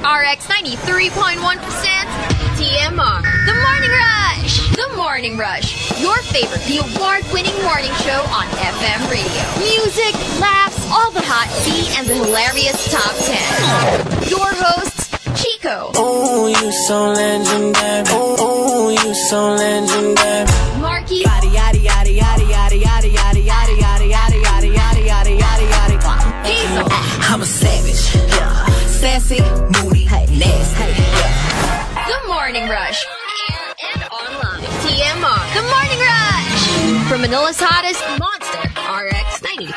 RX93.1%, TMR. The Morning Rush. The Morning Rush. Your favorite, the award-winning morning show on FM radio. Music, laughs, all the hot tea, and the hilarious top 10. Your hosts, Chico. Oh, you so legendary. Oh, you so legendary. Markki. Yaddy, yaddy, yaddy, yaddy, yaddy, yaddy, yaddy, yaddy, yaddy, yaddy, yaddy, yaddy, yaddy, yaddy, yaddy, Hazel. I'm a savage. Yeah. Sassy, moody, hey, nasty. Yeah. The Morning Rush. Air and online. TMR. The Morning Rush. From Manila's hottest, Monster. RX 93.1.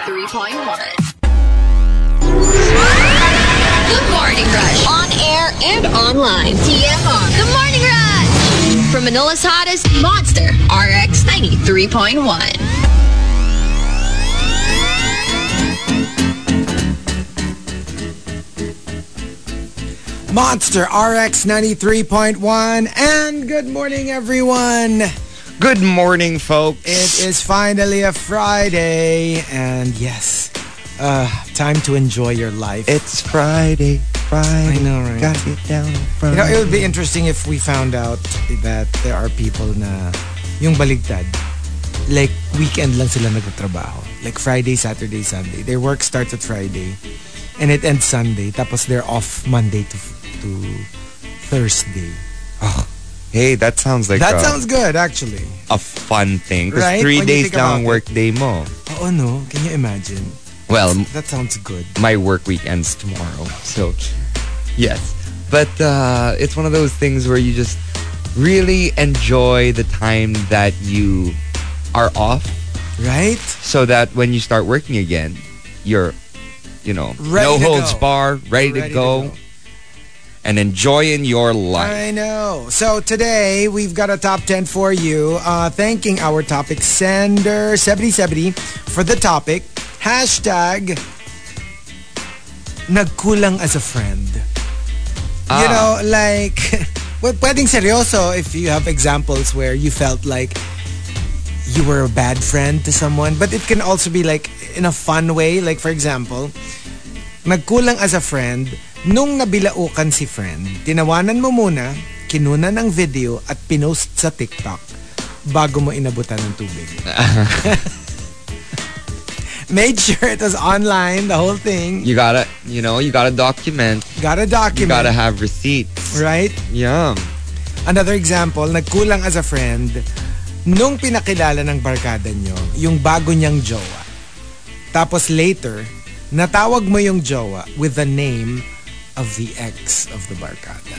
The Morning Rush. On air and online. TMR. The Morning Rush. From Manila's hottest, Monster. RX 93.1. Monster RX 93.1, and good morning, everyone. Good morning, folks. It is finally a Friday, and yes, time to enjoy your life. It's Friday, Friday. I know, right? Gotta get down on Friday. You know, it would be interesting if we found out that there are people na yung baligtad, like weekend lang sila nagtatrabaho. Like Friday, Saturday, Sunday. Their work starts at Friday, and it ends Sunday. Tapos they're off Monday to Thursday. Oh, hey, that sounds like that sounds good, actually. A fun thing. Because right? 3 days long work day mo. Oh, no. Can you imagine? Well, that sounds good. My work week ends tomorrow. So, yes. But it's one of those things where you just really enjoy the time that you are off. Right? So that when you start working again, you're, you know, ready, no holds barred, ready to go. And enjoying your life. I know. So today, we've got a top 10 for you. Thanking our topic sender, Sebedi Sebedi, for the topic. # nagkulang as a friend. You know, like, well, pwedeng seryoso if you have examples where you felt like you were a bad friend to someone. But it can also be like in a fun way. Like for example, nagkulang as a friend nung nabilaukan si friend. Tinawanan mo muna, kinuna ng video at pinost sa TikTok bago mo inabutan ng tubig. Made sure it was online, the whole thing. You gotta, you know, you gotta document. Gotta document. You gotta have receipts. Right? Yeah. Another example, nagkulang as a friend nung pinakilala ng barkada nyo yung bago niyang jowa. Tapos later, natawag mo yung jowa with the name of the ex of the barkada.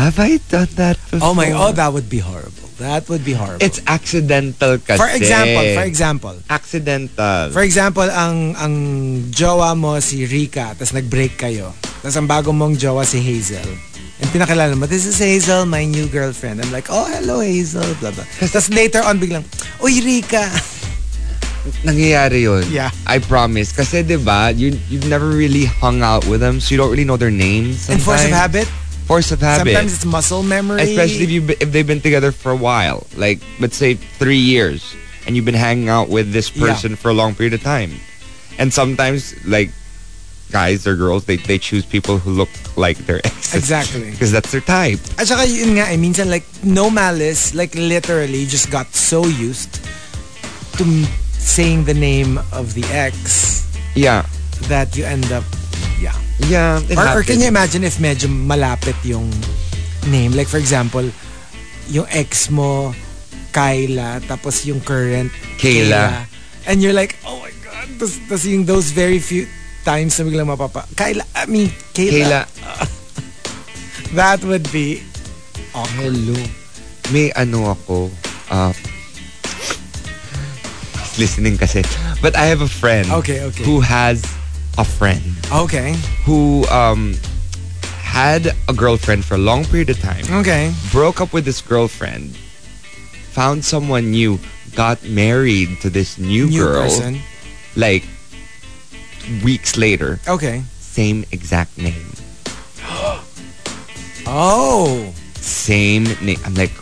Have I done that before? Oh my, oh, that would be horrible. That would be horrible. It's accidental kasi. For example. Accidental. For example, ang jowa mo si Rica, tas nag-break kayo. Tas ang bago mong jowa si Hazel. And pinakilala mo, this is Hazel, my new girlfriend. I'm like, oh, hello, Hazel, blah, blah. Tapos later on, biglang, uy, Rica. Nangyayari yun. Yeah. I promise. Kasi, diba, you've never really hung out with them, so you don't really know their names sometimes. And force of habit? Force of habit. Sometimes it's muscle memory. Especially if they've been together for a while. Like, let's say 3 years, and you've been hanging out with this person for a long period of time. And sometimes, like, guys or girls, they choose people who look like their exes. Exactly. Because that's their type. At saka yun nga, I mean, like, no malice, like literally just got so used to saying the name of the ex. Yeah. That you end up, yeah. Yeah. Or can you imagine if medyo malapit yung name? Like for example, yung ex mo, Kayla, tapos yung current, Kayla. And you're like, oh my God, tas yung those very few times na biglang mapapa. Kayla. That would be awkward. Hello. May ano ako. Listening kasi. But I have a friend who has a friend. Okay. Who had a girlfriend for a long period of time. Okay. Broke up with this girlfriend. Found someone new. Got married to this new girl. Person. Like, weeks later. Okay. Same exact name. Oh. Same name. I'm like,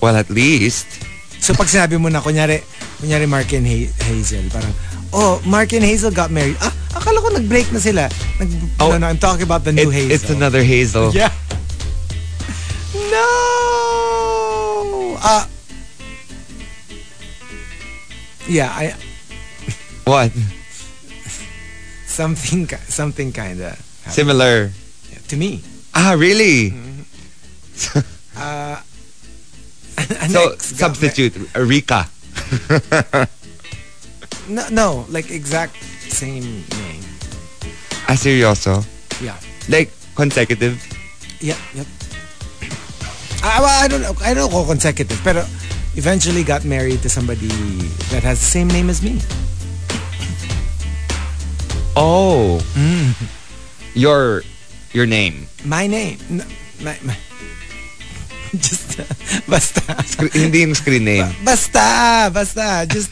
well, at least. So, pag sinabi mo na, kunyari Mark and Hazel, parang, oh, Mark and Hazel got married. Ah, Akala ko nag-break na sila. Oh, no, I'm talking about the new Hazel. It's another Hazel. Yeah. No! Yeah, I... What? Something kinda... happened. Similar. Yeah, to me. Ah, really? Mm-hmm. So, substitute. Rica. No, like exact same name. Ah, seryoso? Yeah. Like, consecutive? Yeah, yep. Well, I don't know consecutive, pero eventually got married to somebody that has the same name as me. Oh. Mm. Your name. My name. No, my just basta. Hindi yung screen name. Basta. Just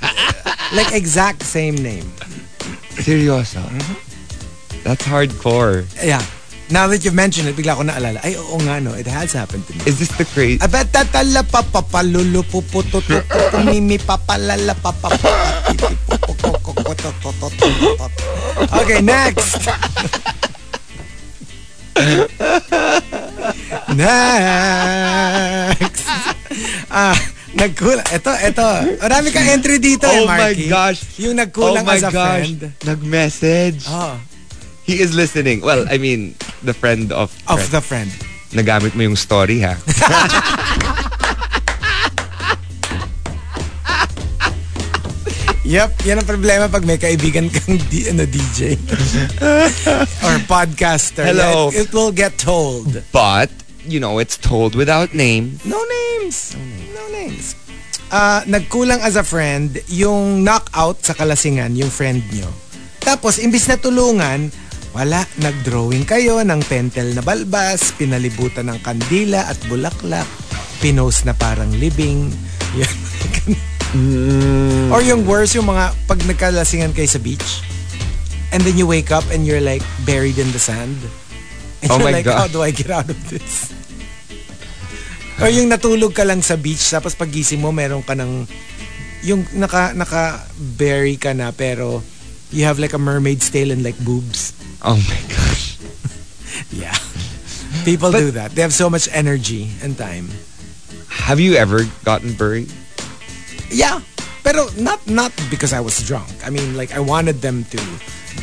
like exact same name. Seryoso? Mm-hmm. That's hardcore. Yeah. Now that you've mentioned it, bigla ko naalala. Ay, oo nga, no. It has happened to me. Is this the crazy? Okay, next. Next. Nagkulang. Ito. Marami kang entry dito, Marky. Oh my gosh. Yung nagkulang as a friend. Nag-message. Oh. He is listening. Well, I mean, the friend of... Of the friend. Nagamit mo yung story, ha? Yep, yan ang problema pag may kaibigan kang DJ. Or podcaster. Hello. It will get told. But, you know, it's told without name. No names. Nagkulang as a friend, yung knockout sa kalasingan, yung friend nyo. Tapos, imbis na tulungan... Wala, nag-drawing kayo ng pentel na balbas, pinalibutan ng kandila at bulaklak, pinost na parang libing. Or yung worse, yung mga pag nagkalasingan kayo sa beach, and then you wake up and you're like buried in the sand. And oh you're like, God. How do I get out of this? Or yung natulog ka lang sa beach, tapos pagising mo, meron ka ng, yung naka-bury ka na, pero you have like a mermaid's tail and like boobs. Oh my gosh. Yeah. People do that. They have so much energy and time. Have you ever gotten buried? Yeah. Pero not because I was drunk. I mean, like I wanted them to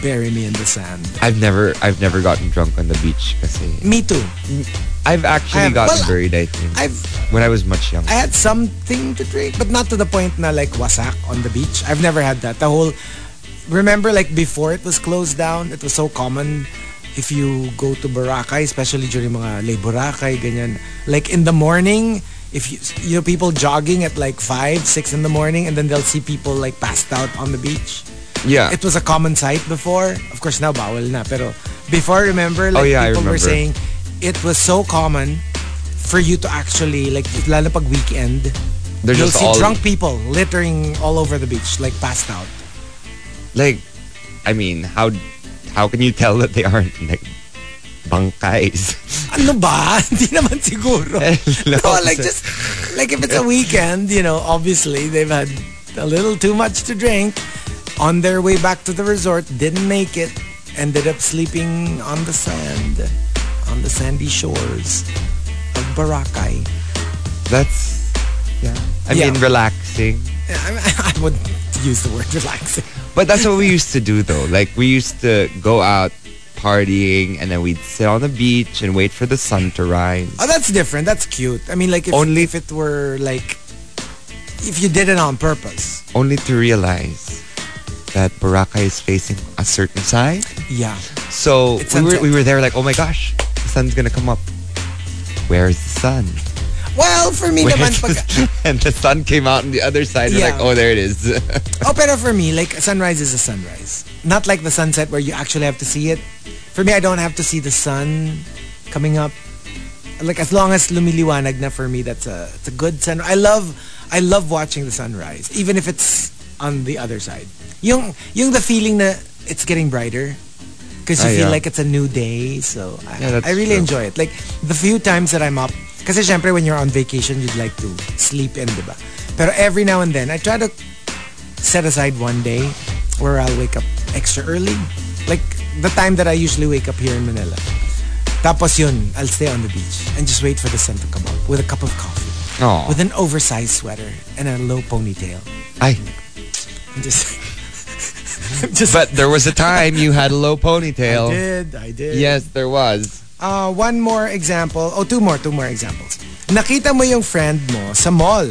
bury me in the sand. I've never gotten drunk on the beach. Me too. I've actually gotten buried, I think. When I was much younger. I had something to drink, but not to the point na like wasak on the beach. I've never had that. Remember, like, before it was closed down, it was so common if you go to Boracay, especially during mga Le Boracay, ganyan. Like, in the morning, if you know, people jogging at, like, 5, 6 in the morning, and then they'll see people, like, passed out on the beach. Yeah. It was a common sight before. Of course, now, bawal na. Pero before, remember, like, people were saying it was so common for you to actually, like, lalo pag weekend, you'll see drunk people littering all over the beach, like, passed out. Like, I mean, how can you tell that they aren't like bangkays? Ano ba? Hindi naman siguro. No, like just like if it's a weekend, you know, obviously they've had a little too much to drink. On their way back to the resort, didn't make it. Ended up sleeping on the sand, on the sandy shores of Boracay. That's I mean relaxing. I would use the word relaxing. But that's what we used to do, though. Like, we used to go out partying, and then we'd sit on the beach and wait for the sun to rise. Oh, that's different. That's cute. I mean, like, if it were, like, if you did it on purpose. Only to realize that Boracay is facing a certain side. Yeah. So, we were there like, oh my gosh, the sun's gonna come up. Where is the sun? Well, for me naman and the sun came out on the other side. Yeah. Like, oh, there it is. Oh, pero for me, like, sunrise is a sunrise. Not like the sunset where you actually have to see it. For me, I don't have to see the sun coming up. Like, as long as lumiliwanag na, for me, it's a good sunrise. I love watching the sunrise, even if it's on the other side. Yung the feeling na it's getting brighter. Because you feel like it's a new day. So, I really enjoy it. Like, the few times that I'm up, kasi syempre, when you're on vacation, you'd like to sleep in, diba? Pero every now and then, I try to set aside one day where I'll wake up extra early Like, the time that I usually wake up here in Manila. Tapos yun, I'll stay on the beach and just wait for the sun to come up with a cup of coffee. Aww. With an oversized sweater and a low ponytail. But there was a time you had a low ponytail. I did. Yes, there was. One more example. Oh, two more examples. Nakita mo yung friend mo sa mall.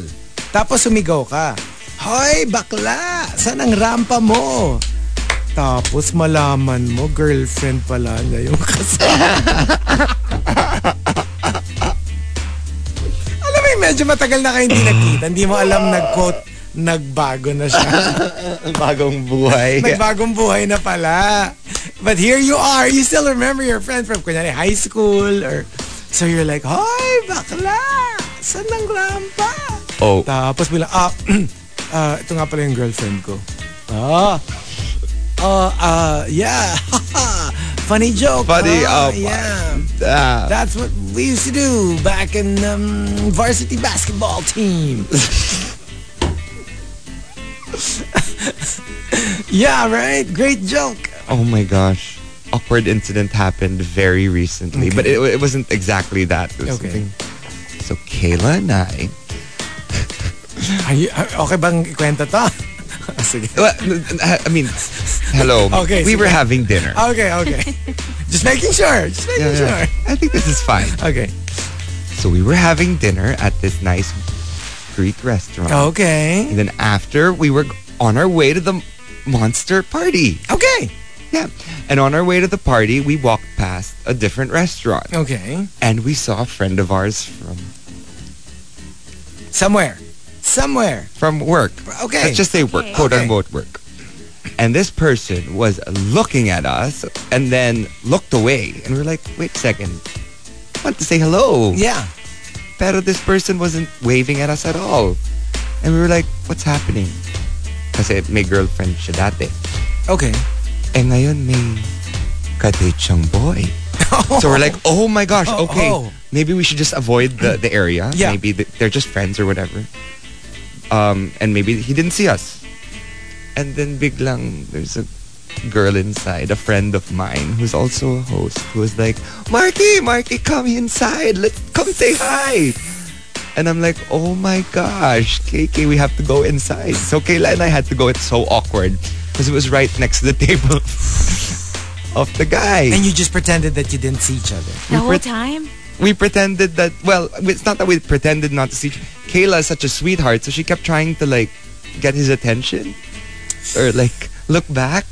Tapos sumigaw ka. Hoy, bakla! Saan ang rampa mo? Tapos malaman mo, girlfriend pala na yung kasama. Alam mo, medyo matagal na kayo hindi nakita. Hindi mo alam, nag-quote, nagbago na siya. Bagong buhay. Nagbagong buhay na pala. But here you are. You still remember your friend from, kunyari, high school. Or so you're like, hoy, bakla! Saan ang rampa? Oh. Tapos bilang, ito nga pala yung girlfriend ko. Yeah. Funny joke. Funny, yeah. That's what we used to do back in the varsity basketball team. Yeah, right? Great joke. Oh my gosh. Awkward incident happened very recently. Okay. But it wasn't exactly that. It was something. So Kayla and I... okay bang ikwento to? Sige. Well, I mean, hello. Okay, we were having dinner. Okay. Just making sure. I think this is fine. Okay. So we were having dinner at this nice Greek restaurant. Okay. And then after, we were on our way to the Monster party. Okay. Yeah. And on our way to the party, we walked past a different restaurant. Okay. And we saw a friend of ours from... Somewhere. From work. Okay. Let's just say work. Okay. Quote-unquote work. And this person was looking at us and then looked away. And we're like, wait a second. I want to say hello. Yeah. Pero this person wasn't waving at us at all. And we were like, what's happening? Kasi may girlfriend siya dati. Okay. Eh ngayon may kadetsang boy. So we're like, oh my gosh, okay. Maybe we should just avoid the area. Yeah. Maybe they're just friends or whatever. And maybe he didn't see us. And then biglang, there's a girl inside, a friend of mine, who's also a host, who was like, Markki, come inside. Let's come say hi. And I'm like, oh my gosh, KK, we have to go inside. So Kayla and I had to go. It's so awkward because it was right next to the table of the guy. And you just pretended that you didn't see each other. The whole time? We pretended that, well, it's not that we pretended not to see. Kayla is such a sweetheart, so she kept trying to, like, get his attention or, like, look back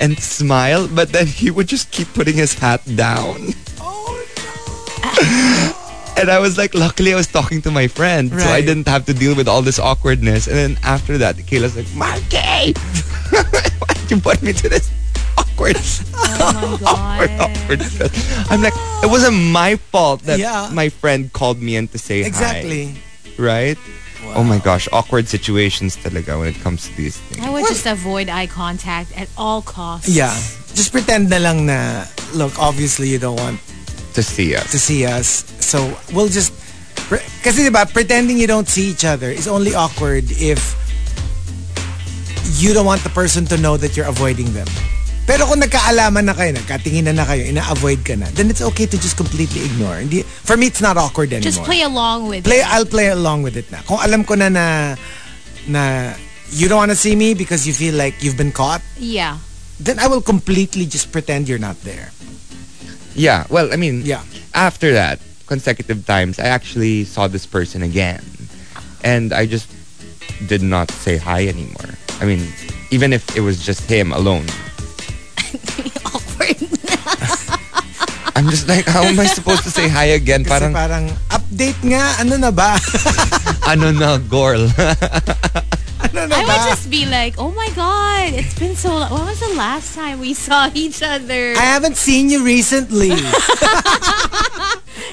and smile, but then he would just keep putting his hat down. Oh, no! And I was like, luckily I was talking to my friend, right. So I didn't have to deal with all this awkwardness. And then after that, Kayla's like, Markki! Why did you put me to this? Awkward. Oh my God. Awkward. I'm like, it wasn't my fault that my friend called me in to say hi. Exactly. Right? Wow. Oh my gosh, awkward situations talaga when it comes to these things. I would just avoid eye contact at all costs. Yeah. Just pretend na lang na, look, obviously you don't want to see us. So we'll just, kasi diba, pretending you don't see each other is only awkward if you don't want the person to know that you're avoiding them. Pero kung nagkaalaman na kayo, nagkatinginan na kayo, ina-avoid ka na, then it's okay to just completely ignore. For me, it's not awkward anymore. Just play along with it. I'll play along with it na. Kung alam ko na you don't want to see me because you feel like you've been caught, yeah, then I will completely just pretend you're not there. Yeah, well, I mean, after that, consecutive times, I actually saw this person again. And I just did not say hi anymore. I mean, even if it was just him alone. Awkward. I'm just like, how am I supposed to say hi again? Kasi parang update nga, ano na ba? Ano na, girl? Ano na ba? I would just be like, oh my God, it's been so long. When was the last time we saw each other? I haven't seen you recently.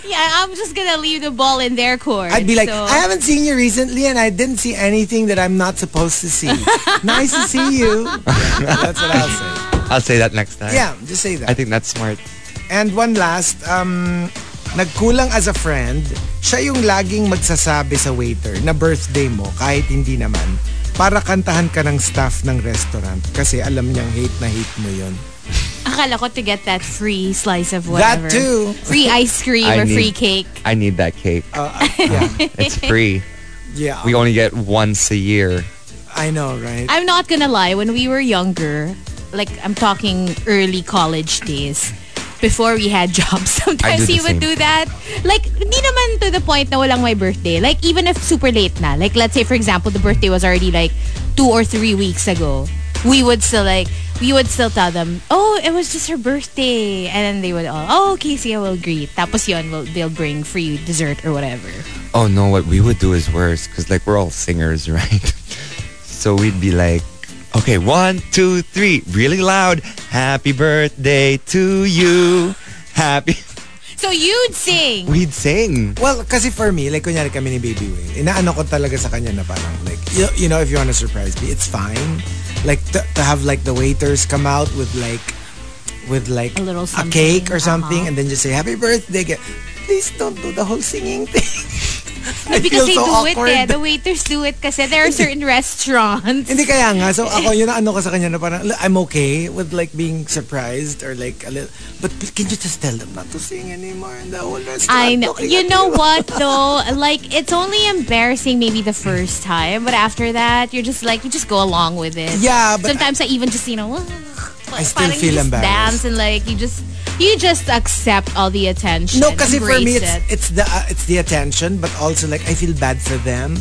Yeah, I'm just gonna leave the ball in their court. I'd be like, I haven't seen you recently and I didn't see anything that I'm not supposed to see. Nice to see you. That's what I'll say. I'll say that next time. Yeah, just say that. I think that's smart. And one last, nagkulang as a friend, siya yung laging magsasabi sa waiter na birthday mo kahit hindi naman para kantahan ka ng staff ng restaurant kasi alam niyang hate na hate mo yun. Akala ko to get that free slice of whatever. That too. Free ice cream free cake. I need that cake. It's free. Yeah. We only get once a year. I know, right? I'm not gonna lie. When we were younger, like I'm talking early college days, before we had jobs, sometimes he would do that. Like, hindi naman to the point na walang my birthday. Like, even if super late na. Like, let's say, for example, the birthday was already like 2 or 3 weeks ago. We would still tell them, oh, it was just her birthday. And then they would all, oh, okay, see, I will greet. Tapos yun, they'll bring free dessert or whatever. Oh, no, what we would do is worse. Because, like, we're all singers, right? So we'd be like, okay, 1, 2, 3, really loud. Happy birthday to you. Happy. So you'd sing. We'd sing. Well, kasi for me, like kunyari kami ni Baby Whale, inaano ko talaga sa kanya na parang like, you know, if you want to surprise me, it's fine. Like to have like the waiters come out with like a cake or something, and then just say happy birthday. Please don't do the whole singing thing. No, because they so do awkward. It, eh. The waiters do it kasi there are certain restaurants. Hindi kaya nga. So ako, yun na ano ko sa kanya na parang, I'm okay with like being surprised or like a little, but can you just tell them not to sing anymore in the whole restaurant? I know. You know what though? Like, it's only embarrassing maybe the first time, but after that, you're just like, you just go along with it. Yeah, but sometimes I even just, you know, I still feel embarrassed. Dance and like, you just accept all the attention. No, because for me, it's the attention, but also like I feel bad for them.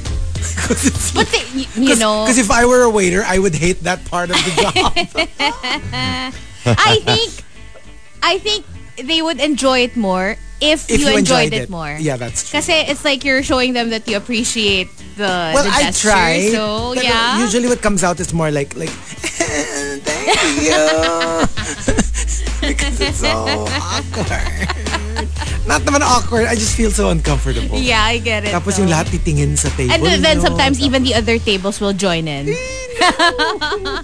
Because if I were a waiter, I would hate that part of the job. I think they would enjoy it more if you enjoyed it more. Yeah, that's true. Because it's like you're showing them that you appreciate the gesture. Well, I try. So yeah. Usually, what comes out is more like. Thank you. Because it's so awkward. Not naman awkward. I just feel so uncomfortable. Yeah, I get it. Tapos yung lahat titingin sa table. And then sometimes even the other tables will join in. So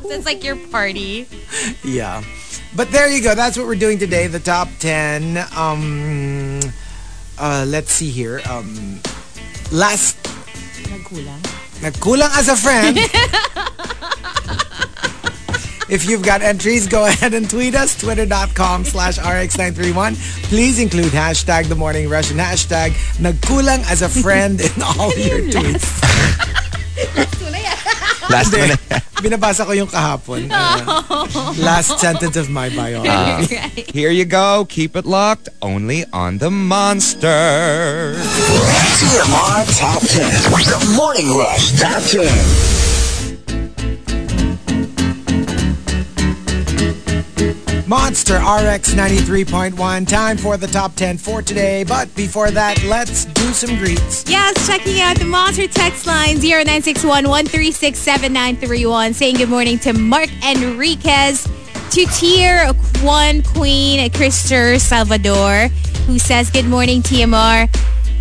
it's like your party. Yeah. But there you go. That's what we're doing today. The top 10. Let's see here. Last. Nagkulang as a friend. If you've got entries, go ahead and tweet us, twitter.com/RX931. Please include hashtag The Morning Rush and hashtag Nagkulang as a friend in all your tweets. Last one. Binabasa ko yung kahapon. Last sentence of my bio. Here you go. Keep it locked. Only on the Monster. TMR Top 10. The Morning Rush Top 10. Monster RX 93.1. Time for the top 10 for today. But before that, let's do some greets. Yes, checking out the Monster text line 0961-136-7931. Saying good morning to Mark Enriquez, to Tier 1 Queen Christer Salvador, who says good morning TMR.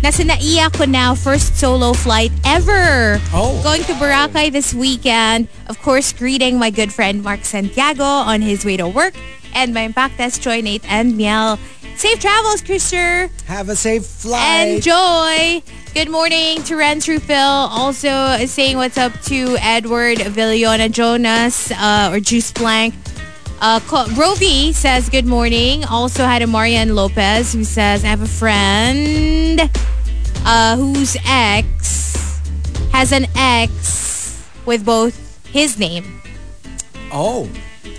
Nasa naiya ko now, first solo flight ever. Oh. Going to Boracay this weekend. Of course, greeting my good friend Mark Santiago on his way to work. And my impactas, Joy, Nate, and Miel. Safe travels, Christer. Have a safe flight. Enjoy. Good morning to Ren Trufil. Also saying what's up to Edward Villona Jonas or Juice Blank. Rovi says good morning. Also hi to Marian Lopez, who says I have a friend whose ex has an ex with both his name. Oh.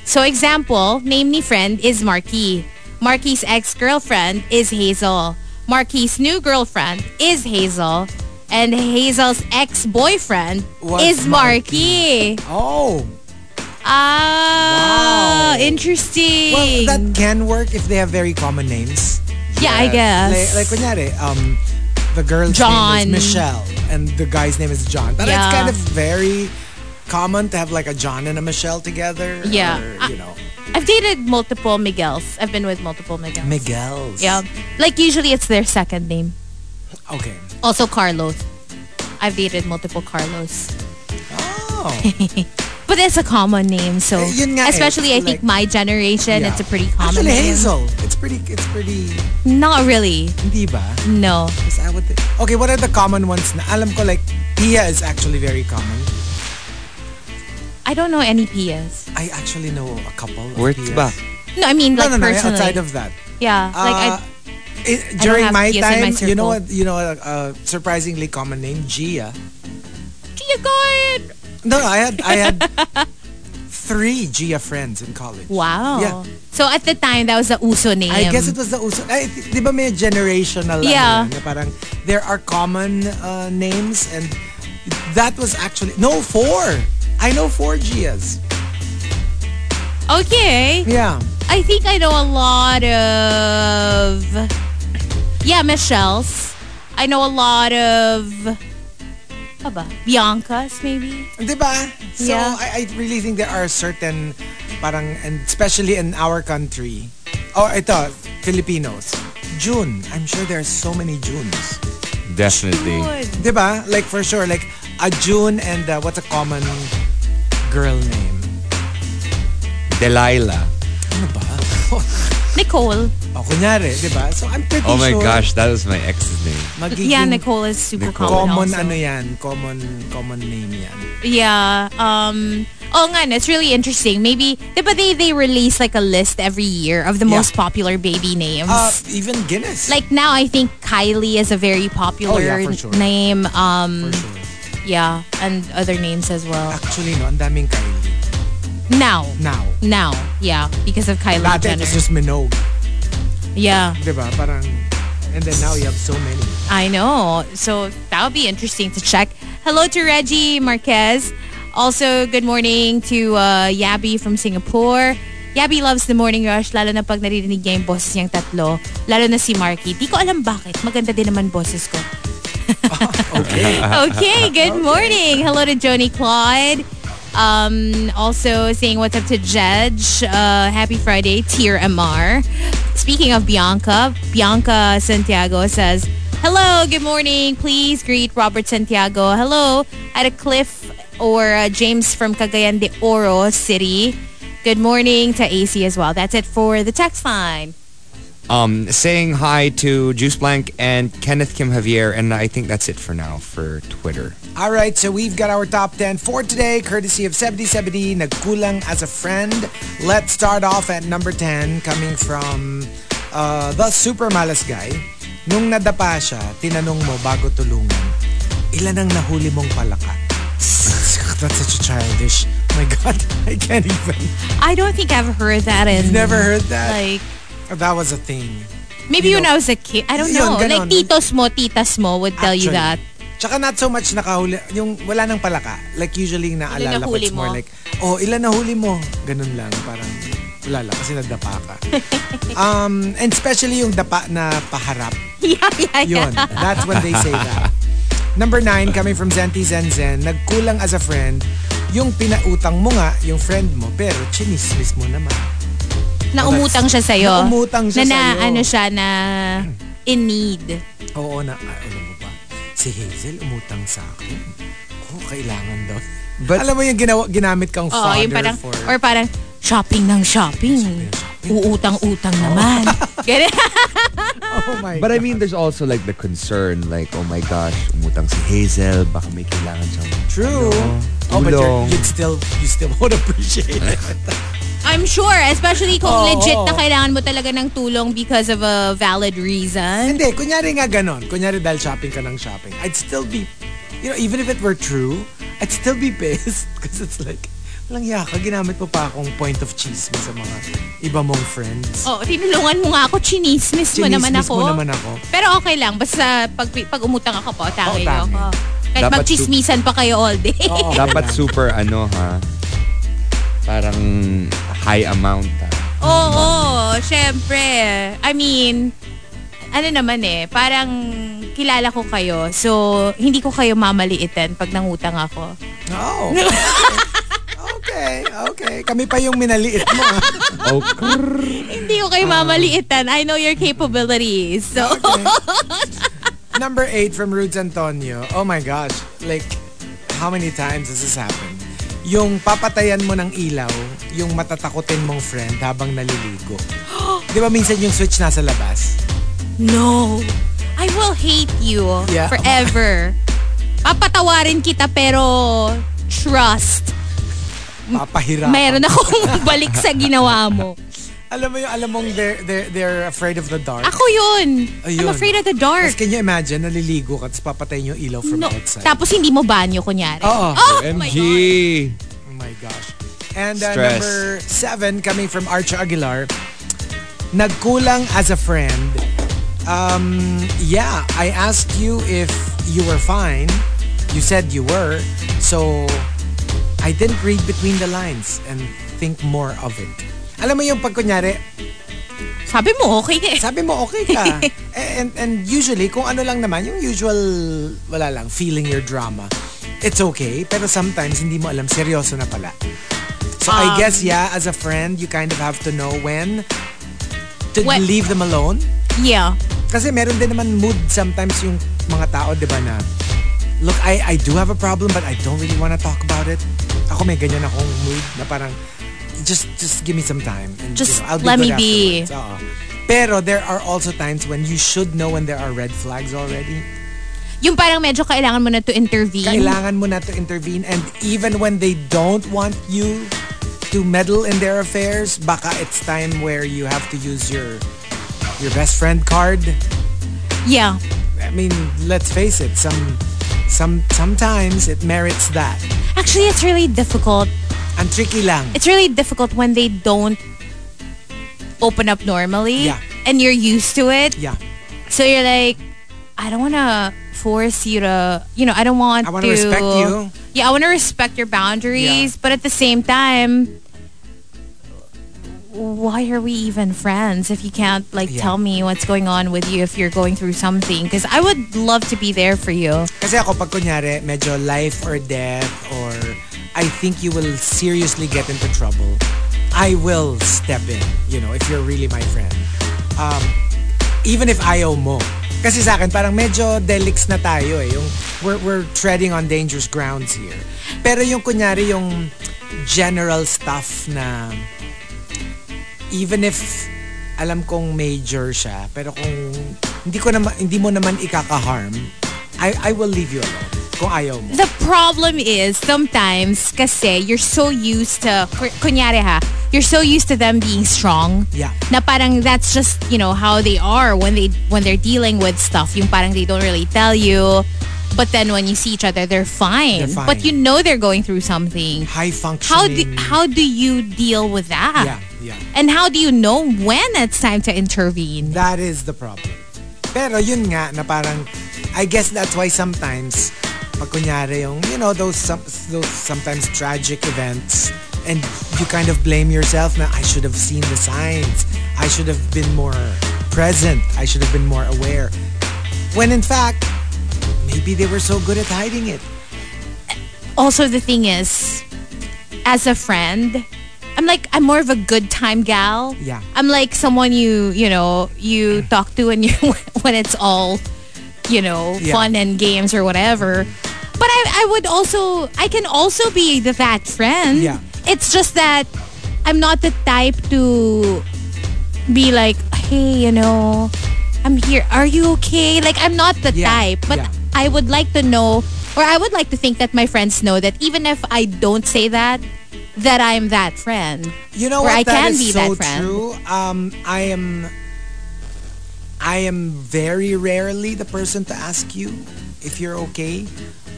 So example, name ni friend is Markki. Markki's ex-girlfriend is Hazel. Markki's new girlfriend is Hazel. And Hazel's ex-boyfriend is Markki. Oh. Wow. Interesting. Well, that can work if they have very common names. Yeah, I guess. Like, kunyari, the girl's name is Michelle and the guy's name is John. But it's kind of very common to have like a John and a Michelle together. Yeah. Or, you know. I've dated multiple Miguels. I've been with multiple Miguels. Miguels. Yeah. Like usually it's their second name. Okay. Also Carlos. I've dated multiple Carlos. Oh. But it's a common name, so especially I think like, my generation, it's a pretty common name. Hazel. It's pretty not really. Hindi ba? No. Okay, what are the common ones na? Alam ko like Pia is actually very common. I don't know any Pias. I actually know a couple of Pias. Worth ba? No, I mean like personally. Outside of that. Yeah. During my time, surprisingly common name, Gia. Gia Guard! No, I had 3 Gia friends in college. Wow. Yeah. So at the time, that was the uso name. I guess it was the uso. Di ba may generational? Yeah. Na parang there are common names, and that was actually 4. I know 4 Gias. Okay. Yeah. I think I know a lot of Michelle's. I know a lot of Bianca's maybe. Diba? So yeah. I really think there are certain parang, and especially in our country. Oh, ito, Filipinos. June. I'm sure there are so many Junes. Definitely. June. Diba? Like for sure, like a June and what's a common girl name? Delilah. Ano ba? Nicole. Oh, kunyari, diba? So I'm pretty sure. Oh my gosh, that was my ex's name. Yeah, Nicole is super common. Common, common name yan. Yeah. It's really interesting. Maybe, diba they release like a list every year of the most popular baby names. Even Guinness. Like now, I think Kylie is a very popular name. For sure. Yeah, and other names as well. Actually, no, ang daming Kylie. Now. Yeah, because of Kylie Jenner. It's just Minogue. Yeah. Diba? Parang, and then now you have so many. I know. So that would be interesting to check. Hello to Reggie Marquez. Also, good morning to Yabi from Singapore. Yabi loves the morning rush, lalo na pag naririnig niya yung boses niyang tatlo. Lalo na si Marky. Di ko alam bakit. Maganda din naman boses ko. Okay, good morning. Hello to Joni Claude. Also saying what's up to Jedge. Happy Friday, Tier MR. Speaking of Bianca Santiago says, hello, good morning. Please greet Robert Santiago. Hello at a Cliff or James from Cagayan de Oro City. Good morning to AC as well. That's it for the text line. Saying hi to Juice Blank and Kenneth Kim Javier, and I think that's it for now for Twitter. All right, so we've got our top 10 for today, courtesy of Sebedi Sebedi, Nagkulang as a Friend. Let's start off at number 10, coming from the super malas guy. Nung nadapa siya, tinanong mo bago tulungan, ilan ang nahuli mong palaka? That's such a childish. Oh my God, I can't even. I don't think I've heard that. You've never heard that? Like, that was a thing. Maybe when I was a kid. I don't know. Like, titas mo would tell you that. Tsaka not so much nakahuli. Yung wala nang palaka. Like, usually naalala ko, it's more like, ilan nahuli mo? Ganun lang. Parang, wala lang. Kasi nadapa ka. And especially yung dapa na paharap. Yeah. Yun. That's when they say that. Number 9, coming from Zenti Zenzen. Nagkulang as a friend. Yung pinautang mo nga, yung friend mo, pero chinismis mo naman. Naumutang siya sa'yo. Na in need. Oo, alam mo ba? Si Hazel umutang sa akin. Kailangan daw. But, alam mo yung ginamit kang father parang, for... Or parang, shopping. Uutang-utang naman. Get it? Oh my God. But I mean, there's also like the concern, like, oh my gosh, umutang si Hazel, baka may kailangan siyang... True. But you still won't appreciate it. I'm sure, especially kung legit na kailangan mo talaga ng tulong because of a valid reason. Hindi, kunyari nga ganon. Kunyari dahil shopping ka ng shopping. I'd still be, even if it were true, I'd still be pissed because it's like, walang yaka, ginamit mo pa akong point of chismis sa mga iba mong friends. Tinulungan mo nga ako, chinismis mo naman ako. Pero okay lang, basta pag umutang ka po, tangin ako. Kahit magchismisan pa kayo all day. Dapat super parang high amount. Syempre. I mean, parang kilala ko kayo. So, hindi ko kayo mamaliitan pag nangutang ako. Oh. Okay. Kami pa yung minaliit mo. Okay. Hindi ko kayo mamaliitan. I know your capabilities. So. Okay. Number 8 from Rudes Antonio. Oh my gosh. Like, how many times has this happened? Yung papatayan mo ng ilaw, yung matatakotin mong friend habang naliligo. Di ba minsan yung switch nasa labas? No. I will hate you forever. Papatawarin kita pero trust. Papahirapan. Meron akong balik sa ginawa mo. Alam mo yung, alam mong they're afraid of the dark. Ako yun. Ayun. I'm afraid of the dark. Tapos can you imagine, naliligo ka, tapos papatayin yung ilaw from outside. Tapos hindi mo banyo, kunyari. Oo. Oh, my God. Oh my gosh. And number 7, coming from Arch Aguilar, nagkulang as a friend. Yeah, I asked you if you were fine. You said you were. So, I didn't read between the lines and think more of it. Alam mo yung pagkunyari, sabi mo okay ka eh. Sabi mo okay ka. And usually, kung ano lang naman, yung usual, wala lang, feeling your drama, it's okay. Pero sometimes, hindi mo alam, seryoso na pala. So I guess, yeah, as a friend, you kind of have to know when to leave them alone. Yeah. Kasi meron din naman mood sometimes yung mga tao, di ba na, look, I do have a problem but I don't really want to talk about it. Ako may ganyan akong mood na parang, Just give me some time. And, just you know, I'll be let me be. Pero there are also times when you should know when there are red flags already. Yung parang medyo kailangan mo na to intervene. Kailangan mo na to intervene. And even when they don't want you to meddle in their affairs, baka it's time where you have to use your best friend card. Yeah. I mean, let's face it. Sometimes it merits that. Actually, it's really difficult. Ang tricky lang. It's really difficult when they don't open up normally. Yeah. And you're used to it. Yeah. So you're like, I don't want to force you to, you know, I want to respect you. Yeah, I want to respect your boundaries. Yeah. But at the same time, why are we even friends if you can't, like, tell me what's going on with you if you're going through something? Because I would love to be there for you. Kasi ako, pag kunyari, medyo life or death or I think you will seriously get into trouble, I will step in, you know, if you're really my friend. Even if ayaw mo. Kasi sa akin, parang medyo delix na tayo eh. Yung, we're treading on dangerous grounds here. Pero yung kunyari, yung general stuff na even if alam kong major siya, pero kung hindi mo naman ikaka-harm, I will leave you alone. The problem is sometimes kasi you're so used to kunyari ha, you're so used to them being strong. Yeah. Na parang that's just, you know, how they are when they're dealing with stuff. Yung parang they don't really tell you. But then when you see each other, they're fine. But you know they're going through something. High functioning. How do you deal with that? Yeah. And how do you know when it's time to intervene? That is the problem. Pero yun nga na parang I guess that's why sometimes pag kunyari yung, you know, those sometimes tragic events and you kind of blame yourself na I should have seen the signs. I should have been more present. I should have been more aware. When in fact, maybe they were so good at hiding it. Also, the thing is, as a friend, I'm more of a good time gal. Yeah. I'm like someone you talk to and when it's all, you know, fun and games or whatever. But I can also be that friend. Yeah. It's just that I'm not the type to be like, hey, you know, I'm here. Are you okay? Like, I'm not the type. But I would like to know, or I would like to think that my friends know that even if I don't say that I'm that friend. You know what? I can be that friend. True. I am very rarely the person to ask you if you're okay,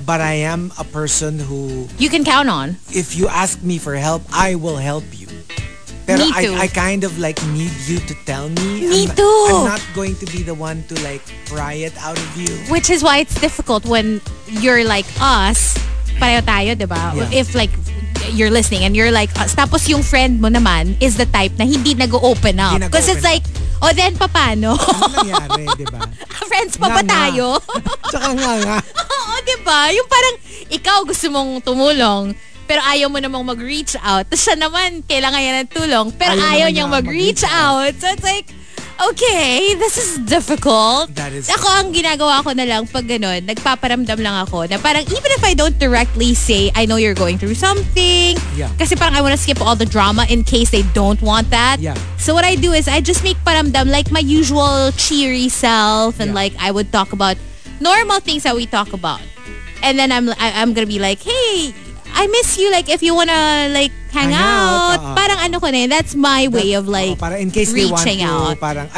but I am a person who you can count on. If you ask me for help, I will help you. Pero me too. I kind of need you to tell me. Me too. I'm not going to be the one to pry it out of you. Which is why it's difficult when you're like us, pareho tayo, diba? Yeah. If you're listening and you're like us, tapos yung friend mo naman is the type na hindi nag-open up. Because it's like, o then, papano? Ano nangyari, diba? Friends pa tayo? Tsaka nga. Oo, diba? Yung parang, ikaw gusto mong tumulong, pero ayaw mo namang mag-reach out. Tapos siya naman, kailangan niya ng tulong, pero ayaw niyang mag-reach out. So it's like, okay, this is difficult. Ako, ang ginagawa ko na lang pag ganun, nagpaparamdam lang ako na parang even if I don't directly say, I know you're going through something. Yeah. Kasi parang I want to skip all the drama in case they don't want that. Yeah. So what I do is I just make paramdam like my usual cheery self and I would talk about normal things that we talk about. And then I'm gonna be like, hey, I miss you. Like, if you wanna, like, hang out. Parang ano ko na yun. That's my way of, like, para in case reaching out. Parang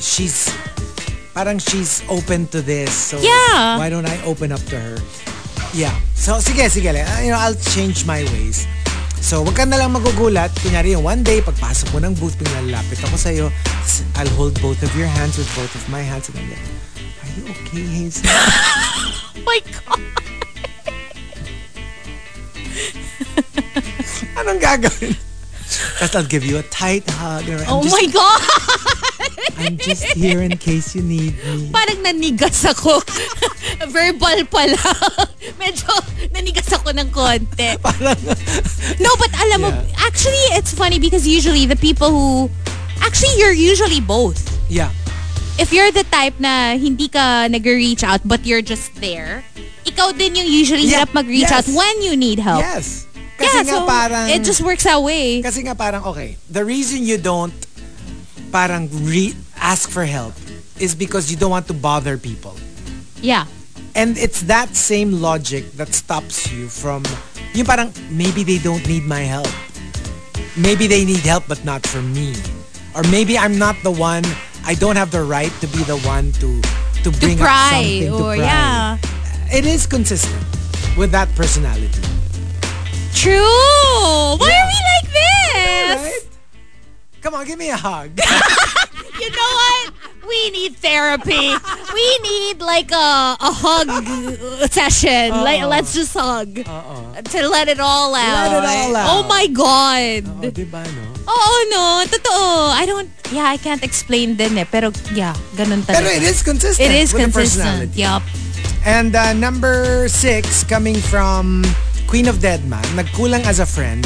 she's open to this. So, yeah. Why don't I open up to her? Yeah. So, sige. You know, I'll change my ways. So, wag ka na lang magugulat. Kunyari yung one day, pagpasok mo ng booth, pinalapit ako sa'yo. I'll hold both of your hands with both of my hands. And I'm like, are you okay, Hazel? Oh my God! Anong gagawin? Just I'll give you a tight hug. My God! I'm just here in case you need me. Parang nanigas ako. Verbal pala. Medyo nanigas ako ng konti. No, but alam mo, actually, it's funny because usually the people who... Actually, you're usually both. Yeah. If you're the type na hindi ka nag-reach out but you're just there, ikaw din yung usually hirap mag-reach out when you need help. Yes. Kasi nga so parang, it just works that way. Kasi nga parang, okay, the reason you don't parang ask for help is because you don't want to bother people. Yeah. And it's that same logic that stops you from, yung parang, maybe they don't need my help. Maybe they need help but not from me. Or maybe I'm not the one, I don't have the right to be the one to bring up something. Or, to pry. Yeah. It is consistent with that personality. True. Why are we like this? Right? Come on, give me a hug. You know what? We need therapy. We need like a hug session. Uh-oh. Like, let's just hug. Uh-oh. To let it all out. Oh my God. Oo, diba, no? Oo, no. Totoo. I can't explain din eh. Pero yeah, ganun talaga. Pero it is consistent. It is consistent. Yup. And number 6 coming from Queen of Deadman, nagkulang as a friend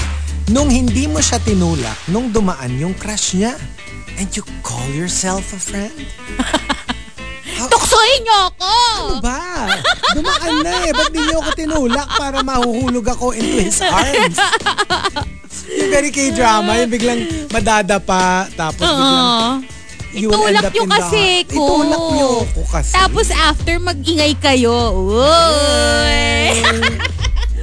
nung hindi mo siya tinulak nung dumaan yung crush niya. And you call yourself a friend? Tuksohin niyo ako! Ano ba? Dumaan na eh. Ba't di niyo ako tinulak para mahuhulog ako into his arms? Yung very K-drama, yung biglang madadapa, tapos biglang... Itulak nyo kasi ko. Itulak nyo ako kasi. Tapos after, mag-ingay kayo. Uy!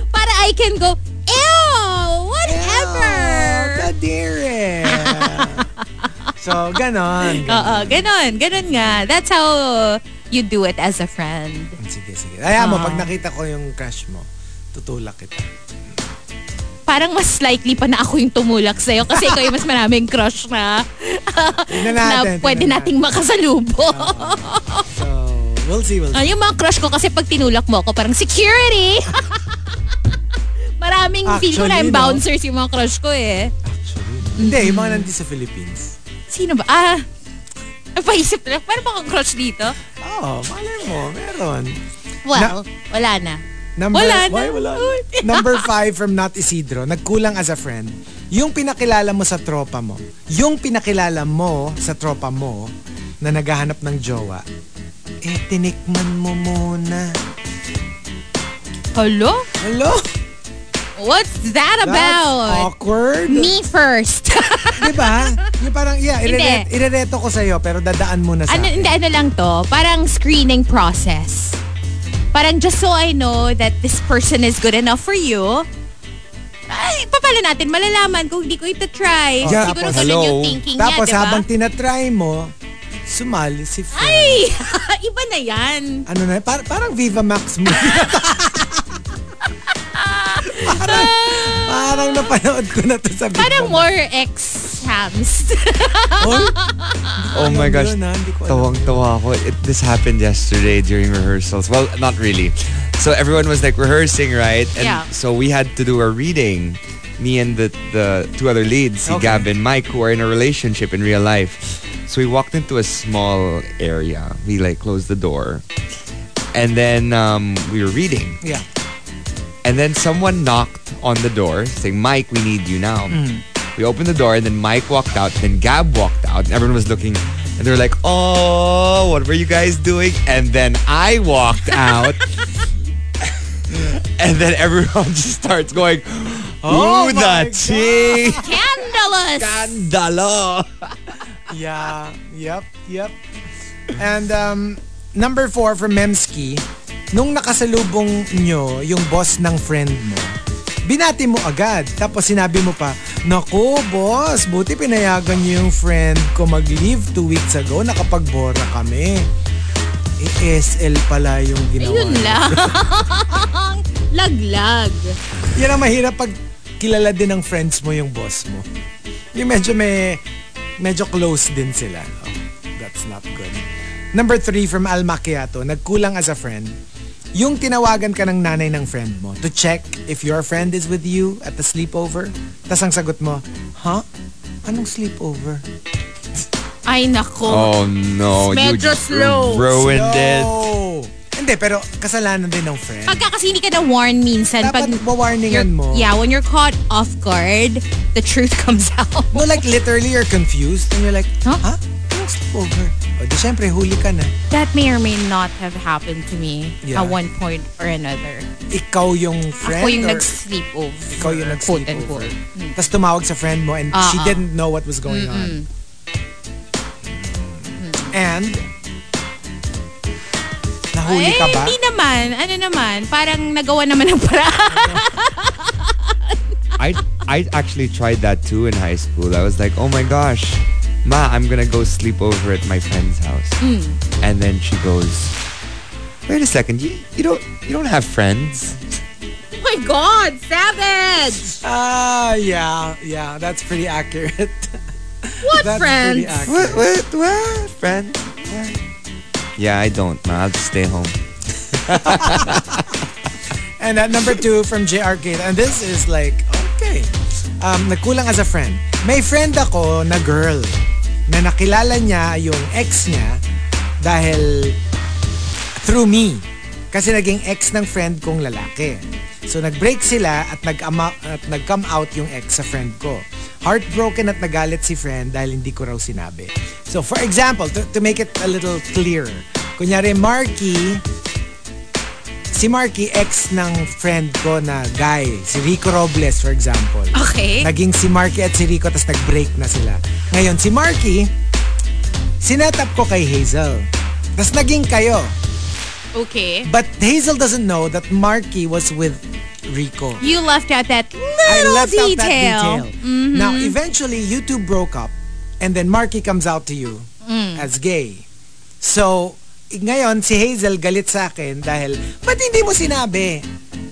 Para I can go, ew! Whatever! Ew! Kadire! So, ganon. Oo, ganon nga. That's how you do it as a friend. Sige. Ayaw mo, pag nakita ko yung crush mo, tutulak kita. Parang mas likely pa na ako yung tumulak sa'yo kasi ikaw yung mas maraming crush na na pwede nating makasalubong. So, we'll see. Yung mga crush ko kasi pag tinulak mo ako, parang security! Maraming feel ko na yung bouncers yung mga crush ko eh. Actually, hindi, yung mga nandito sa Philippines. Sino ba? Napaisip na. Meron pa akong crush dito? Oo, malay mo. Meron. Well, wala na. Number 5 from Nat Isidro, nagkulang as a friend. Yung pinakilala mo sa tropa mo. Yung pinakilala mo sa tropa mo na naghahanap ng jowa. Eh, tinikman mo muna. Hello? What's that about? That's awkward. Me first. Diba? Yung parang, yeah, irereto ko sa'yo pero dadaan mo na sa akin. Hindi, ano lang to? Parang screening process. Parang just so I know that this person is good enough for you. Ay, papala natin, malalaman kung hindi ko ito-try. Oh, yeah, siguro ganun yung thinking niya, diba? Tapos habang tinatry mo, sumali si friend. Ay! Iba na yan. Ano na? Parang Viva Max mo. Parang napanood ko na to sa video. Parang more ex-hams. Oh my gosh. Tawang-tawa ako. This happened yesterday during rehearsals. Well, not really. So everyone was like rehearsing, right? And so we had to do a reading. Me and the two other leads, si Gab and Mike, who are in a relationship in real life. So we walked into a small area. We like closed the door. And then we were reading. Yeah. And then someone knocked on the door saying, Mike, we need you now. Mm. We opened the door and then Mike walked out. Then Gab walked out. And everyone was looking. And they were like, oh, what were you guys doing? And then I walked out. And then everyone just starts going, oh, the ching. Scandalous. Yeah. Yep. And number 4 from Memski. Nung nakasalubong nyo yung boss ng friend mo, binati mo agad. Tapos sinabi mo pa, naku, boss, buti pinayagan niyo yung friend ko mag-leave 2 weeks ago. Nakapagbora kami. ESL pala yung ginawa. Yun lang. Laglag. Yan ang mahirap pag kilala din ng friends mo yung boss mo. Yung medyo close din sila. Oh, that's not good. Number 3 from Al Macchiato, nagkulang as a friend. Yung tinawagan ka ng nanay ng friend mo to check if your friend is with you at the sleepover. Tas ang sagot mo, huh? Anong sleepover? Ay, nako. Oh, no. Medyo slow. Ruined slow. It. Hindi, pero kasalanan din ng friend. Pagka kasi hindi ka na-warn minsan. Dapat wawarningan mo. Yeah, when you're caught off guard, the truth comes out. No, like literally you're confused and you're like, huh? Anong sleepover? O di syempre, huli ka na. That may or may not have happened to me at one point or another. Ikaw yung friend? Ako yung nag-sleep over. Ikaw yung nag-sleep over. Mm. Tapos tumawag sa friend mo and she didn't know what was going on. And? Nahuli ka ba? Hindi naman. Ano naman? Parang nagawa naman ng paraan. I actually tried that too in high school. I was like, oh my gosh. Ma, I'm gonna go sleep over at my friend's house. Mm. And then she goes, wait a second, you don't have friends? Oh my God, savage! Yeah, that's pretty accurate. What that's friends? Accurate. What? Friends? Yeah, I don't, Ma. I'll just stay home. And at number 2 from JRK, and this is like, okay. Nagkulang as a friend. May friend ako na girl na nakilala niya yung ex niya dahil through me. Kasi naging ex ng friend kong lalaki. So nag-break sila at nag-come out yung ex sa friend ko. Heartbroken at nagalit si friend dahil hindi ko raw sinabi. So for example, to make it a little clearer. Kunyari Si Markki, ex ng friend ko na guy. Si Rico Robles, for example. Okay. Naging si Markki at si Rico, tapos nag-break na sila. Ngayon, si Markki, sinatap ko kay Hazel. Tapos naging kayo. Okay. But Hazel doesn't know that Markki was with Rico. You left out that little detail. I left out that detail. Mm-hmm. Now, eventually, you two broke up. And then Markki comes out to you as gay. So, ngayon, si Hazel galit sa akin dahil, ba't hindi mo sinabi?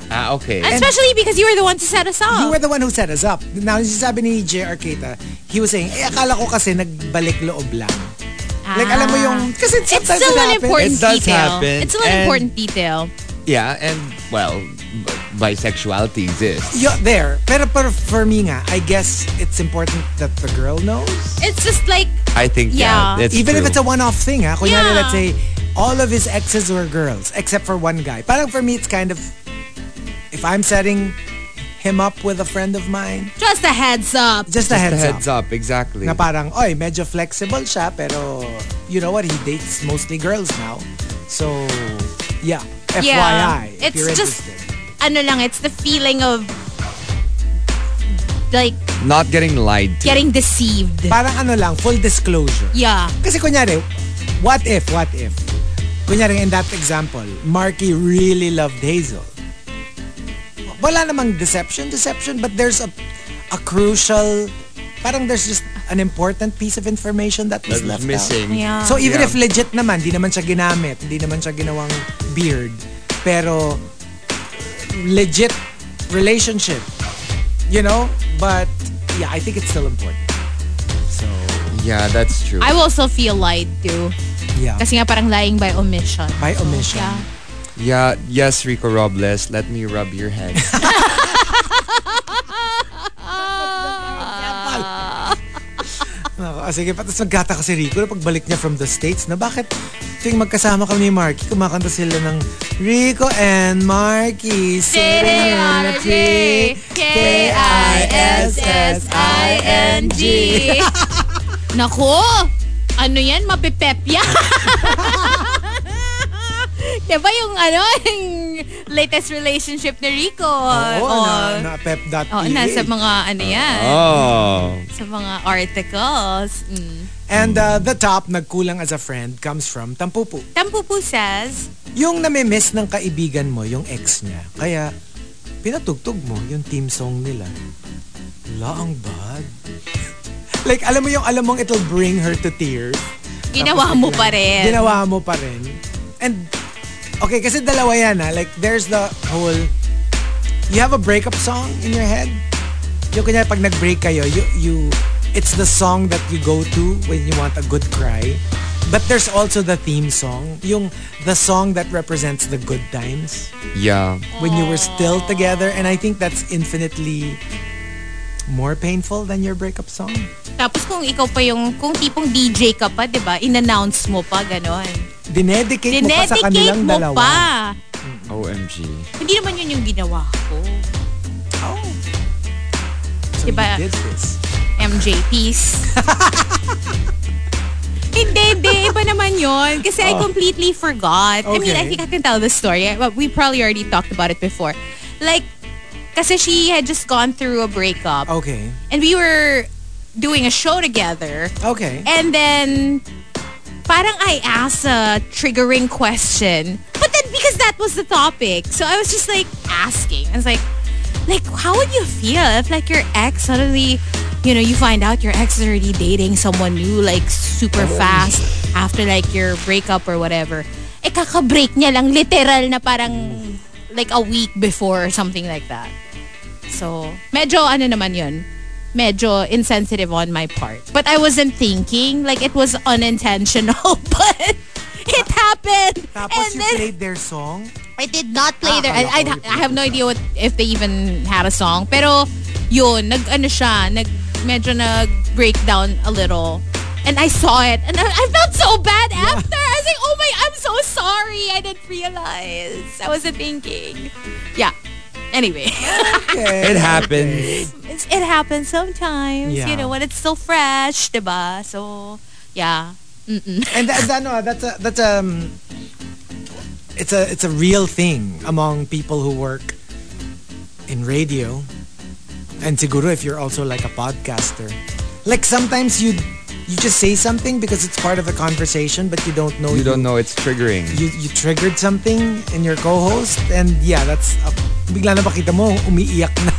Ah, okay. And especially because you were the one to set us up. You were the one who set us up. Now, sabi ni J.R. Keita, he was saying, akala ko kasi nagbalik loob lang. Ah. Like, alam mo yung, kasi sometimes it happens. It's still an important detail. It's still an important detail. Yeah, and, well, bisexuality exists. Yeah, there. Pero for me nga, I guess it's important that the girl knows. It's just like, I think, yeah. Even true. If it's a one-off thing, ha? Kunyari, let's say, all of his exes were girls, except for one guy. Parang for me, it's kind of, if I'm setting him up with a friend of mine, just a heads up. Just a heads up, exactly. Na parang, oy, medyo flexible siya, pero you know what? He dates mostly girls now. So, yeah. FYI. It's just, ano lang, it's the feeling of, like, not getting lied to. Getting deceived. Parang ano lang, full disclosure. Yeah. Kasi kunyari, What if? Kunyari, in that example, Markki really loved Hazel. Wala namang deception, but there's a crucial, parang there's just an important piece of information that was left missing. Out. Yeah. So even if legit naman, di naman siya ginamit, di naman siya ginawang beard, pero legit relationship, you know? But yeah, I think it's still important. So... yeah, that's true. I also feel lied to. Yeah. Kasi nga parang lying by omission. Yeah. Yes, Rico Robles. Let me rub your head. Sige, patas naggata kasi Rico na pagbalik niya from the States na bakit ting magkasama kami ni Markki, kumakanta sila ng Rico and Markki sitting on a tree, K-I-S-S-I-N-G. Nako! Ano yan? Mapipepya! Diba yung ano, yung latest relationship ni Rico? Oo, na-pep.ph. Oo, nasa mga ano yan. Sa mga articles. Mm. And the top, nagkulang as a friend, comes from Tampupu. Tampupu says, yung namimiss ng kaibigan mo, yung ex niya. Kaya, pinatugtog mo yung theme song nila. Laang bad. Like, alam mo yung alam mong it'll bring her to tears. Ginawa mo pa rin. Ginawa mo pa rin. And, okay, kasi dalawa yan ha. Like, there's the whole, you have a breakup song in your head. Yung kunyari, pag nag-break kayo, it's the song that you go to when you want a good cry. But there's also the theme song, yung the song that represents the good times. Yeah. When you were still together, and I think that's infinitely more painful than your breakup song. Tapos kung ikaw pa yung, kung tipong DJ ka pa, di ba? In-announce mo pa, ganon. Dinedicate mo pa sa kanilang dalawa. Mm-hmm. OMG. Hindi naman yun yung ginawa ko. Oh. So diba, you did this. MJPs. Hindi. Iba naman yun. Kasi I completely forgot. Okay. I mean, I think I can tell the story. We probably already talked about it before. Like, kasi she had just gone through a breakup. Okay. And we were doing a show together. Okay. And then, parang I asked a triggering question. But then, because that was the topic. So, I was just like, asking. I was like, how would you feel if, like, your ex suddenly, you know, you find out your ex is already dating someone new, like, super fast after, like, your breakup or whatever. Eh, kaka-break niya lang, literal na parang, like, a week before or something like that. So, medyo, ano naman yun, medyo insensitive on my part. But I wasn't thinking, like, it was unintentional, but it happened. Tapos and you then, played their song? I did not play their, I have no idea what, if they even had a song. Pero, yun, medyo nag-breakdown a little. And I saw it. And I felt so bad after. I was like, oh my, I'm so sorry. I didn't realize. I wasn't thinking. Yeah. Anyway. Okay. It happens. It happens sometimes. Yeah. You know, when it's still fresh, diba? So, yeah. Mm-mm. And that's a real thing among people who work in radio. And siguro if you're also like a podcaster. Like sometimes you just say something because it's part of the conversation, but you don't know it's triggering. You triggered something in your co-host, and yeah, that's bigla na pakita mo umiiyak na.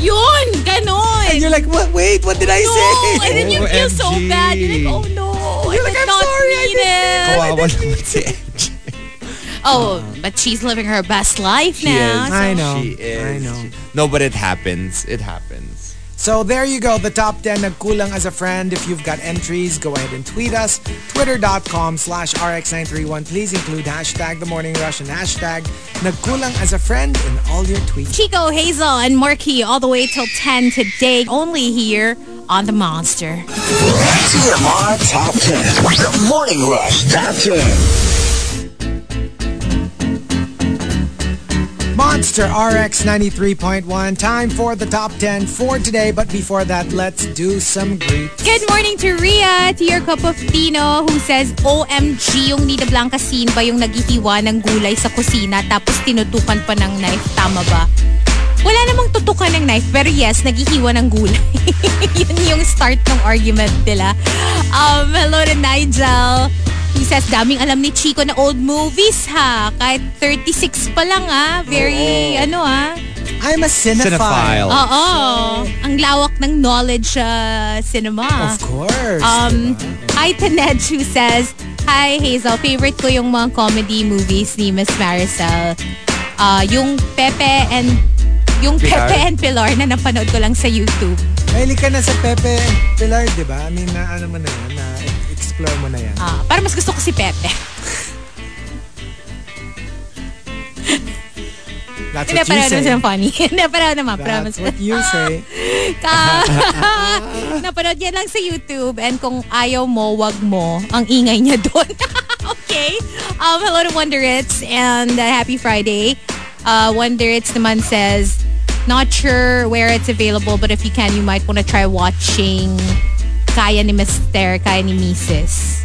Yun, ganon. And you're like, what? Wait, what did I say? And then you feel so bad. You're like, oh no, you're like, I'm sorry, I didn't. Kawawa naman si MJ. Oh, but she's living her best life now. She is. So. I know. She is. I know. No, but it happens. It happens. So there you go, the top 10 Nagkulang as a Friend. If you've got entries, go ahead and tweet us. Twitter.com/RX931. Please include hashtag The Morning Rush and hashtag Nagkulang as a Friend in all your tweets. Chico, Hazel, and Markki all the way till 10 today. Only here on The Monster. TMR Top 10. The Morning Rush Top 10. Monster RX 93.1. Time for the top 10 for today. But before that, let's do some greets. Good morning to Rhea, to your cup of Tino, who says, OMG, yung Nida Blanca scene ba yung naghihiwa ng gulay sa kusina tapos tinutukan pa ng knife? Tama ba? Wala namang tutukan ng knife, pero yes, naghihiwa ng gulay. Yun yung start ng argument nila. Hello to Nigel. He says, daming alam ni Chico na old movies ha. Kahit 36 pa lang ha. Very, I'm a cinephile. Oo. So, ang lawak ng knowledge cinema. Of course. Hi to Ned, who says, hi Hazel, favorite ko yung mga comedy movies ni Miss Maricel. Yung Pepe and Pilar na napanood ko lang sa YouTube. Mahilig ka na sa Pepe and Pilar, di ba? I mean, ano man na yan, explore mo na yan. Para mas gusto ko si Pepe. That's what you say. Napanood naman. That's what you say. Napanood yan lang sa YouTube, and kung ayaw mo, wag mo. Ang ingay niya doon. Okay. Hello to Wonderitz and happy Friday. Wonderitz naman says, not sure where it's available, but if you can, you might want to try watching Kaya ni Mr., Kaya ni Mrs.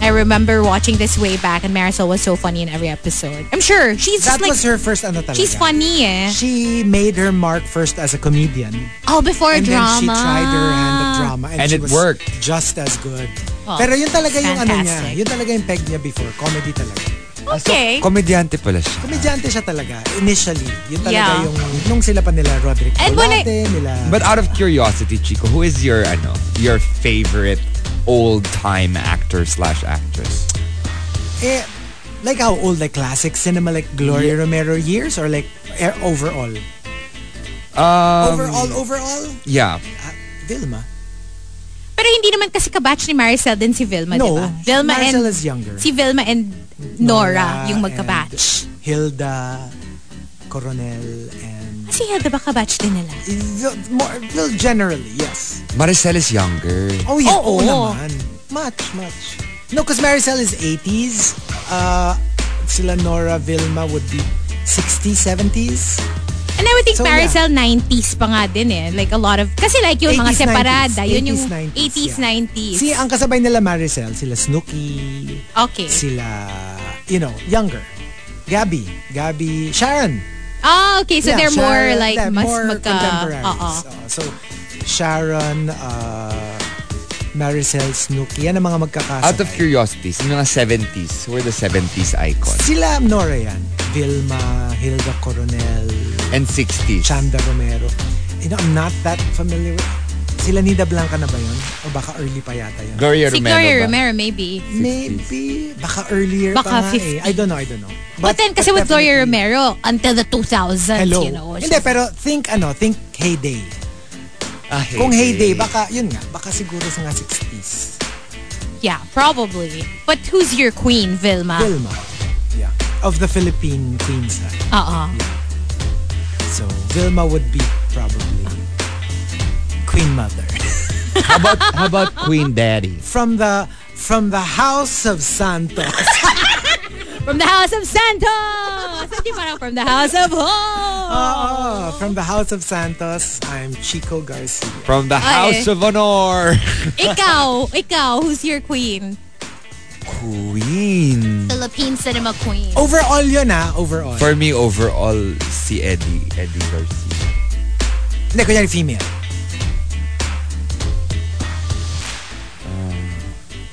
I remember watching this way back, and Maricel was so funny in every episode. I'm sure she's that was her first talaga. She's funny eh. She made her mark first as a comedian. Oh, before and drama. And then she tried her hand at drama, and it worked just as good. Well, pero yun talaga yung fantastic. Yun talaga yung peg niya before comedy talaga. Okay. So, komedyante pala siya. Komedyante siya talaga. Initially. Yun talaga yung, nung sila pa nila Roderick Colate, nila... But out of curiosity, Chico, who is your, ano, your favorite old-time actor slash actress? Eh, like how old? Like classic cinema, like Gloria Romero years? Or like overall? Overall? Yeah. Vilma. Pero hindi naman kasi kabatch ni Maricel din si Vilma, no, diba? Vilma Maricel and, is younger. Si Vilma and Nora yung magkabatch. Hilda, Coronel, and... Ah, si Hilda ba kabatch din nila? Well, generally, yes. Maricel is younger. Oh, yeah. Oo naman. Much. No, because Maricel is 80s. Sila Nora, Vilma would be 60s, 70s. And I would think so, Maricel 90s pa nga din eh. Like a lot of... Kasi like yung 80s, mga separada. 90s, yun yung 80s, 90s. See, ang kasabay nila Maricel, sila Snooki. Okay. Sila, you know, younger. Gabby, Sharon. Oh, okay. So yeah, they're Sharon, more like mas magka... contemporaries. So, Sharon, Maricel, Snooki. Yan ang mga magkakasabay. Out of curiosity, yung mga 70s. Who are the 70s icons? Sila Nora yan. Vilma, Hilda Coronel... And 60s. Chanda Romero. You know, I'm not that familiar with... Sila Nida Blanca na ba yun? O baka early pa yata yun? Gloria Romero, maybe. 60s. Maybe. Baka earlier baka pa 50. Eh. I don't know. But then, kasi with Gloria Romero, until the 2000s, hello. You know. Hindi, pero think heyday. Kung heyday, baka, yun nga, baka siguro sa nga 60s. Yeah, probably. But who's your queen, Vilma? Vilma. Yeah. Of the Philippine queens. Yeah. So, Vilma would be probably Queen Mother. How about Queen Daddy? From the House of Santos. From the House of Santos! Hindi parang from the House of Ho! Oh, from the House of Santos, I'm Chico Garcia. From the House of Honor. Ikaw, who's your queen? Queen. Philippine cinema queen. Overall yun overall. For me, overall, si Eddie Garcia. Hindi, kunyari female.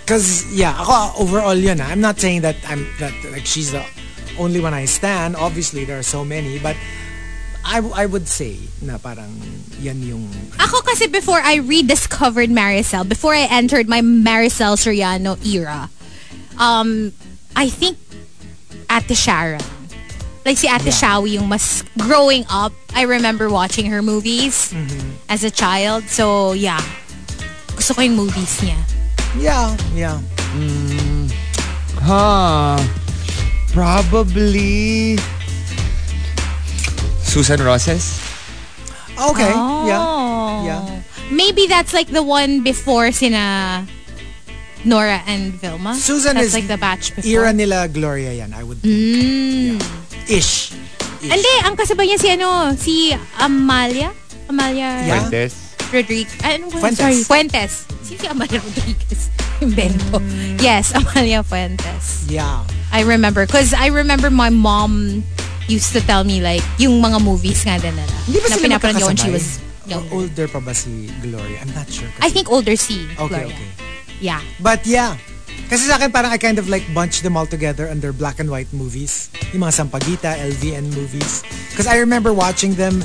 Because, ako overall yun . I'm not saying that I'm that like she's the only one I stan. Obviously, there are so many, but I would say na parang yan yung... Ako kasi before I rediscovered Maricel, before I entered my Maricel Soriano era, I think Ate Sharon. Like si Ate Shawi yung mas growing up. I remember watching her movies as a child. So, yeah. Gusto ko yung movies niya. Yeah. Probably... Susan Roses? Okay. Oh. Yeah. Maybe that's like the one before sina... Nora and Vilma. Susan that's is like the batch before. Era nila Gloria yan, I would think. Ish. Hindi, ang kasabay niya si Amalia. Fuentes. Rodriguez. Fuentes. Si Amalia Rodriguez. Invento. Yes, Amalia Fuentes. Yeah. I remember my mom used to tell me like, yung mga movies nga din nila. Hindi ba na pinapanood yun, she was younger. Or older pa ba si Gloria? I'm not sure. I think older si Gloria. Okay. Yeah. But yeah. Kasi sa akin parang I kind of like bunch them all together under black and white movies. Yung mga Sampaguita, LVN movies. Because I remember watching them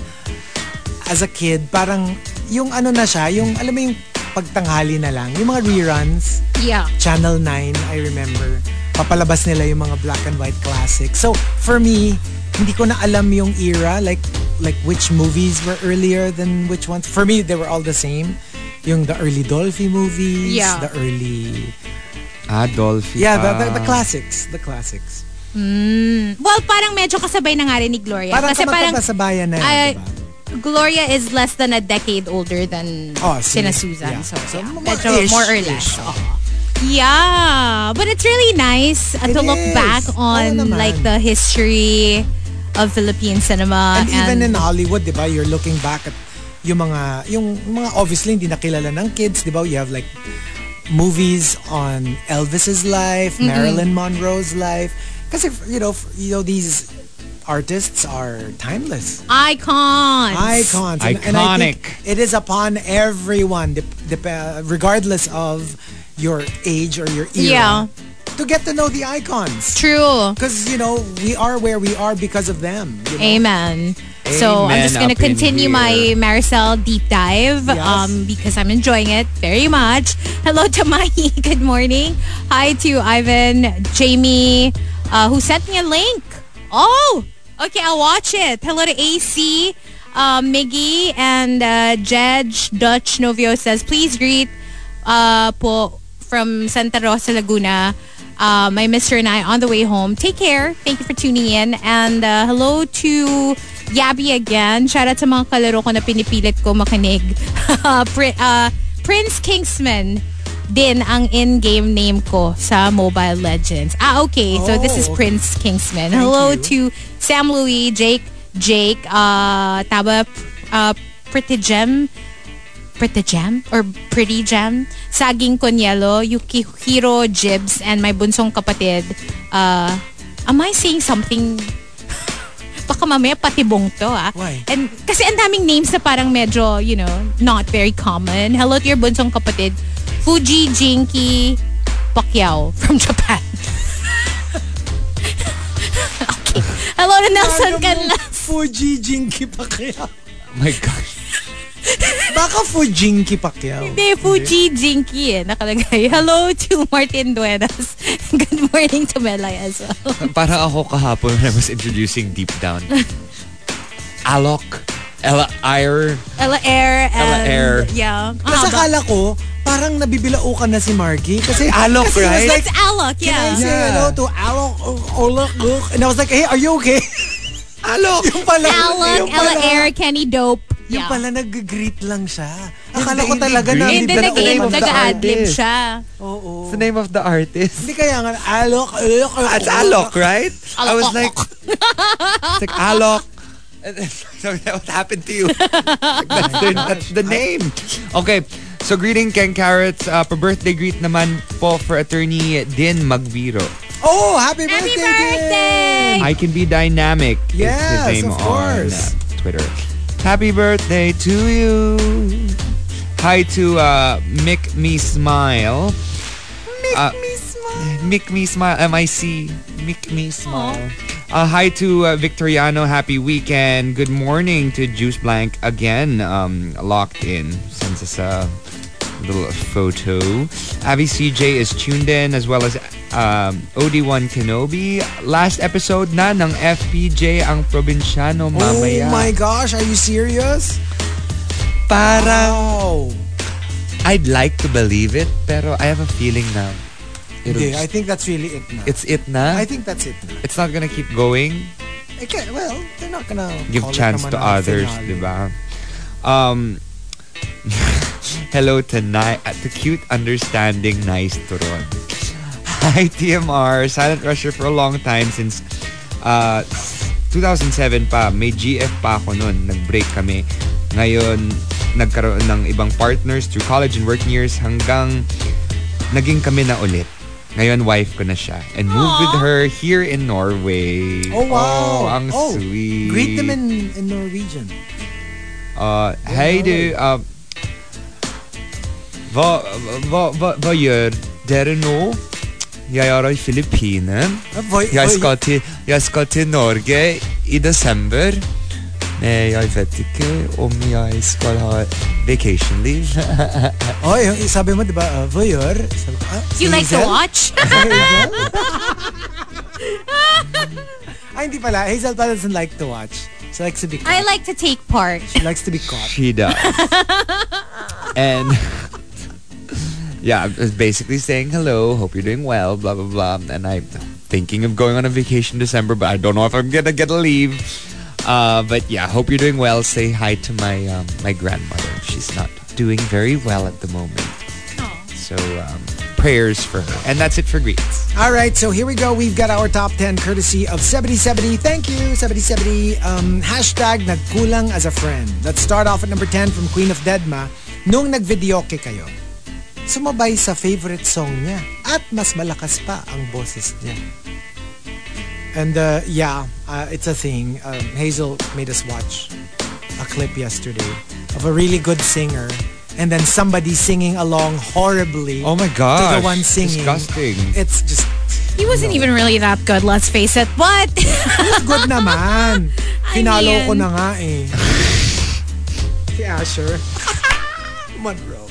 as a kid. Parang yung na siya, yung alam mo yung pagtanghali na lang. Yung mga reruns. Yeah. Channel 9, I remember. Papalabas nila yung mga black and white classics. So for me, hindi ko na alam yung era. Like which movies were earlier than which ones. For me, they were all the same. Yung the early Dolphy movies, the early... Dolphy. Yeah, the classics. Well, parang medyo kasabay na nga rin ni Gloria. Parang kasabayan na yun, diba? Gloria is less than a decade older than sina Susan. Yeah. So more or less. Yeah, but it's really nice to look back on like the history of Philippine cinema. And even in Hollywood, diba, you're looking back at yung mga obviously hindi nakilala ng kids, di ba? You have like movies on Elvis's life, Marilyn Monroe's life. Kasi you know these artists are timeless. Icons. And I think it is upon everyone regardless of your age or your era to get to know the icons. True. Because, you know, we are where we are because of them. You know? Amen. So I'm just going to continue my Maricel deep dive because I'm enjoying it very much. Hello to Mahi. Good morning. Hi to Ivan, Jamie, who sent me a link. Oh, okay. I'll watch it. Hello to AC, Miggy, and Jedge Dutch Novio says, please greet po from Santa Rosa, Laguna. My mister and I on the way home. Take care. Thank you for tuning in. And hello to Yabi again. Shout out to mga kalaro ko na pinipilit ko makinig. Prince Kingsman din ang in-game name ko sa Mobile Legends. Ah, okay. So this is Prince Kingsman. Hello to Sam Louie, Jake, Taba, Pretty Gem, Saging Conyelo, Yukihiro Jibs, and my bunsong kapatid. Am I saying something? Baka mamaya patibong to, ah. Why? And, kasi ang daming names na parang medyo, you know, not very common. Hello to your bunsong kapatid, Fuji Jinky Pacquiao from Japan. Okay. Hello to Nelson Canlas. Fuji Jinky Pacquiao. Oh my gosh. Baka Fujinki Pacquiao. Hindi, Fuji Jinky eh, nakalagay. Hello to Martin Duenas. Good morning to Melay as well. Parang ako kahapon when I was introducing Deep Down. Alok, Ella Air. Yeah. Kasi akala ko, parang nabibilao ka na si Marky. Kasi Alok, kasi right? That's like, Alok, yeah. Can I say hello to Alok? Olok. And I was like, hey, are you okay? Alok! Alok, Ella Air, Kenny Dope. Yung pala nag-greet lang siya. Akala ko talaga na hindi na nag-adlib siya. Oo. It's the name of the artist. Hindi kaya nga, Alok. It's Alok, right? Alok. I was like, it's like, Alok. What happened to you? That's the name. Okay. So, greeting Ken Carrots. Pa-birthday greet naman po for attorney Din Magbiro. Oh, happy birthday! I Can Be Dynamic. Yes, his name of course. On Twitter. Happy birthday to you. Hi to Mick Me Smile. Mick Me Smile. Hi to Victoriano. Happy weekend. Good morning to Juice Blank again. Locked in since it's a little photo. Abby CJ is tuned in as well as OD1 Kenobi. Last episode na ng FPJ ang Provinciano mamaya. Oh my gosh, are you serious? Parang I'd like to believe it, pero I have a feeling now. Yeah, I think that's really it na. It's it na? I think that's it na. It's not gonna keep going? Okay, well, they're not gonna give chance to others, diba? Hello tonight at the cute understanding nice turon. Hi TMR, silent rusher for a long time since 2007 pa. May GF pa ako noon. Nag-break kami. Ngayon, nagkaroon ng ibang partners through college and working years hanggang naging kami na ulit. Ngayon, wife ko na siya. And moved with her here in Norway. Oh, wow. Oh, ang sweet. Greet them in Norwegian. Hey, du. Hva gjør dere nå? Jeg i Filippinene. Jeg skal til Norge I desember. Men jeg vet ikke om jeg skal ha vacation leave. Oi, sabi mo, diba, hva gjør? You like to watch? Ay, hindi pala. Hazel pala doesn't like to watch. She likes to be caught. I like to take part. She likes to be caught. She does. And... yeah, I was basically saying hello, hope you're doing well, blah, blah, blah. And I'm thinking of going on a vacation in December, but I don't know if I'm going to get a leave. But yeah, hope you're doing well. Say hi to my my grandmother. She's not doing very well at the moment. Aww. So prayers for her. And that's it for greets. All right, so here we go. We've got our top 10 courtesy of Sebedi Sebedi. Thank you, Sebedi Sebedi. Hashtag nagkulang as a friend. Let's start off at number 10 from Queen of Dedma. Nung nagvideoke kayo. Sumabay sa favorite song niya at mas malakas pa ang boses niya. And it's a thing. Hazel made us watch a clip yesterday of a really good singer and then somebody singing along horribly. Oh my gosh. To the one singing. Disgusting. It's just He wasn't even really that good, let's face it. But good naman. Pinalo ko na nga eh. Si Asher Monroe.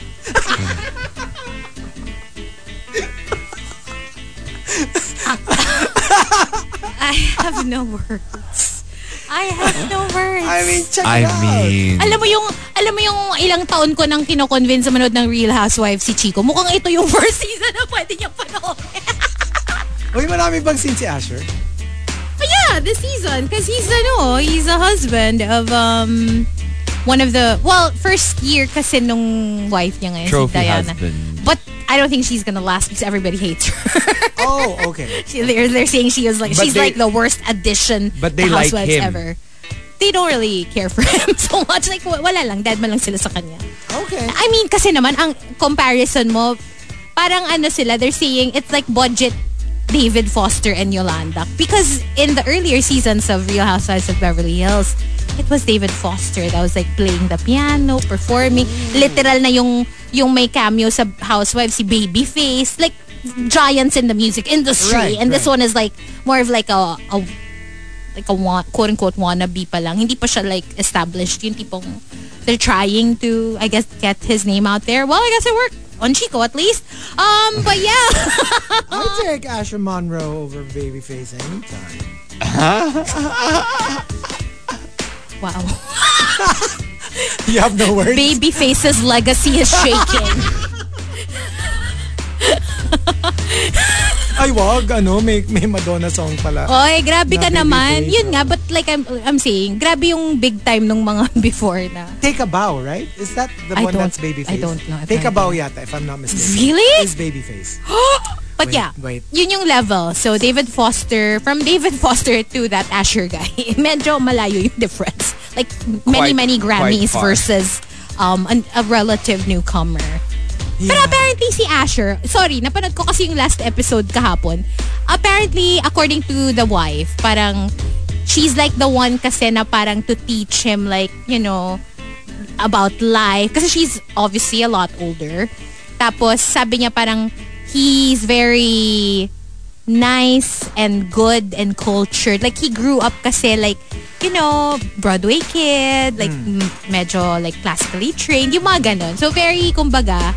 I have no words. I mean, check it out. Alam mo yung ilang taon ko nang kino-convince sa manood ng Real Housewives si Chico. Mukhang ito yung first season na pwede niya panoorin. Uy, marami bang scene si Asher? But yeah, this season. Because he's a husband of one of the, well, first year kasi nung wife niya ngayon, trophy si Diana. Husband. But I don't think she's gonna last because everybody hates her. Oh, okay. They're saying she was like, but she's like the worst addition but they to Housewives like him. Ever. They don't really care for him so much. Like, wala lang. Dead man lang sila sa kanya. Okay. I mean, kasi naman, ang comparison mo, parang sila, they're saying it's like budget David Foster and Yolanda. Because in the earlier seasons of Real Housewives of Beverly Hills, it was David Foster that was like playing the piano, performing. Literal na yung may cameo sa Housewives, si Babyface. Like, giants in the music industry. Right, and this one is like, more of like a quote-unquote wannabe pa lang. Hindi pa siya like established. Yung tipong, they're trying to, I guess, get his name out there. Well, I guess it worked. On Chico at least. But yeah. I'll take Asher Monroe over Babyface anytime. Wow. You have no words? Babyface's legacy is shaking. Ay, wag. May Madonna song pala. Oy, grabe na ka naman. Face, yun nga, but like I'm saying, grabe yung big time nung mga before na. Take a Bow, right? Is that the one that's Babyface? I don't know. Take a Bow yata, if I'm not mistaken. Really? It's Babyface. But wait, yeah, yun yung level. So, from David Foster to that Asher guy, medyo malayo yung difference. Like, many Grammys versus a relative newcomer. Yeah. Pero apparently si Asher, sorry, napanood ko kasi yung last episode kahapon. Apparently, according to the wife, parang she's like the one kasi na parang to teach him like, about life. Kasi she's obviously a lot older. Tapos sabi niya parang he's very nice and good and cultured. Like he grew up kasi like, Broadway kid, like medyo like classically trained. Yung mga ganun. So very, kumbaga,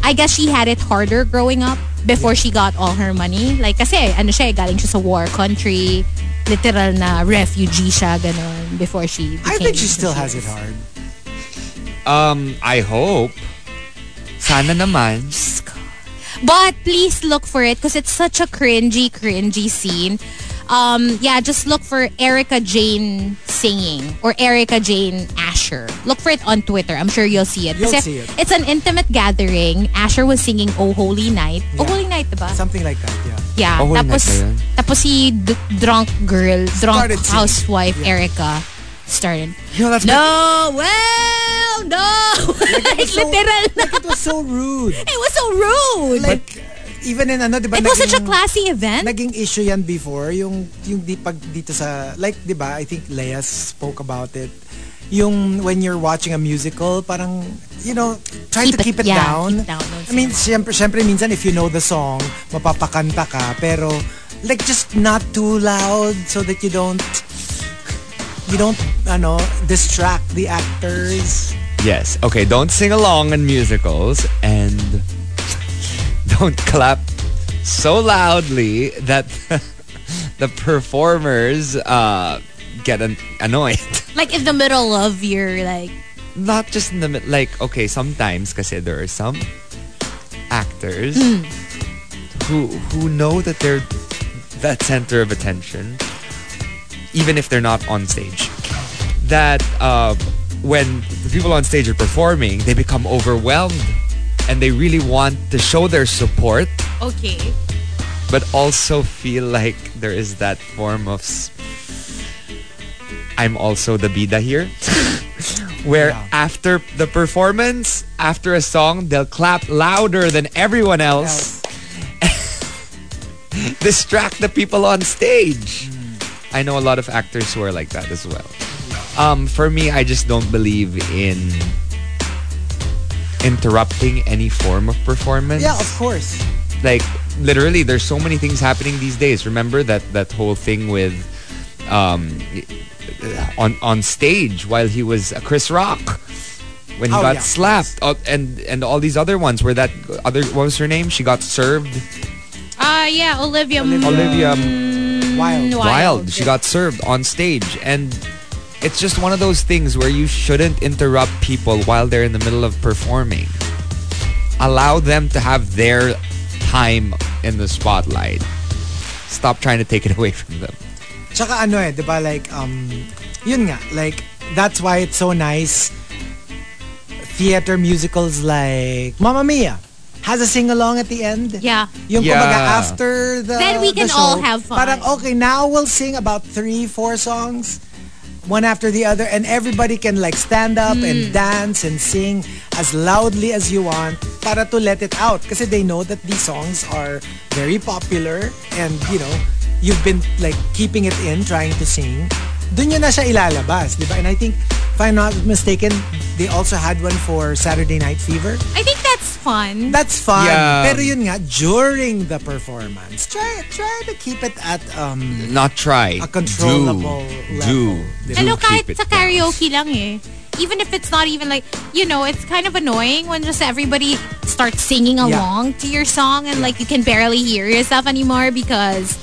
I guess she had it harder growing up before she got all her money. Like, kasi, galing siya sa war country. Literal na refugee siya, ganun, before she became... I think she still has it hard. I hope. Sana naman. But please look for it because it's such a cringy scene. Just look for Erica Jane singing or Erica Jane Asher. Look for it on Twitter. I'm sure you'll see it. It's an intimate gathering. Asher was singing Oh Holy Night. Yeah. Oh Holy Night, diba? Something like that, yeah. Yeah. Oh, tapos si drunk housewife Erica started. That's no, well, no. Like literal. Like it was so rude. Like, even in diba, it was such a classy event. Naging issue yan before, yung di pag dito sa, like, diba, I think Lea spoke about it. Yung when you're watching a musical, parang, try to keep it down. I mean, syempre minsan, if you know the song, mapapakanta ka, pero, like, just not too loud so that you don't distract the actors. Yes. Okay, don't sing along in musicals, and... don't clap so loudly that the performers get annoyed. Like in the middle of your like... Not just in the middle. Like, okay, sometimes kasi there are some actors who know that they're that center of attention even if they're not on stage. That when the people on stage are performing, they become overwhelmed. And they really want to show their support. Okay. But also feel like there is that form of... I'm also the bida here. Where after the performance, after a song, they'll clap louder than everyone else. Distract the people on stage. I know a lot of actors who are like that as well. For me, I just don't believe in... interrupting any form of performance. Yeah, of course. Like, literally, there's so many things happening these days. Remember that whole thing with on stage while he was Chris Rock when he got slapped, and all these other ones where that other, what was her name? She got served. Yeah, Olivia Wilde. She got served on stage, and it's just one of those things where you shouldn't interrupt people while they're in the middle of performing. Allow them to have their time in the spotlight. Stop trying to take it away from them. Tsaka ano eh, 'di ba, like yun nga, like that's why it's so nice theater musicals like Mamma Mia has a sing-along at the end. Yeah. Yung kumbaga after the show. Then we can all have fun. Parang, okay, now we'll sing about 3-4 songs, one after the other, and everybody can like stand up and dance and sing as loudly as you want para to let it out. Kasi they know that these songs are very popular and, you know, you've been like keeping it in, trying to sing. Dun yun na siya ilalabas, di ba? And I think, if I'm not mistaken, they also had one for Saturday Night Fever. I think that's fun. That's fun. Yeah. Pero yun nga, during the performance, try to keep it at not try, a controllable level. Do. Ano, kahit sa karaoke lang eh. Even if it's not even like, you know, it's kind of annoying when just everybody starts singing along to your song and like you can barely hear yourself anymore because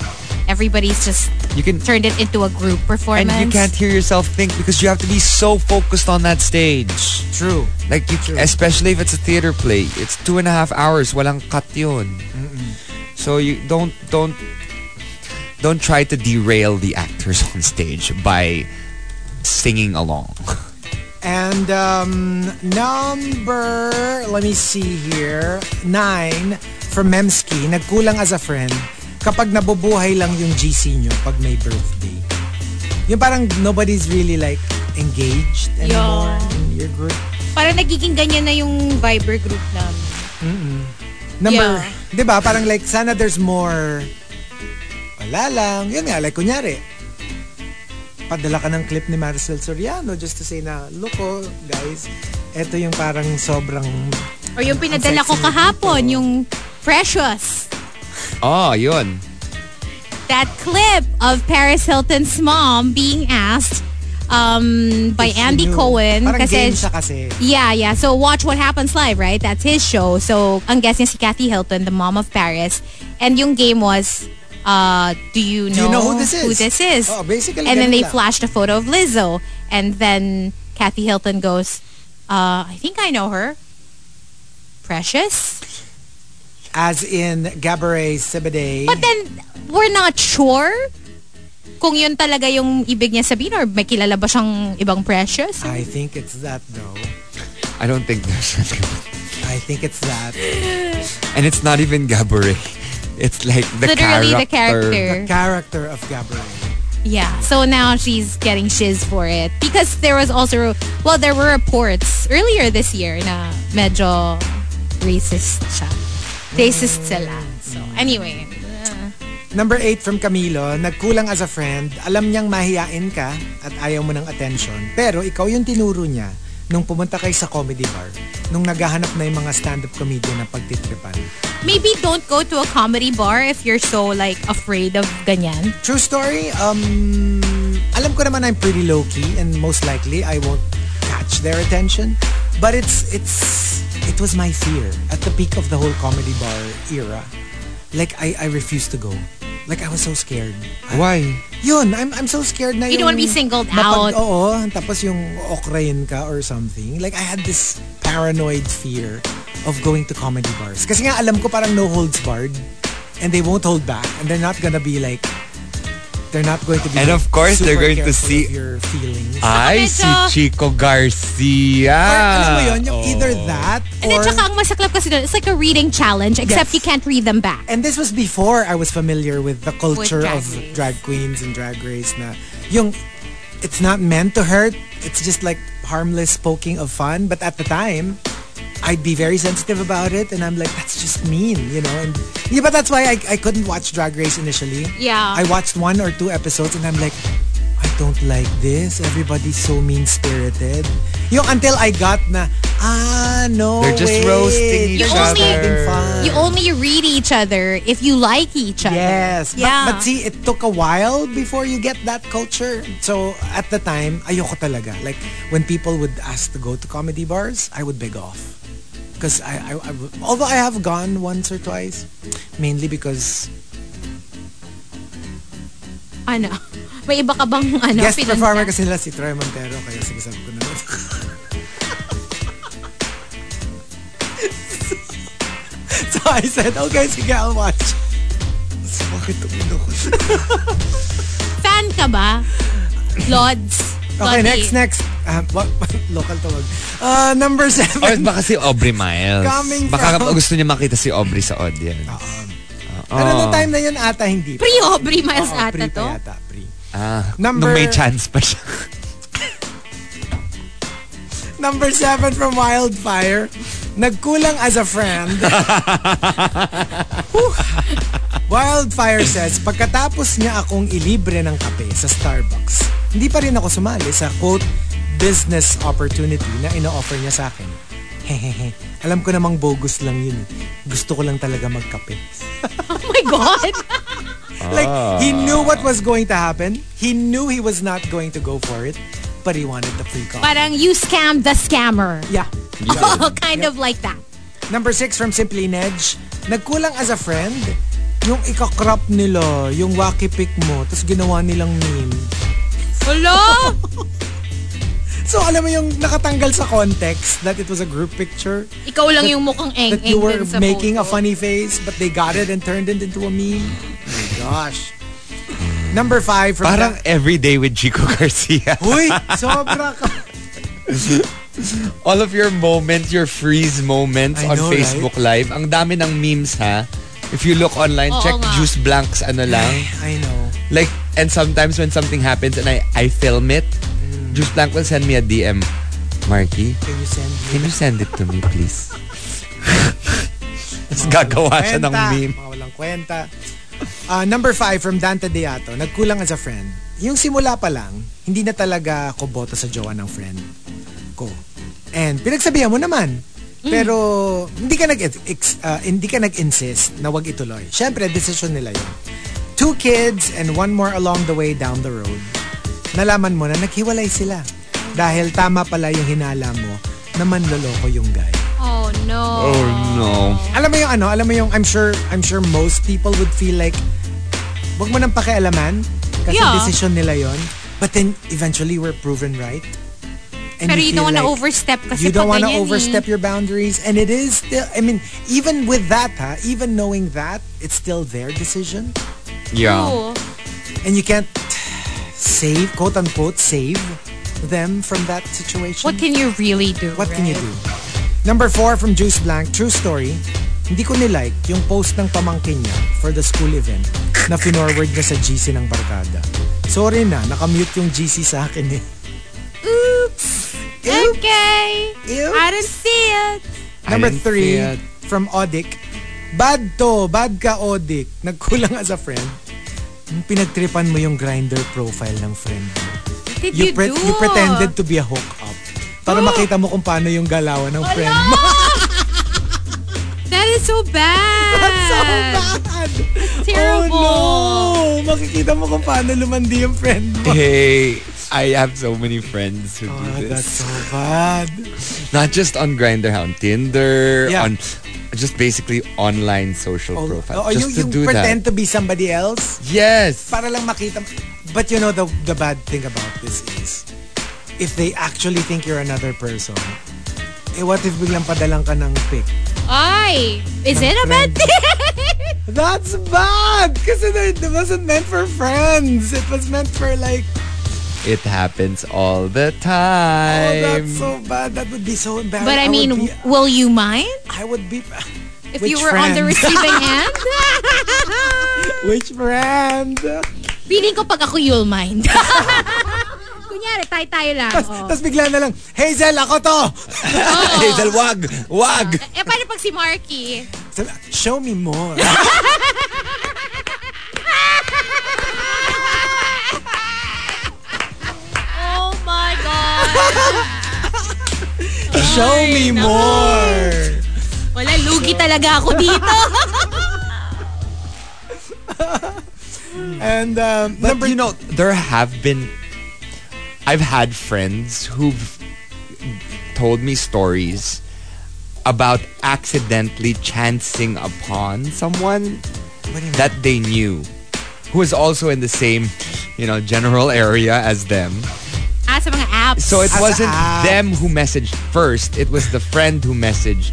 everybody's just turned it into a group performance. And you can't hear yourself think because you have to be so focused on that stage. True. Like, especially if it's a theater play. It's 2.5 hours. Walang cut yun. Mm-mm. So you don't try to derail the actors on stage by singing along. And number, let me see here, 9 from Memski, nagkulang as a friend kapag nabubuhay lang yung GC nyo pag may birthday. Yung parang nobody's really like engaged anymore in your group. Parang nagiging ganyan na yung Viber group namin. Mm-mm. Number, diba? Parang like, sana there's more. Wala lang. Yun nga, like kunyari, padala ka ng clip ni Maricel Soriano just to say na, look oh, guys, eto yung parang sobrang... Or yung pinadala ko kahapon, yung Precious. Oh, yun. That clip of Paris Hilton's mom being asked by Andy Cohen. Parang kasi, game siya kasi. Yeah. So watch What Happens Live, right? That's his show. So ang guest niya si Kathy Hilton, the mom of Paris. And yung game was, do you know who this is? Oh, basically. And then they flashed a photo of Lizzo. And then Kathy Hilton goes, I think I know her. Precious? As in Gabriel Sidibe. But then, we're not sure kung yun talaga yung ibig niya sabihin or may kilala ba siyang ibang Precious? Or? I think it's that though. I don't think there's that. I think it's that. And it's not even Gabriel. It's like the character. The character of Gabriel. Yeah. So now she's getting shiz for it. Because there was also, well, there were reports earlier this year na medyo racist siya. Racist sila. So, anyway. Number 8 from Camilo, nagkulang as a friend, alam niyang mahihain ka at ayaw mo ng attention. Pero ikaw yung tinuro niya nung pumunta kayo sa comedy bar, nung naghahanap na yung mga stand-up comedian na pagtitripan. Maybe don't go to a comedy bar if you're so like afraid of ganyan. True story, alam ko naman I'm pretty low-key and most likely I won't catch their attention. But it was my fear at the peak of the whole comedy bar era. Like I refused to go. Like I was so scared. Why? Yun, I'm so scared na. You don't want to be singled out. Oo, tapos yung okrayin ka or something. Like I had this paranoid fear of going to comedy bars. Kasi nga alam ko parang no holds barred and they won't hold back and they're not gonna be like And of course, they're going to see... your feelings. I see Chico Garcia. Or, alam mo yun, yung either that or... And then, tsaka ang masaklap kasi doon, it's like a reading challenge, except you can't read them back. And this was before I was familiar with the culture of drag queens and drag race na yung, it's not meant to hurt, it's just like harmless poking of fun. But at the time, I'd be very sensitive about it and I'm like, that's just mean, you know. And yeah, but that's why I couldn't watch Drag Race initially. Yeah. I watched 1 or 2 episodes and I'm like, I I don't like this. Everybody's so mean-spirited. Yung until I got na, no way. They're just roasting each other. You only read each other if you like each other. Yes. Yeah. But see, it took a while before you get that culture. So, at the time, ayoko talaga. Like, when people would ask to go to comedy bars, I would beg off. Because although I have gone once or twice, mainly because... Ano? May iba ka bang ano? Guest performer kasi nila si Troy Montero, kaya sinasabi ko na. So I said, okay, sige, I'll watch. So bakit tumino ko? Fan ka ba? Lods. Okay, next. Local tawag. Number 7. Or baka si Aubrey Miles. Coming baka from... gusto niya makita si Aubrey sa audience. Pero no time na yun ata, hindi. Pre-Aubrey Miles ata to? Pre. Number... Nung may chance pa siya. Number 7 from Wildfire. Nagkulang as a friend. Wildfire says, pagkatapos niya akong ilibre ng kape sa Starbucks, hindi pa rin ako sumali sa quote, business opportunity na ino-offer niya sa akin. Hehehe. Alam ko namang bogus lang yun. Gusto ko lang talaga magkape. Oh my God! Like, he knew what was going to happen. He knew he was not going to go for it. But he wanted the free coffee. Parang you scammed the scammer. Yeah. Oh, kind of like that. Number 6 from Simply Nedge. Nagkulang as a friend. Yung ikakrap nila, yung wacky pic mo, tapos ginawa nilang meme. Hello? So, alam mo yung nakatanggal sa context that it was a group picture. Ikaw lang yung mukhang eng-eng that you were making a funny face but they got it and turned it into a meme. Oh my gosh. Number 5. From parang Everyday with Chico Garcia. Uy, sobra ka. All of your moments, your freeze moments on Facebook Live. Ang dami ng memes, ha? If you look online, check Juice Blank's ano lang. I know. Like, and sometimes when something happens and I film it, Juice Blank will send me a DM. Marky, can you send it to me, please? Tapos gagawa siya ng meme. Mga walang kwenta. Number 5 from Dante Deato. Nagkulang as a friend. Yung simula pa lang, hindi na talaga ko boto sa jowa ng friend ko. And pinagsabihan mo naman. Pero hindi ka nag-insist na wag ituloy. Siyempre, decision nila yun. 2 kids and 1 more along the way down the road. Nalaman mo na naghiwalay sila. Dahil tama pala yung hinala mo na manloloko yung guy. Oh no. Oh no. Alam mo yung I'm sure most people would feel like wag mo nang pakialaman kasi decision nila yon. But then eventually we're proven right. And pero you don't want to overstep kasi you don't want to overstep your boundaries and it is still, I mean, even with that, ha, even knowing that, it's still their decision. Yeah. Ooh. And you can't save, quote unquote, save them from that situation. What can you really do? What can you do? Number 4 from Juice Blank, true story. Hindi ko nilike yung post ng pamangkin niya for the school event na finorward niya sa GC ng barkada. Sorry na, nakamute yung GC sa akin eh. Oops! Okay! Oops. I didn't see it! Number 3 from Odic. Bad ka Odic. Nagkulang as a friend. Pinagtripan mo yung Grindr profile ng friend mo. You pretended to be a hookup para makita mo kung paano yung galawan ng friend mo. That is so bad. That's so bad. That's terrible. Oh no. Makikita mo kung paano lumandi yung friend mo. Hey, I have so many friends who do this. That's so bad. Not just on Grindr, on Tinder, on just basically online social profile. Or just you pretend to be somebody else. Yes. Para lang makita. But you know, the bad thing about this is, if they actually think you're another person, what if biglang padalang ka ng pic? Ay! Is it a bad thing? That's bad! Kasi it wasn't meant for friends. It was meant for like... It happens all the time. Oh, that's so bad. That would be so embarrassing. But I mean, will you mind? I would be... If you were on the receiving end? Which friend? Feeling ko pag ako, you'll mind. Kunyari, tayo lang. Tapos bigla na lang, Hazel, ako to! Hazel, wag! Paano pag si Marky? Show me more. Show me more. Wala, lugi talaga ako dito. And but you know, there have been, I've had friends who've told me stories about accidentally chancing upon someone that they knew who was also in the same, you know, general area as them. Sa mga apps. So it wasn't them who messaged first, it was the friend who messaged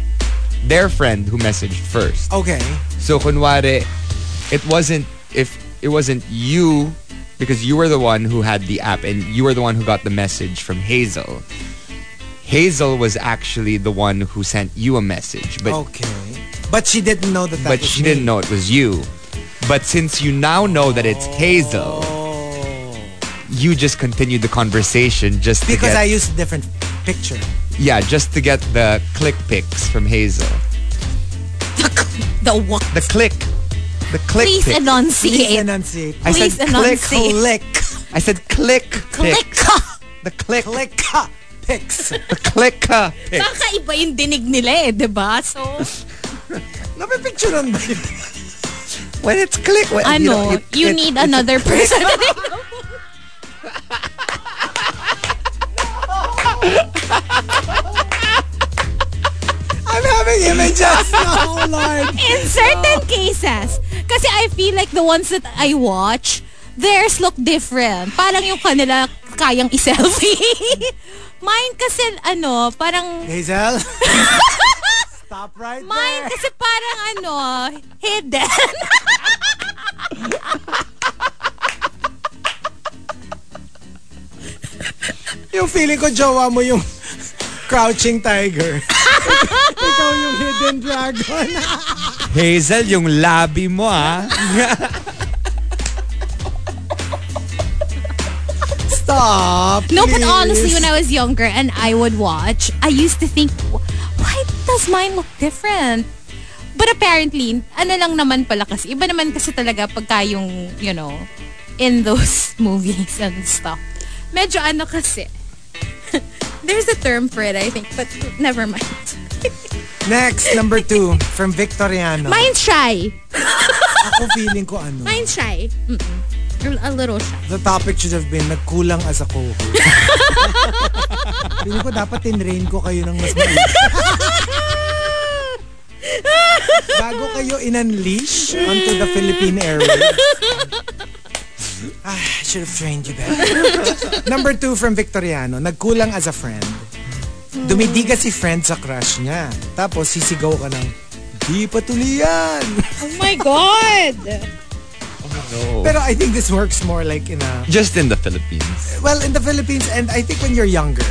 their friend who messaged first. Okay. So kunwari, it wasn't you, because you were the one who had the app and you were the one who got the message from Hazel. Hazel was actually the one who sent you a message. But, okay. But she didn't know that was she me. Didn't know it was you. But since you now know that it's Hazel, you just continued the conversation just because I used a different picture. Yeah, just to get the click pics from Hazel. The what? The click. The click. Please pic. Enunciate. Please enunciate. I Please said enunciate. Click. Click. I said click. Click. The click. Click. Pics. The click. Pics. Nakakaiba yung dinig nila eh, diba? So, napipicturean ba yun? When it's click. When, ano, you know, you need another person. I'm having images now, Lord. In certain cases, kasi I feel like the ones that I watch, theirs look different. Parang yung kanila kayang i-selfie. Mine kasi ano, parang Hazel. Stop right there. Mine kasi parang ano, hidden. Yung feeling ko, jowa mo yung crouching tiger. Ikaw yung hidden dragon. Hazel, yung labi mo, ah. Stop, please. No, but honestly, when I was younger and I would watch, I used to think, why does mine look different? But apparently, ano lang naman pala kasi. Iba naman kasi talaga pagka yung, you know, in those movies and stuff. Medyo ano kasi. There's a term for it, I think, but never mind. Next, number 2, from Victoriano. Mine's shy. Ako feeling ko ano. Mine's shy. Mm-mm. A little shy. The topic should have been, nagkulang as a co-host. Feeling ko dapat tinrain ko kayo ng mas maliit. Bago kayo in-unleash onto the Philippine airwaves. I should have trained you better. Number 2 from Victoriano. Nagkulang as a friend. Dumidiga si friend sa crush niya. Tapos sisigaw ka ng, di patulian! Oh my God! Oh no. Pero I think this works more like in a... Just in the Philippines. Well, in the Philippines, and I think when you're younger.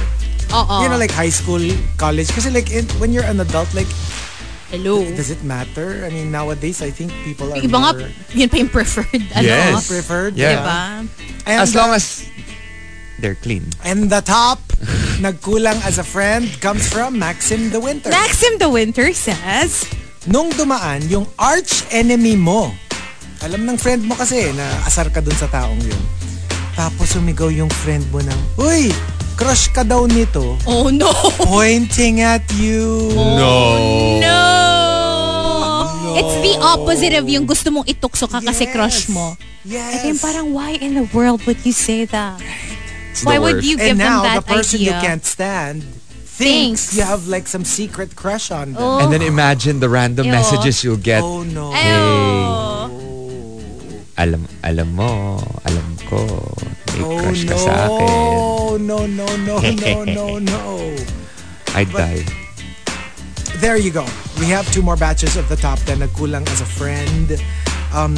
You know, like high school, college. Kasi like when you're an adult, like... Hello. Does it matter? I mean, nowadays, I think people are iba more... Iba nga, yun pa yung preferred. Ano? Yes. Preferred. Yeah. Diba? And as long as they're clean. And the top, nagkulang as a friend, comes from Maxim the Winter. Maxim the Winter says, nung dumaan, yung arch-enemy mo. Alam ng friend mo kasi na asar ka dun sa taong yun. Tapos umigaw yung friend mo ng, uy! Crush ka daw nito. Oh no! Pointing at you. Oh, no! It's the opposite of yung gusto mong itukso ka kasi crush mo. Yes. Again, parang why in the world would you say that? It's why would you give them that idea? And now, the person you can't stand thinks you have like some secret crush on them. Oh. And then imagine the random messages you'll get. Oh no! Hey, alam mo, alam ko, may crush ka sa akin. No. I'd die. There you go. We have 2 more batches of the top 10. Nagkulang as a friend.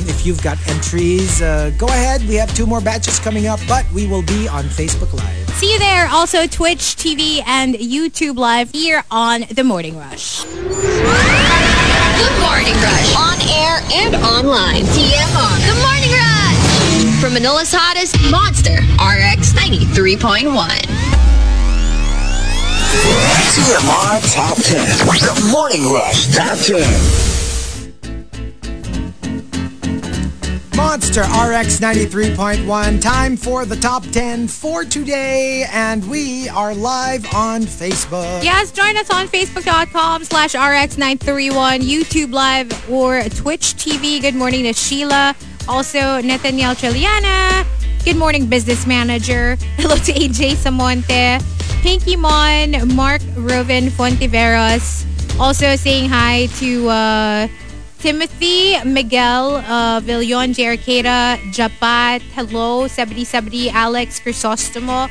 If you've got entries, go ahead. We have 2 more batches coming up, but we will be on Facebook Live. See you there. Also Twitch TV and YouTube Live here on The Morning Rush. The Morning Rush. On air and online. TMR. The Morning Rush. From Manila's hottest, Monster, RX93.1. TMR Top 10. The Morning Rush Top 10. Monster, RX 93.1. Time for the top 10 for today, and we are live on Facebook. Yes, join us on Facebook.com/RX931, YouTube Live, or Twitch TV. Good morning to Sheila. Also, Nathaniel Chiliana. Good morning, business manager. Hello to AJ Samonte, Pinky Mon, Mark Rovin Fontiveros. Also saying hi to Timothy, Miguel, Villon, Jericata, Japat. Hello, Sebedi Sebedi, Alex Crisostomo.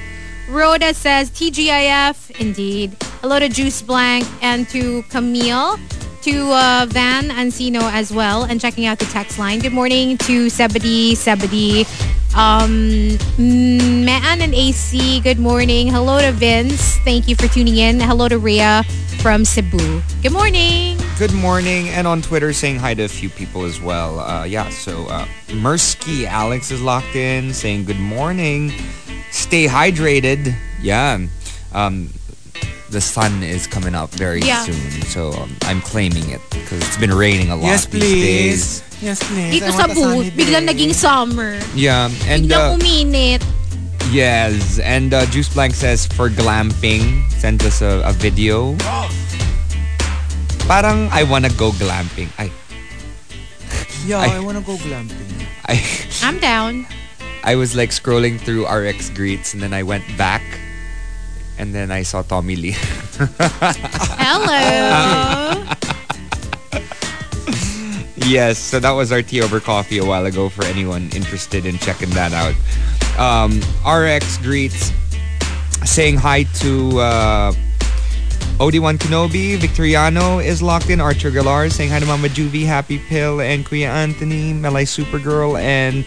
Rhoda says, TGIF, indeed. Hello to Juice Blank and to Camille, to Van Ancino as well, and checking out the text line. Good morning to Sebedi Sebedi, Mean and AC. Good morning. Hello to Vince. Thank you for tuning in. Hello to Rhea from Cebu. Good morning. Good morning. And on Twitter, saying hi to a few people as well. So Mersky Alex is locked in, saying good morning. Stay hydrated. Yeah. The sun is coming up very soon. So I'm claiming it because it's been raining a lot these days. Yes, please. Dito sa Cebu, biglang naging summer. Yeah. And biglang uminit. Yes. And Juice Blank says, for glamping, sent us a video. Parang I wanna go glamping. I wanna go glamping. I'm down. I was like scrolling through RX Greets, and then I went back, and then I saw Tommy Lee. Hello. Yes, so that was our tea over coffee a while ago for anyone interested in checking that out. RX Greets saying hi to OD1 Kenobi. Victoriano is locked in. Archer Galar saying hi to Mama Juvie, Happy Pill, and Kuya Anthony. Melay Supergirl and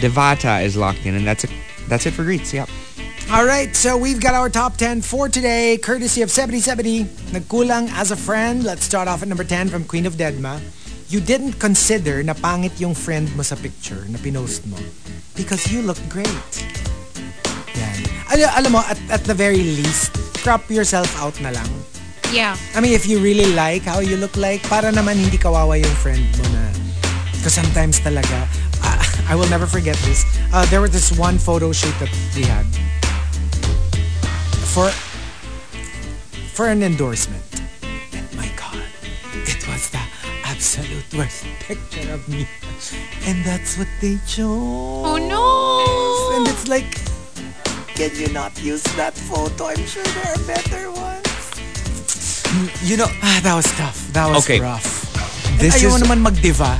Devata is locked in. And that's it for Greets. Yep. All right, so we've got our top 10 for today, courtesy of Sebedi Sebedi. Nagkulang as a friend. Let's start off at number 10 from Queen of Dedma. You didn't consider na pangit yung friend mo sa picture na pinost mo because you look great. Yan. Alam mo, at the very least, crop yourself out na lang. Yeah. I mean, if you really like how you look like, para naman hindi kawawa yung friend mo na. Because sometimes talaga, I will never forget this. There was this one photo shoot that we had for an endorsement. And my God, it was the absolute worst picture of me. And that's what they chose. Oh no! And it's like, can you not use that photo? I'm sure there are better ones. You know, that was tough. That was rough. Ayaw naman magdiva.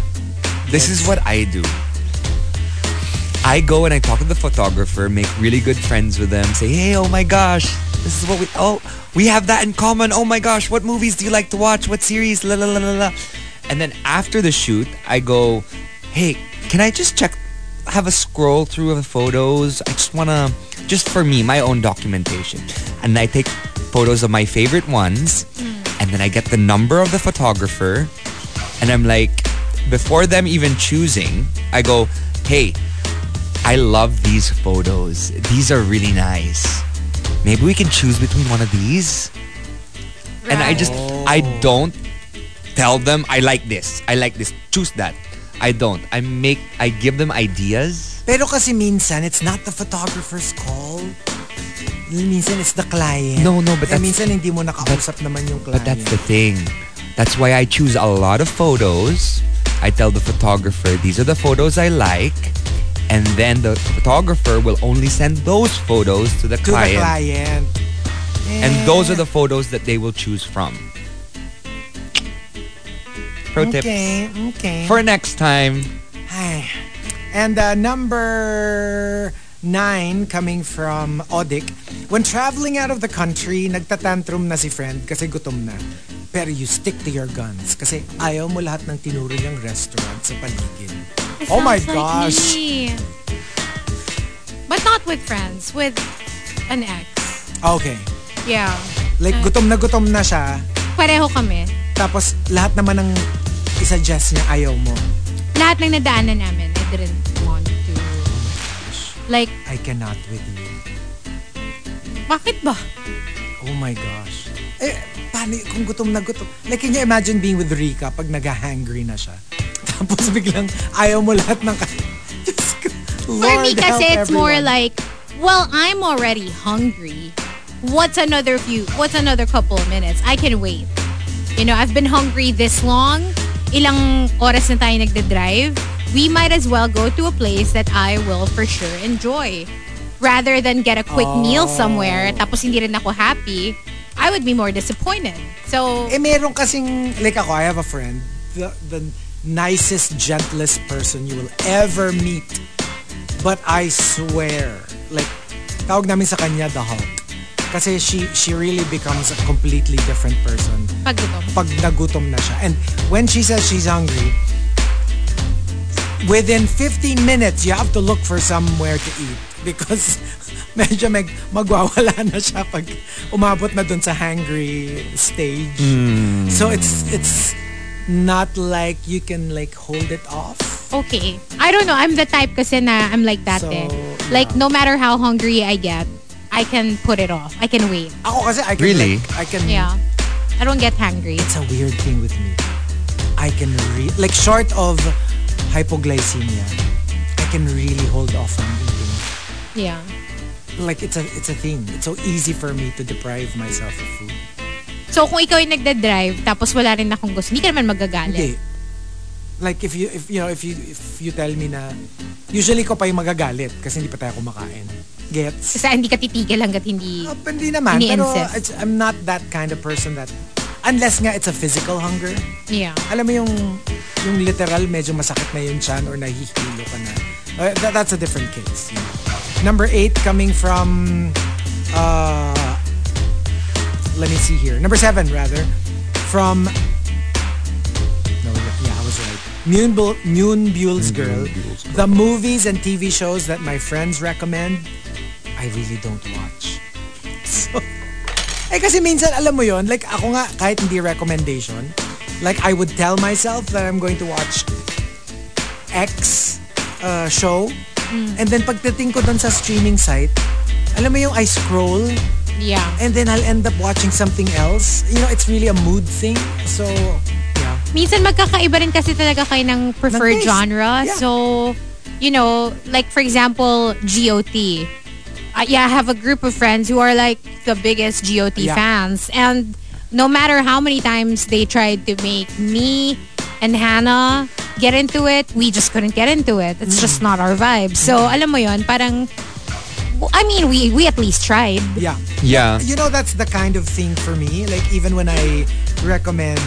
This is what I do. I go and I talk to the photographer, make really good friends with them, say, hey, oh my gosh, this is what we have that in common. Oh my gosh, what movies do you like to watch? What series? La la la la la. And then after the shoot, I go, hey, can I just have a scroll through of the photos? I just want to, just for me, my own documentation. And I take photos of my favorite ones, and then I get the number of the photographer, and I'm like, before them even choosing, I go, hey, I love these photos. These are really nice. Maybe we can choose between one of these. Right. And I don't tell them I like this. Choose that. I don't. I give them ideas. Pero kasi minsan, it's not the photographer's call. Minsan, it's the client. No, but that's... Minsan, hindi mo nakausap naman yung client. But that's the thing. That's why I choose a lot of photos. I tell the photographer, these are the photos I like. And then the photographer will only send those photos to the client. Yeah. And those are the photos that they will choose from. Pro tip. For next time. Hi. And number 9 coming from Odic. When traveling out of the country, nagtatantrum na si friend kasi gutom na. Pero you stick to your guns kasi ayaw mo lahat ng tinuro niyang restaurant sa paligid. Oh my gosh. Me. But not with friends, with an ex. Okay. Yeah. Like gutom na siya. Pareho kami. Tapos lahat naman ng isuggest niya ayaw mo. Lahat ng nadaanan namin, I didn't want to. Like I cannot with you. Bakit ba? Oh my gosh. Eh, paano kung gutom na gutom? Like can you imagine being with Rika pag nag-hangry na siya? Tapos biglang ayaw mo lahat ng... For me kasi it's more like, well, I'm already hungry. What's another couple of minutes? I can wait. You know, I've been hungry this long. Ilang oras na tayo nagde-drive. We might as well go to a place that I will for sure enjoy. Rather than get a quick meal somewhere, tapos hindi rin ako happy, I would be more disappointed. So... meron kasing, like ako, I have a friend, the nicest, gentlest person you will ever meet. But I swear, like, tawag namin sa kanya the Hulk. Kasi she really becomes a completely different person. Pag nagutom na siya. And when she says she's hungry, within 15 minutes, you have to look for somewhere to eat. Because medyo magwawala na siya pag umabot na dun sa hangry stage. Mm. So it's not like you can like hold it off. Okay. I don't know. I'm the type kasi na I'm like that so, eh. Like no matter how hungry I get, I can put it off. I can wait. Ako kasi I can really? Like, I can... Yeah. I don't get hangry. It's a weird thing with me. I can like short of hypoglycemia, I can really hold off on eating. Yeah. Like it's a thing. It's so easy for me to deprive myself of food. So kung ikaw ay nagda-drive tapos wala rin akong gusto, hindi ka naman magagalit. Hindi. Like if you tell me na usually ko pa yung magagalit kasi hindi pa tayo kumakain. Gets? Kasi hindi ka titigil hangga't hindi. Hindi naman. Pero I'm not that kind of person that unless nga it's a physical hunger. Yeah. Alam mo yung literal medyo masakit na yung tiyan or nahihilo ka na. That's a different case. You know? Number 8 coming from, let me see here. Number 7 rather, from, no, yeah, I was right. Moonbule's Girl. The movies and TV shows that my friends recommend, I really don't watch. So, kasi minsan alam mo yon, like ako nga kahit hindi recommendation, like I would tell myself that I'm going to watch X show. And then pagdating ko dun sa streaming site, alam mo yung I scroll, yeah, and then I'll end up watching something else. You know, it's really a mood thing. So, yeah. Minsan magkakaiba rin kasi talaga kayo ng preferred genre. Yeah. So, you know, like for example, GOT. Yeah, I have a group of friends who are like the biggest GOT fans. And no matter how many times they tried to make me and Hannah get into it, we just couldn't get into it. It's just not our vibe. So, alam mo yun, parang, I mean, we at least tried. Yeah. Yeah. You know, that's the kind of thing for me. Like, even when I recommend,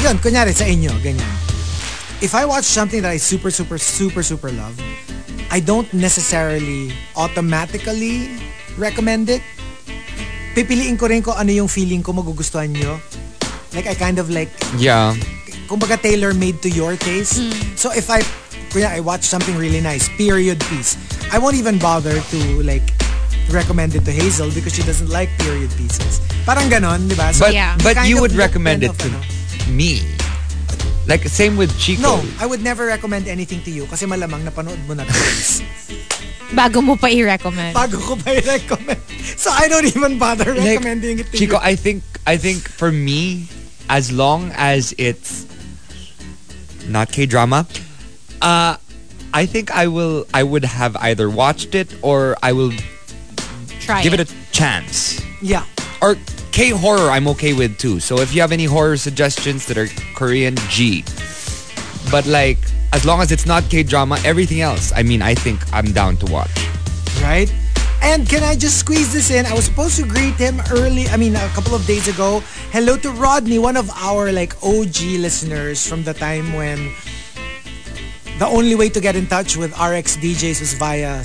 yun, kunyari sa inyo, ganyan. If I watch something that I super, super, super, super love, I don't necessarily automatically recommend it. Pipiliin ko rin ko ano yung feeling ko magugustuhan nyo. Like, I kind of like... Yeah. Kumbaga tailor-made to your taste. Mm. So if I watch something really nice, period piece, I won't even bother to like recommend it to Hazel because she doesn't like period pieces. Parang ganon, di ba? So but you would recommend it to me. Like same with Chico. No, I would never recommend anything to you kasi malamang napanood mo na twice. Bago mo pa i-recommend. Bago ko pa i-recommend. So I don't even bother recommending like, it to Chico, you. Chico, I think for me, as long as it's not K-drama, I think I would have either watched it or I will give it a chance. Yeah. Or K-horror I'm okay with too. So if you have any horror suggestions that are Korean, G. But like, as long as it's not K-drama, everything else, I mean, I think I'm down to watch. Right? And can I just squeeze this in? I was supposed to greet him a couple of days ago. Hello to Rodney, one of our like OG listeners from the time when the only way to get in touch with RX DJs was via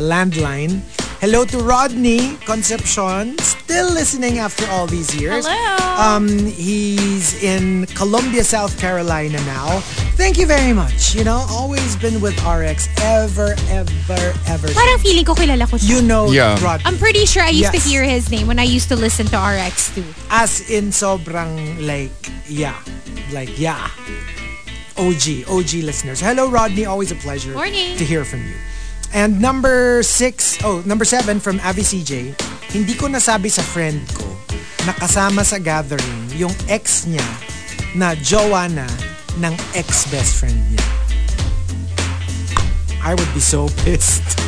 landline. Hello to Rodney Concepcion, still listening after all these years. Hello. He's in Columbia, South Carolina now. Thank you very much. You know, always been with RX ever. Parang feeling ko kilala ko siya. You know, yeah. Rodney. I'm pretty sure I used to hear his name when I used to listen to RX too. As in sobrang like OG listeners. Hello Rodney, always a pleasure to hear from you. And number 7 from Avi CJ, hindi ko nasabi sa friend ko na kasama sa gathering yung ex niya na Joanna ng ex-best friend niya. I would be so pissed.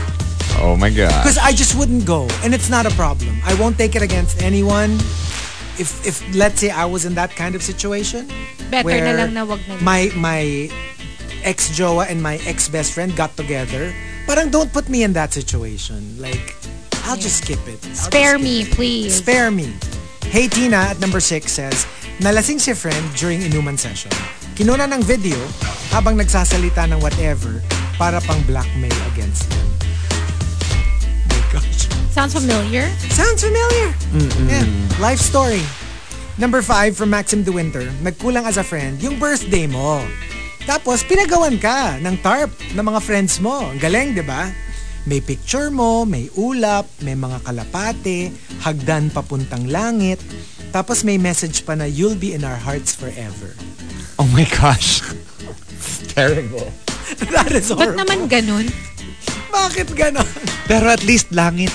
Oh my God. Because I just wouldn't go. And it's not a problem. I won't take it against anyone. If let's say I was in that kind of situation. Better na lang na wag na lang. My ex-jowa and my ex-best friend got together. Parang don't put me in that situation. Like, I'll just skip it. Spare me, please. Spare me. Hey Tina at number 6 says, nalasing si friend during inuman session. Kinuna ng video habang nagsasalita ng whatever para pang blackmail against them. Oh my gosh. Sounds familiar. Mm-mm. Yeah, life story. Number 5 from Maxim De Winter, nagkulang as a friend yung birthday mo. Tapos pinagawan ka ng tarp ng mga friends mo. Ang galing, di ba? May picture mo, may ulap, may mga kalapate, hagdan papuntang langit. Tapos may message pa na, you'll be in our hearts forever. Oh my gosh. Terrible. That is horrible. Ba't naman ganun? Bakit ganun? Pero at least langit.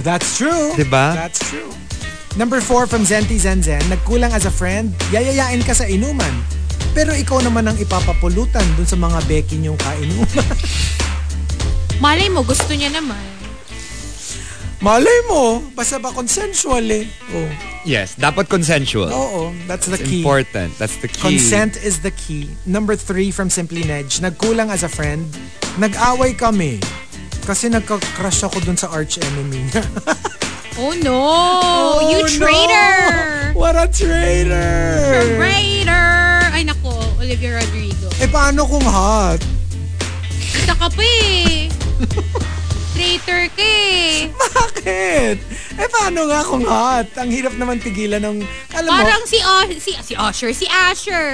That's true. Diba? That's true. Number 4 from Zenti Zenzen, nagkulang as a friend, yayayain ka sa inuman. Pero ikaw naman ang ipapapulutan dun sa mga beki niyong kainuman. Malay mo, gusto niya naman. Malay mo, basta ba consensual eh. Oh. Yes, dapat consensual. Oo, that's the key. Important, that's the key. Consent is the key. Number 3 from Simply Nedge, nagkulang as a friend, nag-away kami kasi nagka-crush ako dun sa arch-enemy niya. Oh no! Oh, you traitor! No. What a traitor! Traitor! Ay nako, Olivia Rodrigo. Eh paano kung hot? Kita ka pa eh. Traitor ka eh. Bakit? Eh, paano nga kung hot? Ang hirap naman tigilan ng, alam mo? Parang si Asher.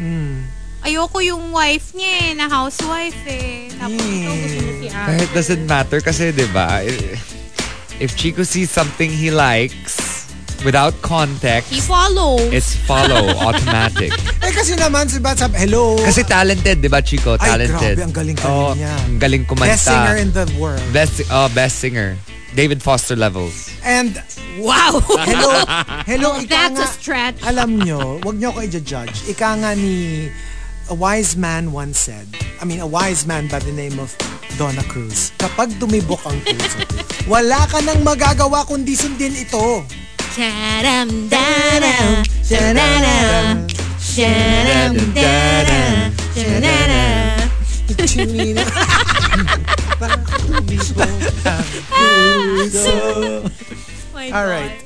Mm. Ayoko yung wife niya eh, na housewife eh. Tapos ito, gusto niya si Asher. It doesn't matter kasi, diba? If Chico sees something he likes, without context, he follows. It's follow, automatic. Eh, kasi naman, si Batsab, hello. Kasi talented, diba, Chico? Talented. Ay, grabe, ang galing niya. Ang galing kumanta. Best singer in the world. Best singer. David Foster levels. And, wow! Hello, ika nga. That's a stretch. Alam nyo, wag nyo ko i-judge. Ika nga ni, a wise man once said, a wise man by the name of Donna Cruz, kapag tumibok ang puso, wala ka nang magagawa kundi sundin ito. Charam-dara, charam-dara, charam-dara, charam-dara. Itumina. All right.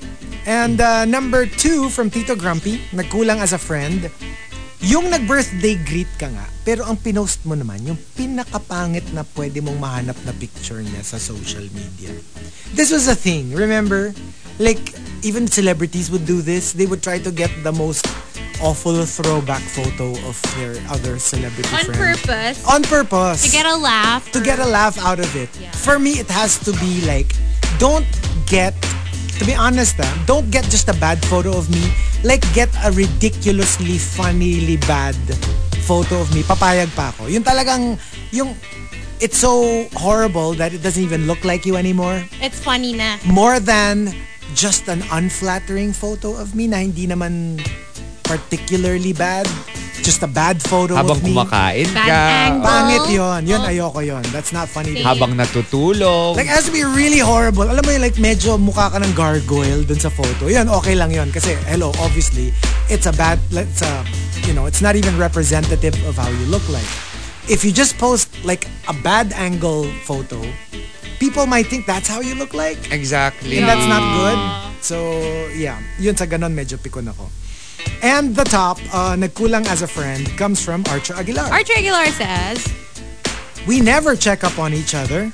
And number 2 from Tito Grumpy, nagkulang as a friend, yung nag-birthday greet ka nga, pero ang pinost mo naman, yung pinakapangit na pwede mong mahanap na picture niya sa social media. This was a thing, remember? Like, even celebrities would do this. They would try to get the most awful throwback photo of their other celebrity friend. On purpose. To get a laugh. Out of it. Yeah. For me, it has to be like, to be honest, don't get just a bad photo of me. Like, get a ridiculously, funnily bad photo of me. Papayag pa ako. Yung talagang, it's so horrible that it doesn't even look like you anymore. It's funny na. More than just an unflattering photo of me na hindi naman particularly bad. Just a bad photo habang of me. Habang kumakain ka. Pangit yun. Ayoko yun. That's not funny. Habang natutulog. Like, it has to be really horrible. Alam mo yun, like, medyo mukha ka ng gargoyle dun sa photo. Yun, okay lang yun. Kasi, hello, obviously, it's not even representative of how you look like. If you just post, like, a bad angle photo, people might think that's how you look like. Exactly. And that's not good. So, yeah. Yun sa ganon, medyo pikon ako. And the top, nagkulang as a friend, comes from Archer Aguilar. Archer Aguilar says, we never check up on each other,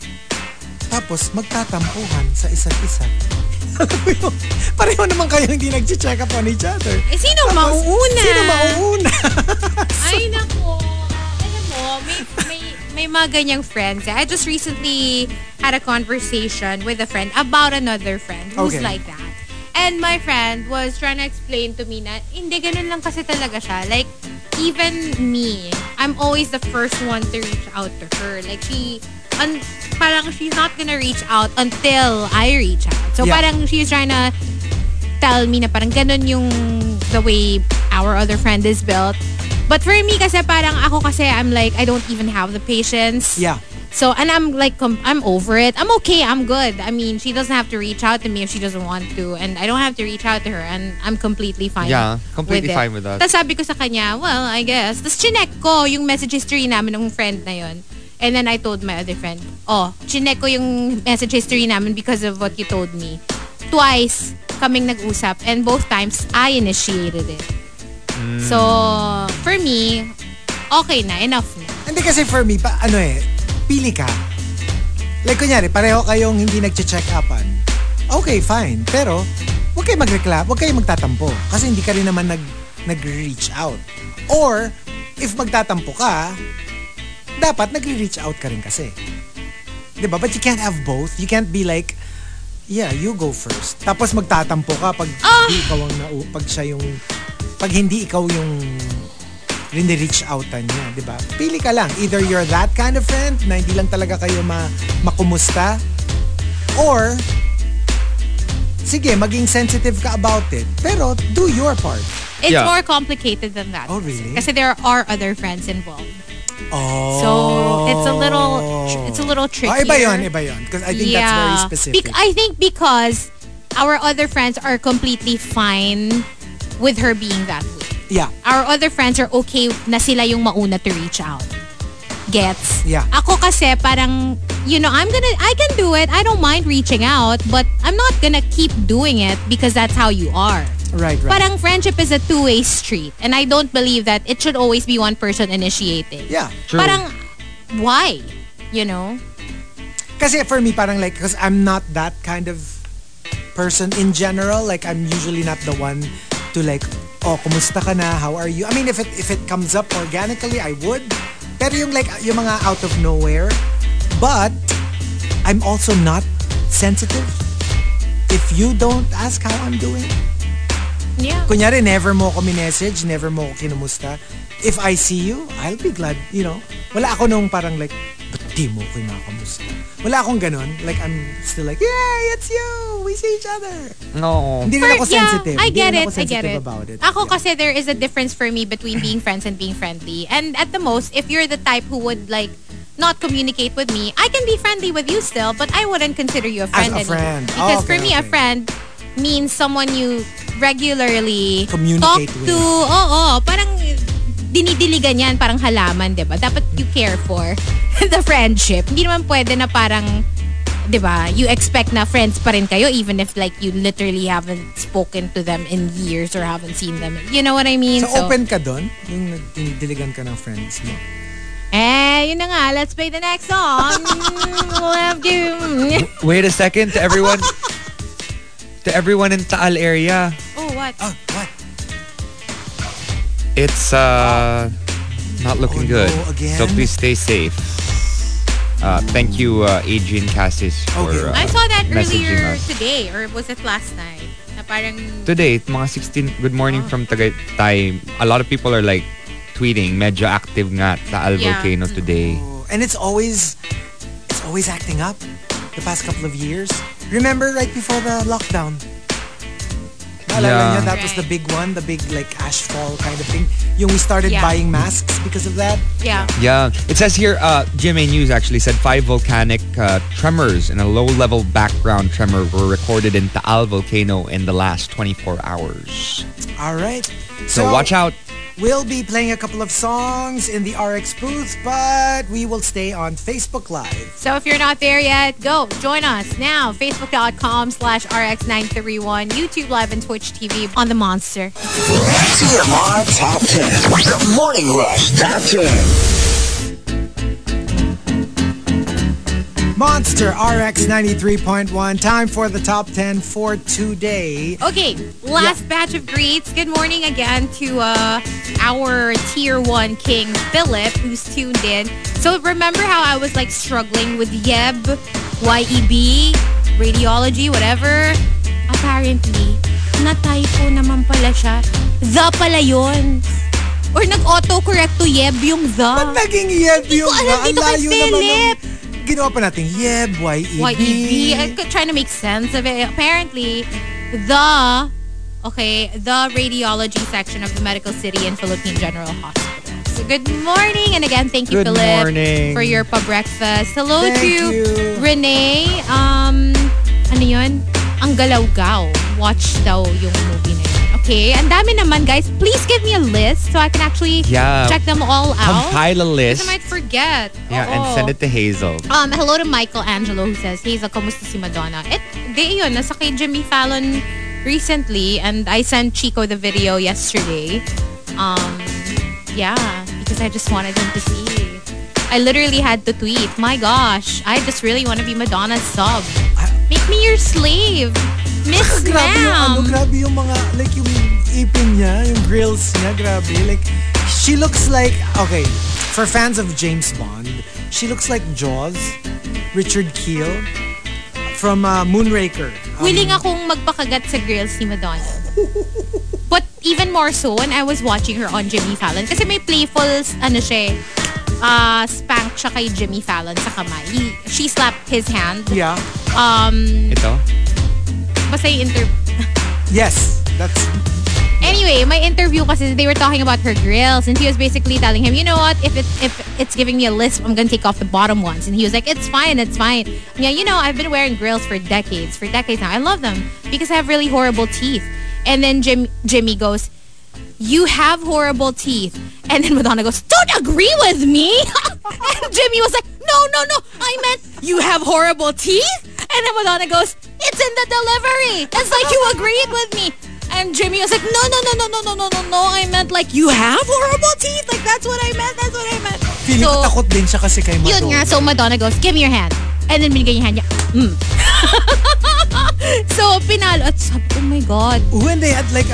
tapos magtatampuhan sa isa't isa. Pareho naman kayo hindi nag-check up on each other. Eh, sino mauuna? So, ay, nako. Alam mo, may mga ganyang friends. I just recently had a conversation with a friend about another friend who's like that. And my friend was trying to explain to me na hindi ganun lang kasi talaga siya. Like, even me, I'm always the first one to reach out to her. Like, parang she's not gonna reach out until I reach out. So, parang she's trying to tell me na parang ganun yung the way our other friend is built. But for me kasi parang ako kasi I'm like, I don't even have the patience. Yeah. So, and I'm like, I'm over it. I'm okay. I'm good. I mean, she doesn't have to reach out to me if she doesn't want to. And I don't have to reach out to her. And I'm completely fine with that. Tapos sabi ko sa kanya, well, I guess. Tapos chinek ko yung message history namin ng friend na yun. And then I told my other friend, oh, chinek ko yung message history namin because of what you told me. Twice kaming nag-usap. And both times, I initiated it. Mm. So, for me, okay na. Enough na. Hindi kasi for me, pili ka. Like, kunyari, pareho kayong hindi nag-check-upan. Okay, fine. Pero, huwag kayo mag-reclap, huwag kayo magtatampo. Kasi hindi ka rin naman nag-reach out. Or, if magtatampo ka, dapat nag-reach out ka rin kasi. Diba? But you can't have both. You can't be like, yeah, you go first. Tapos magtatampo ka pag hindi ikaw yung reach outan niya, di ba? Pili ka lang. Either you're that kind of friend na hindi lang talaga kayo makumusta, or sige, maging sensitive ka about it, pero do your part. It's more complicated than that. Oh, really? Kasi there are other friends involved. Oh. So, it's a little trickier. Oh, iba yun. Because I think that's very specific. I think because our other friends are completely fine with her being that way. Yeah. Our other friends are okay na sila yung mauna to reach out. Gets? Yeah. Ako kasi parang, you know, I can do it. I don't mind reaching out, but I'm not gonna keep doing it because that's how you are. Right, right. Parang friendship is a two-way street, and I don't believe that it should always be one person initiating. Yeah, true. Parang, why? You know? Kasi for me, parang like, because I'm not that kind of person in general. Like, I'm usually not the one to like, oh, kumusta ka na? How are you? I mean, if it comes up organically, I would. Pero yung like, yung mga out of nowhere. But, I'm also not sensitive. If you don't ask how I'm doing. Yeah. Kunyari, never mo ko minessage, never mo ko kinumusta. If I see you, I'll be glad, you know. Wala ako nung parang like, ba't di mo ko kinakamusta? Wala akong ganun. Like, I'm still like, yay, it's you! We see each other. No. Hindi rin ako sensitive. I get it. Ako kasi there is a difference for me between being friends and being friendly. And at the most, if you're the type who would like not communicate with me, I can be friendly with you still, but I wouldn't consider you a friend anymore. As a friend. Because for me, a friend means someone you regularly communicate talk with. To. Oo, parang dinidiligan yan, parang halaman, diba? Dapat you care for the friendship. Hindi naman pwede na parang, diba, you expect na friends pa rin kayo even if like you literally haven't spoken to them in years or haven't seen them. You know what I mean? So open ka dun? Yung dinidiligan ka ng friends mo? Yun na nga. Let's play the next song. Wait a second to everyone. To everyone in Taal area. Oh, what? It's not looking good. No, so please stay safe. Thank you, Adrian Cassis, for I saw that earlier today, or was it last night? Na parang today, mga 16. Good morning from Tagaytay. A lot of people are like tweeting. Medyo active nga Taal volcano today. Oh. And it's always acting up. The past couple of years. Remember right before the lockdown? Yeah. That was the big one, the big like ashfall kind of thing. We started buying masks because of that. Yeah. It says here, GMA News actually said 5 volcanic tremors and a low-level background tremor were recorded in Taal Volcano in the last 24 hours. All right. So watch out. We'll be playing a couple of songs in the RX booth, but we will stay on Facebook Live. So if you're not there yet, go join us now. Facebook.com/RX931, YouTube Live and Twitch TV on the Monster. TMR Top 10. The Morning Rush Top 10. Monster RX 93.1. Time for the Top 10 for today. Okay, last batch of greets. Good morning again to our Tier 1 King, Philip, who's tuned in. So remember how I was like struggling with YEB, radiology, whatever? Apparently, na-typo naman pala siya. The pala yun. Or nag-autocorrect to yeb yung the. Ba't naging yeb yung the? Hindi ko alam dito kay Philip. Ginawa pa natin yeb, YEB. I'm trying to make sense of it. Apparently, the radiology section of the Medical City and Philippine General Hospital. Good morning. And again, thank you, Philip, for your pa-breakfast. Hello to you, Renee. Ano yun? Ang galaw-gaw. Watch daw yung movie na yun. Okay. Ang dami naman, guys. Please give me a list so I can actually check them all out. Compile a list. I might forget. Yeah, and send it to Hazel. Hello to Michael Angelo who says, Hazel, kamusta si Madonna? Di yun. Nasa kay Jimmy Fallon recently and I sent Chico the video yesterday. Yeah, because I just wanted him to see. I literally had to tweet, my gosh, I just really want to be Madonna's sub. Make me your slave. Miss Ma'am. Grabe yung mga, like yung ipin niya, yung grills niya, grabe. Like, she looks like, okay, for fans of James Bond, she looks like Jaws, Richard Kiel, from Moonraker. Willing akong magpakagat sa grills ni Madonna. But even more so when I was watching her on Jimmy Fallon. Kasi may playful, ano siya, spank siya kay Jimmy Fallon sa kamay. She slapped his hand. Yeah. Ito? Basta yung Yes, that's... Anyway, my interview kasi they were talking about her grills and she was basically telling him, you know what, if it's giving me a lisp, I'm going to take off the bottom ones. And he was like, it's fine. Yeah, you know, I've been wearing grills for decades now. I love them because I have really horrible teeth. And then Jimmy goes, you have horrible teeth. And then Madonna goes, don't agree with me. And Jimmy was like, no. I meant you have horrible teeth. And then Madonna goes, it's in the delivery. It's like you agreed with me. And Jimmy was like, no. I meant like you have horrible teeth. Like that's what I meant. Feeling ko takot din siya kasi kay Madonna. Yun nga, so Madonna goes, give me your hand. And then binigay niya hand niya. So, pinalo. Oh my God. When they had like,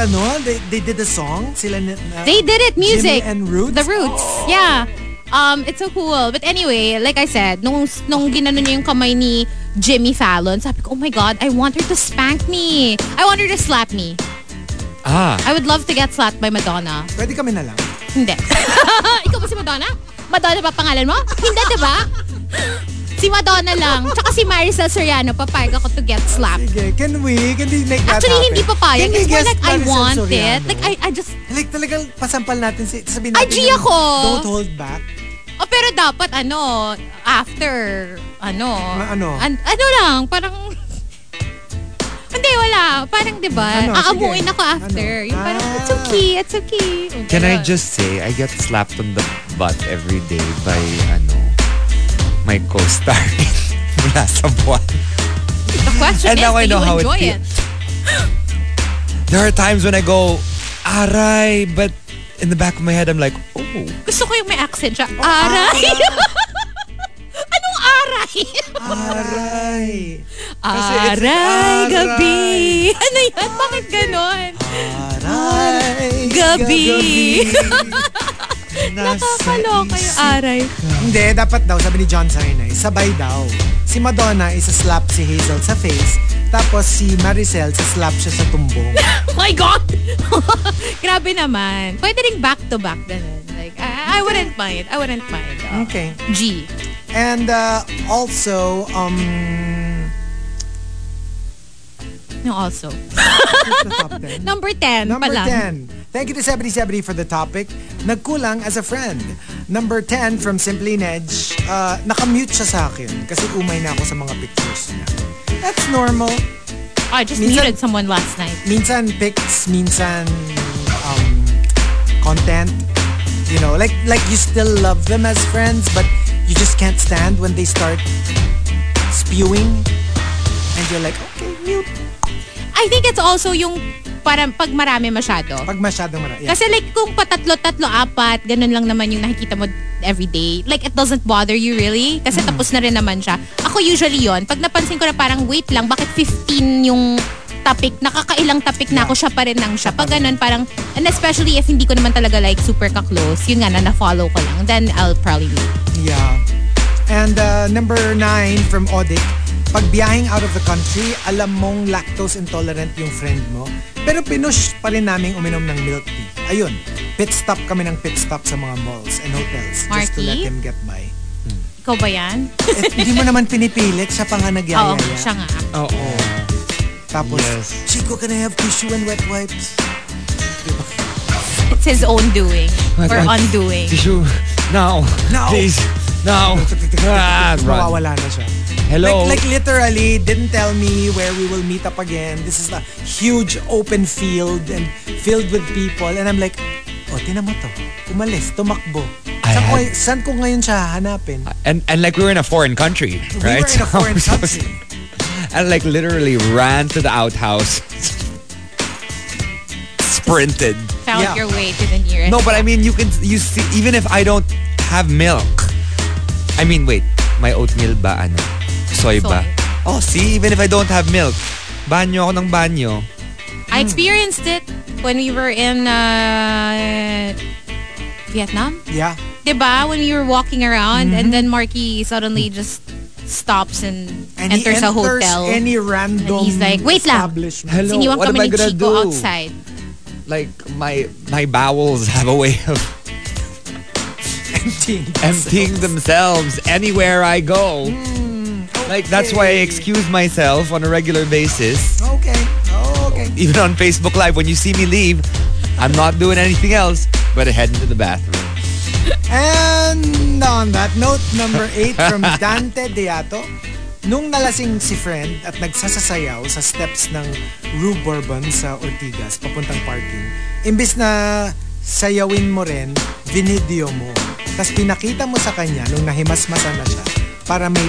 they did a song. They did it, music. Jimmy and Roots. The Roots. Oh. Yeah. It's so cool. But anyway, like I said, nung ginano niya yung kamay ni Jimmy Fallon, sabi ko, oh my God, I want her to spank me. I want her to slap me. I would love to get slapped by Madonna. Pwede kami na lang. Hindi. Ikaw ba si Madonna? Madonna ba pangalan mo? Hindi, diba? Si Madonna lang. Tsaka si Maricel Soriano, papayag ako to get slapped. Sige, can we make that actually, happen? Hindi papayag. It's more like, Maricel I want Soriano? It. Like, I just... Like, talagang pasampal natin si... Sabihin natin yung, ako. Don't hold back. Oh, pero dapat, after, ano lang, parang... Hindi, wala. Parang, diba? Aamuin ako after. Yung parang, it's okay. Oh, can I just say, I get slapped on the butt every day by, my co-star mula sa buwan. The question and is, now I know how enjoy it. There are times when I go, aray, but in the back of my head, I'm like, oh. Gusto ko yung may accent siya. Oh, aray. Anong aray? Aray. Aray gabi. Ano yan? Bakit ganon? Aray gabi. Nakakaloka yung aray. Hindi, dapat daw, sabi ni John Sinai, sabay daw. Si Madonna isa-slap si Hazel sa face, tapos si Maricel isa-slap siya sa tumbong. My God! Grabe naman. Pwede rin back-to-back ganun. Like, I wouldn't mind. Okay. G. And also, no, also. Number 10 pa lang. Thank you to Sebedi Sebedi for the topic. Nagkulang as a friend. Number 10 from Simply Nedge. Nakamute siya sa akin kasi umay na ako sa mga pictures niya. That's normal. I just muted someone last night. Minsan pics, minsan content. You know, like you still love them as friends but you just can't stand when they start spewing and you're like, okay, mute. I think it's also yung parang pag marami masyado. Yeah. Kasi like kung patatlo, apat, ganun lang naman yung nakikita mo everyday. Like it doesn't bother you really. Kasi tapos na rin naman siya. Ako usually yon. Pag napansin ko na parang wait lang, bakit 15 yung topic? Nakakailang topic na ako, siya pa rin nang siya. Pag ganun parang, and especially if hindi ko naman talaga like super ka-close, yun nga na-follow ko lang. Then I'll probably mute. Yeah. And number 9 from Odic. Pag biyahing out of the country, alam mong lactose intolerant yung friend mo. Pero pinush pa rin naming uminom ng milk tea. Ayun, pit stop sa mga malls and hotels. Marky? Just to let him get by. Ikaw ba yan? Hindi mo naman pinipilit, siya pa nga nagyayaya. Oo, siya nga. Oo. Tapos, yes. Chico, can I have tissue and wet wipes? Diba? it's his own doing or undoing. Tissue. Now. Please. Now. Mawawala na siya. Hello. Like literally, didn't tell me where we will meet up again. This is a huge open field and filled with people. And I'm like, oh, tinan mo to. Umalis, tumakbo. Saan ko ngayon siya hanapin? And like we were in a foreign country, right? We were in a foreign country. And like literally ran to the outhouse. Sprinted. Found your way to the nearest. No, but I mean, you see, even if I don't have milk. I mean, wait. May oatmeal ba? Ano? Soy ba? Oh, see? Even if I don't have milk. Banyo ako ng banyo. I experienced it when we were in Vietnam. Yeah. Diba? When we were walking around and then Markki suddenly just stops and enters a hotel. Any random and he's like, wait lang. Hello, siniwang what am I gonna Chico do? Outside. Like, my bowels have a way of emptying themselves anywhere I go. Okay. Like, that's why I excuse myself on a regular basis. Okay. Even on Facebook Live, when you see me leave, I'm not doing anything else but heading to the bathroom. And on that note, number 8 from Dante Deato. Nung nalasing si friend at nagsasasayaw sa steps ng Rue Bourbon sa Ortigas papuntang parking, imbis na sayawin mo rin, video mo. Tapos pinakita mo sa kanya nung nahimasmasan na siya para may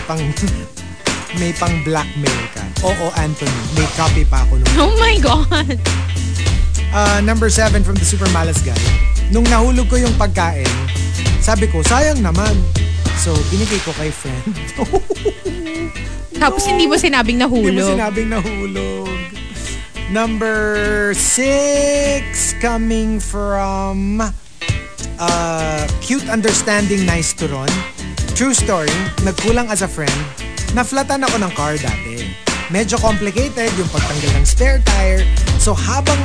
pang blackmail ka. Oo, Anthony, may copy pa ako nung. Oh my God! Number 7 from the Super Malas Guy. Nung nahulog ko yung pagkain, sabi ko, sayang naman. So, binigay ko kay friend. Tapos hindi mo sinabing nahulog. Hindi mo sinabing nahulog. Number 6 coming from Cute Understanding Nice Turon. True story, nagkulang as a friend. Naflatan ako ng car dati. Medyo complicated yung pagtanggal ng spare tire. So, habang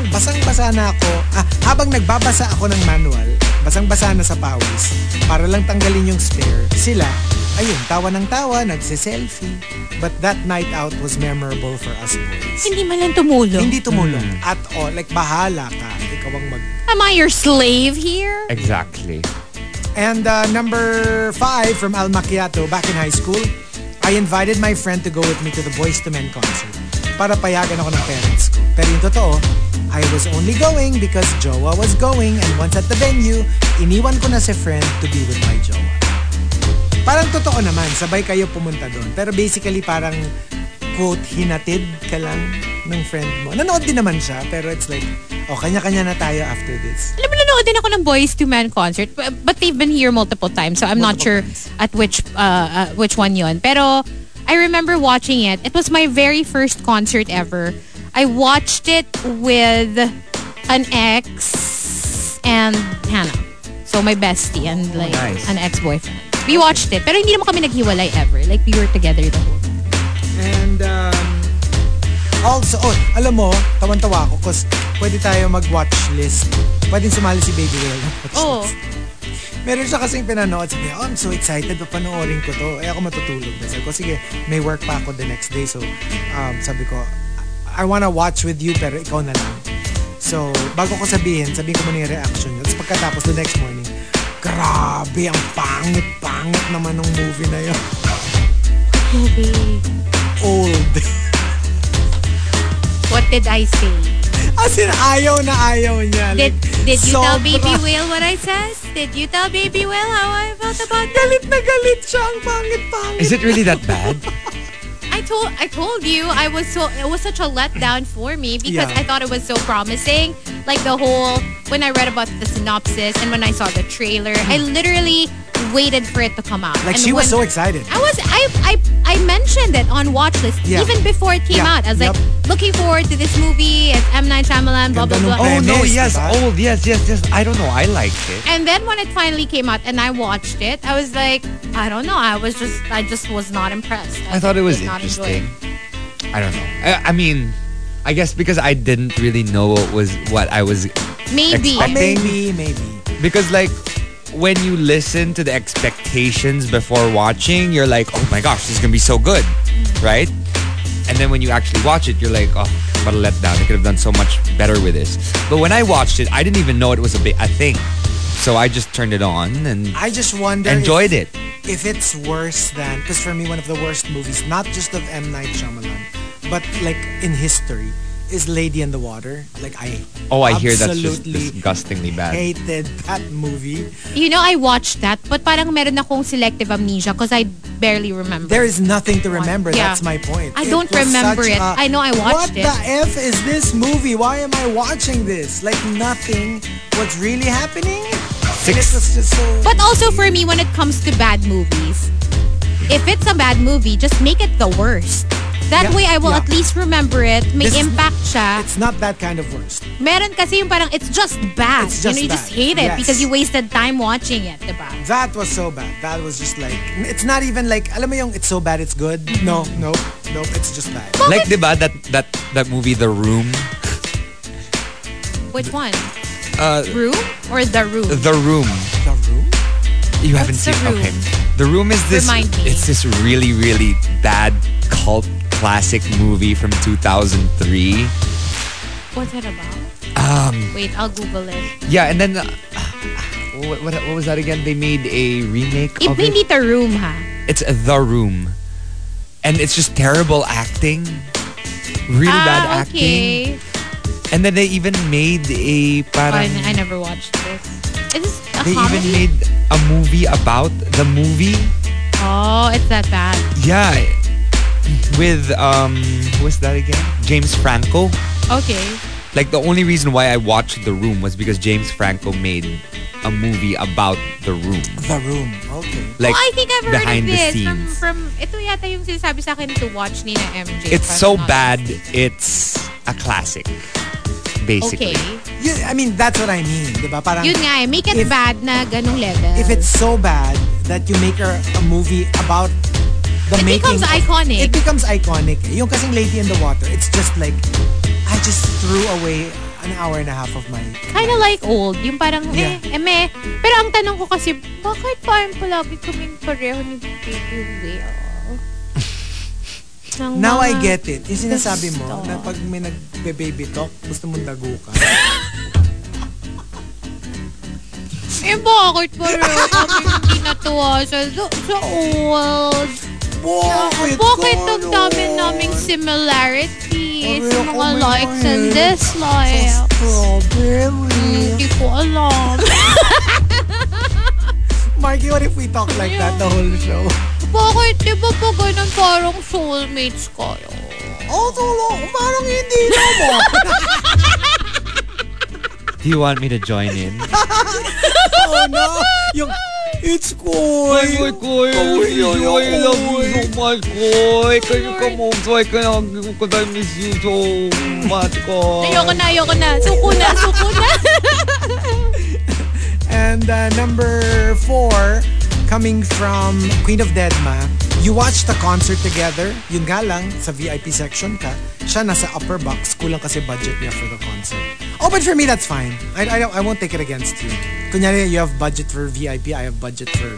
nagbabasa ako ng manual, basang-basa na sa pawis, para lang tanggalin yung spare, sila, ayun, tawa ng tawa, nagsiselfie. But that night out was memorable for us boys. Hindi man lang tumulong. Hindi tumulong at all. Like, bahala ka. Ikaw ang am I your slave here? Exactly. And number 5 from Al Macchiato, back in high school, I invited my friend to go with me to the Boys II Men concert para payagan ako ng parents ko. Pero yung totoo, I was only going because Jowa was going, and once at the venue, iniwan ko na si friend to be with my Jowa. Parang totoo naman, sabay kayo pumunta doon. Pero basically parang, quote, hinatid ka lang ng friend mo. Nanood din naman siya, pero it's like, oh, kanya-kanya na tayo after this. Alam mo, nanood din ako ng Boys II Men concert, but they've been here multiple times, so I'm not sure at which one yun. Pero I remember watching it. It was my very first concert ever. I watched it with an ex and Hannah. So my bestie and like an ex-boyfriend. We watched it, pero hindi naman kami naghiwalay ever. Like we were together the whole time. And also, alam mo, tawan-tawa ako because pwede tayo mag-watch list. Pwedeng sumali si Baby Will. Meron siya kasing pinanood. Sabi niya, I'm so excited. Papanoorin ko to. Eh, ako matutulog. Sabi ko, sige, may work pa ako the next day. So, sabi ko, I wanna watch with you, pero ikaw na lang. So, bago ko sabihin ko muna yung reaction niya. Tapos pagkatapos, the next morning, grabe, ang pangit naman ng movie na yun. Movie? Old. What did I say? As in, ayaw na ayaw niya. Did you tell Baby Will what I said? Did you tell Baby Will how I felt about that? Galit na galit siya. Ang pangit. Is it really that bad? I told you it was such a letdown for me because I thought it was so promising. Like the whole, when I read about the synopsis and when I saw the trailer, I literally waited for it to come out. Like, and she was so excited. I mentioned it on Watchlist even before it came out. I was like, looking forward to this movie. It's M. Night Shyamalan, blah, blah, blah. Oh, no, yes. Oh, yes. I don't know. I liked it. And then when it finally came out and I watched it, I was like, I don't know. I just was not impressed. I thought it was interesting. I don't know. I mean, I guess because I didn't really know what I was expecting. Maybe. Because like, when you listen to the expectations before watching, you're like, oh my gosh, this is going to be so good, right? And then when you actually watch it, you're like, oh, what a letdown. They could have done so much better with this. But when I watched it, I didn't even know it was a thing. So I just turned it on and I just wonder enjoyed it. If it's worse than, because for me, one of the worst movies, not just of M. Night Shyamalan, but like in history, is Lady in the Water. Like I hear that's just disgustingly bad. Hated that movie. You know, I watched that, but parang meron akong selective amnesia because I barely remember. There is nothing to remember. Yeah. That's my point. I don't remember it. I know I watched it. What the F is this movie? Why am I watching this? Like nothing. What's really happening? Six. Was just so but also for me, when it comes to bad movies, if it's a bad movie, just make it the worst. That way, I will at least remember it. May impact siya. It's not that kind of worst. Meron kasi yung parang, it's just bad. It's just you just hate it because you wasted time watching it, diba? That was so bad. That was just like, it's not even like, alam mo yung, it's so bad, it's good. No, it's just bad. Well, like, diba, that movie, The Room. Which one? Room or The Room? The Room. The Room? You haven't seen it? Okay. The Room is this, it's this really, really bad cult classic movie from 2003. What's it about? Wait, I'll Google it. Yeah, and then what was that again? They made a remake of it. Maybe The Room, ha? It's The Room. And it's just terrible acting. Really bad acting. And then they even made a parang... I never watched this. Is this a comedy? They even made a movie about the movie. Oh, it's that bad. Yeah. With, who was that again? James Franco. Okay. Like, the only reason why I watched The Room was because James Franco made a movie about The Room. The Room, okay. Like, oh, I think I've heard of this. From ito yata yung sinasabi sa akin to watch ni na MJ. It's so bad, it's a classic. Basically. Okay. Yeah, I mean, that's what I mean. Diba? Parang, yun nga, make it bad na ganung level. If it's so bad that you make a movie about... It becomes iconic. It becomes iconic. Yung kasing Lady in the Water, it's just like, I just threw away an hour and a half of my life. Kind of like old. Yung parang, meh. Pero ang tanong ko kasi, bakit parang palagi kaming pareho ni Baby Whale? Now I get it. Yung sinasabi mo, na pag may nagbe-baby talk, gusto mong dago ka. Bakit pareho kaming pinatuwa siya sa old? Bakit ang dami naming similarities, mga likes and dislikes? Hindi ko alam. Marky, what if we talk like that the whole show? Bakit? Di ba pa ganun parang soulmates kayo? Oh, tulong. Parang hindi naman. Do you want me to join in? Oh, no. It's Koy! My Koy! I love you so much, Koy! Can you come home so I can hug you because I miss you so much, Koy! Ayoko na! Suko na! And number 4, coming from Queen of Deadma, you watched the concert together. Yun nga lang, sa VIP section ka. Siya nasa upper box. Kulang kasi budget niya for the concert. Oh, but for me, that's fine. I won't take it against you. Kunyari, you have budget for VIP. I have budget for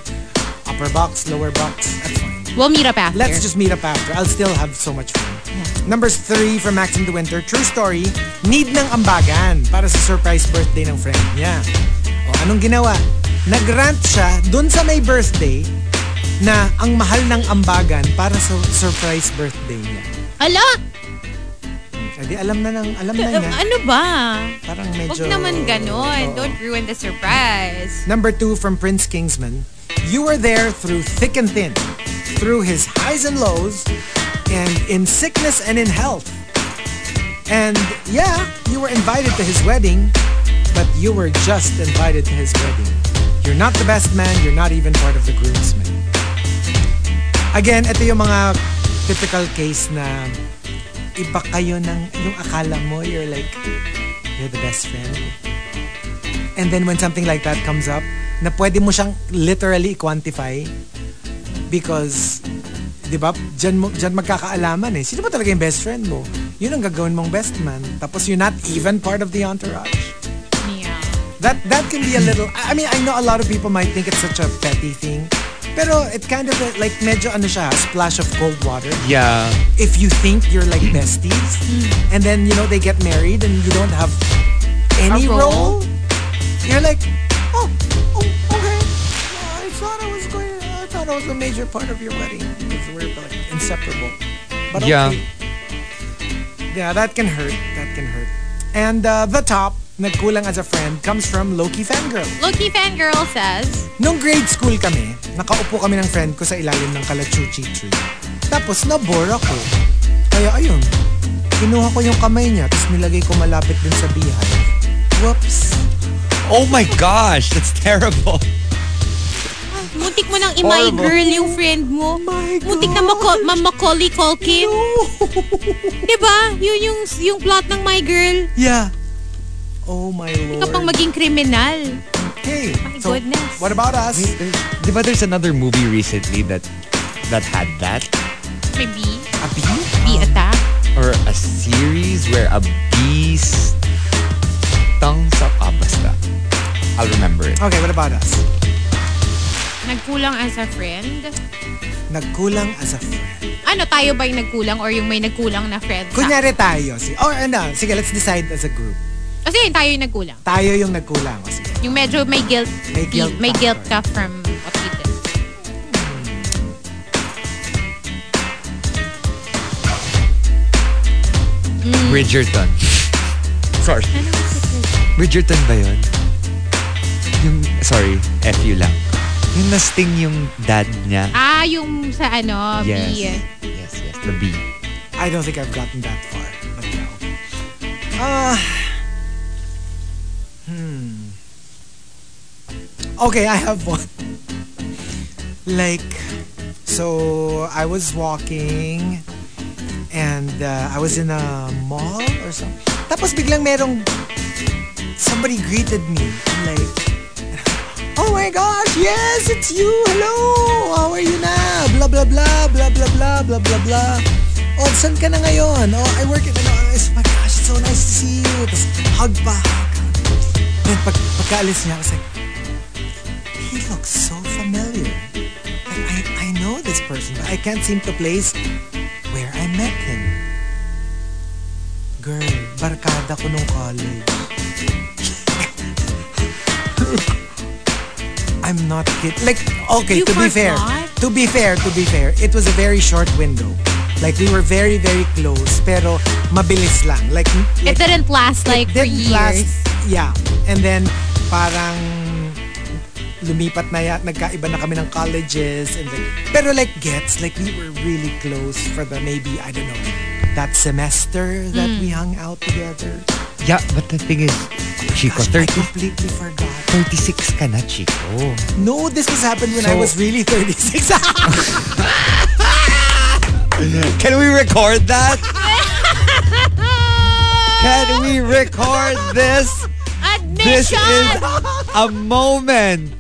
upper box, lower box. That's fine. We'll meet up after. Let's just meet up after. I'll still have so much fun. Yeah. Number 3 from Maxim De Winter. True story. Need ng ambagan para sa surprise birthday ng friend niya. O, anong ginawa? Nag-rant siya dun sa may birthday na ang mahal ng ambagan para sa surprise birthday niya. Ala! Hindi, alam na niya. Ano ba? Parang medyo... Huwag naman ganon. Don't ruin the surprise. Number 2 from Prince Kingsman. You were there through thick and thin. Through his highs and lows. And in sickness and in health. And yeah, you were invited to his wedding. But you were just invited to his wedding. You're not the best man. You're not even part of the groomsmen. Again, ito yung mga typical case na... Iba kayo ng yung akala mo, you're like, you're the best friend. And then when something like that comes up, na pwede mo siyang literally quantify because, di ba, dyan magkakaalaman eh. Sino ba talaga yung best friend mo? Yun ang gagawin mong best man. Tapos you're not even part of the entourage. Yeah. That can be a little, I mean, I know a lot of people might think it's such a petty thing. Pero it kind of like medyo ano siya, splash of cold water. Yeah. If you think you're like besties and then you know they get married and you don't have any role, you're like, oh, okay. I thought I was a major part of your wedding because we're like inseparable. But okay. Yeah, that can hurt. And the top, nagkulang as a friend, comes from Loki Fangirl. Loki Fangirl says, nung grade school kami, nakaupo kami ng friend ko sa ilalim ng kalachuchi tree. Tapos nabore ako. Kaya ayun, kinuha ko yung kamay niya tapos nilagay ko malapit dun sa bihay. Whoops. Oh my gosh, that's terrible. Muntik mo nang i-my girl yung friend mo. Muntik na Macaulay Culkin. No. Diba? Yun yung plot ng My Girl. Yeah. Oh my Lord. Hindi ka pang maging kriminal. Hey. My so, goodness. What about us? Diba there's another movie recently that had that? Maybe. A bee? Bee attack? Or a series where a bee's tongue sa basta. I'll remember it. Okay, what about us? Nagkulang as a friend. Ano, tayo ba yung nagkulang or yung may nagkulang na friend? Kunyari tayo. Or ano, sige, let's decide as a group. Kasi tayo yung nagkulang. Tayo yung nagkulang. O, sige. Yung medyo may guilt. May guilt ka from what you did. Bridgerton. Sorry. Ano Bridgerton ba yun? Yung, sorry, F you lang. Yung nasting yung dad niya. Ah, yung sa ano, yes. Bee. Yes, the bee. I don't think I've gotten that far. But now. Okay, I have one. Like, so I was walking and I was in a mall or something. Tapos biglang merong somebody greeted me. Like, oh my gosh, yes, it's you. Hello, how are you now? Blah, blah, blah, blah, blah, blah, blah, blah, blah. Oh, saan ka na ngayon? Oh, I work at, oh my gosh, it's so nice to see you. Tapos, hug pa. Then, pagkaalis niya, I was like, he looks so familiar. I know this person, but I can't seem to place where I met him. Girl, barkada ko nung college. I'm not kidding. Like, okay, to be fair, it was a very short window. Like, we were very, very close, pero mabilis lang. Like it didn't last, like, for years. Yeah. And then, parang lumipat na yan, nagkaiba na kami ng colleges. And then, pero like, gets, like, we were really close for the maybe, I don't know, that semester that we hung out together. Yeah, but the thing is, Chico, 30. I completely forgot. 36 ka na, Chico. No, this has happened when I was really 36. Can we record that? Can we record this? Admission! This is a moment.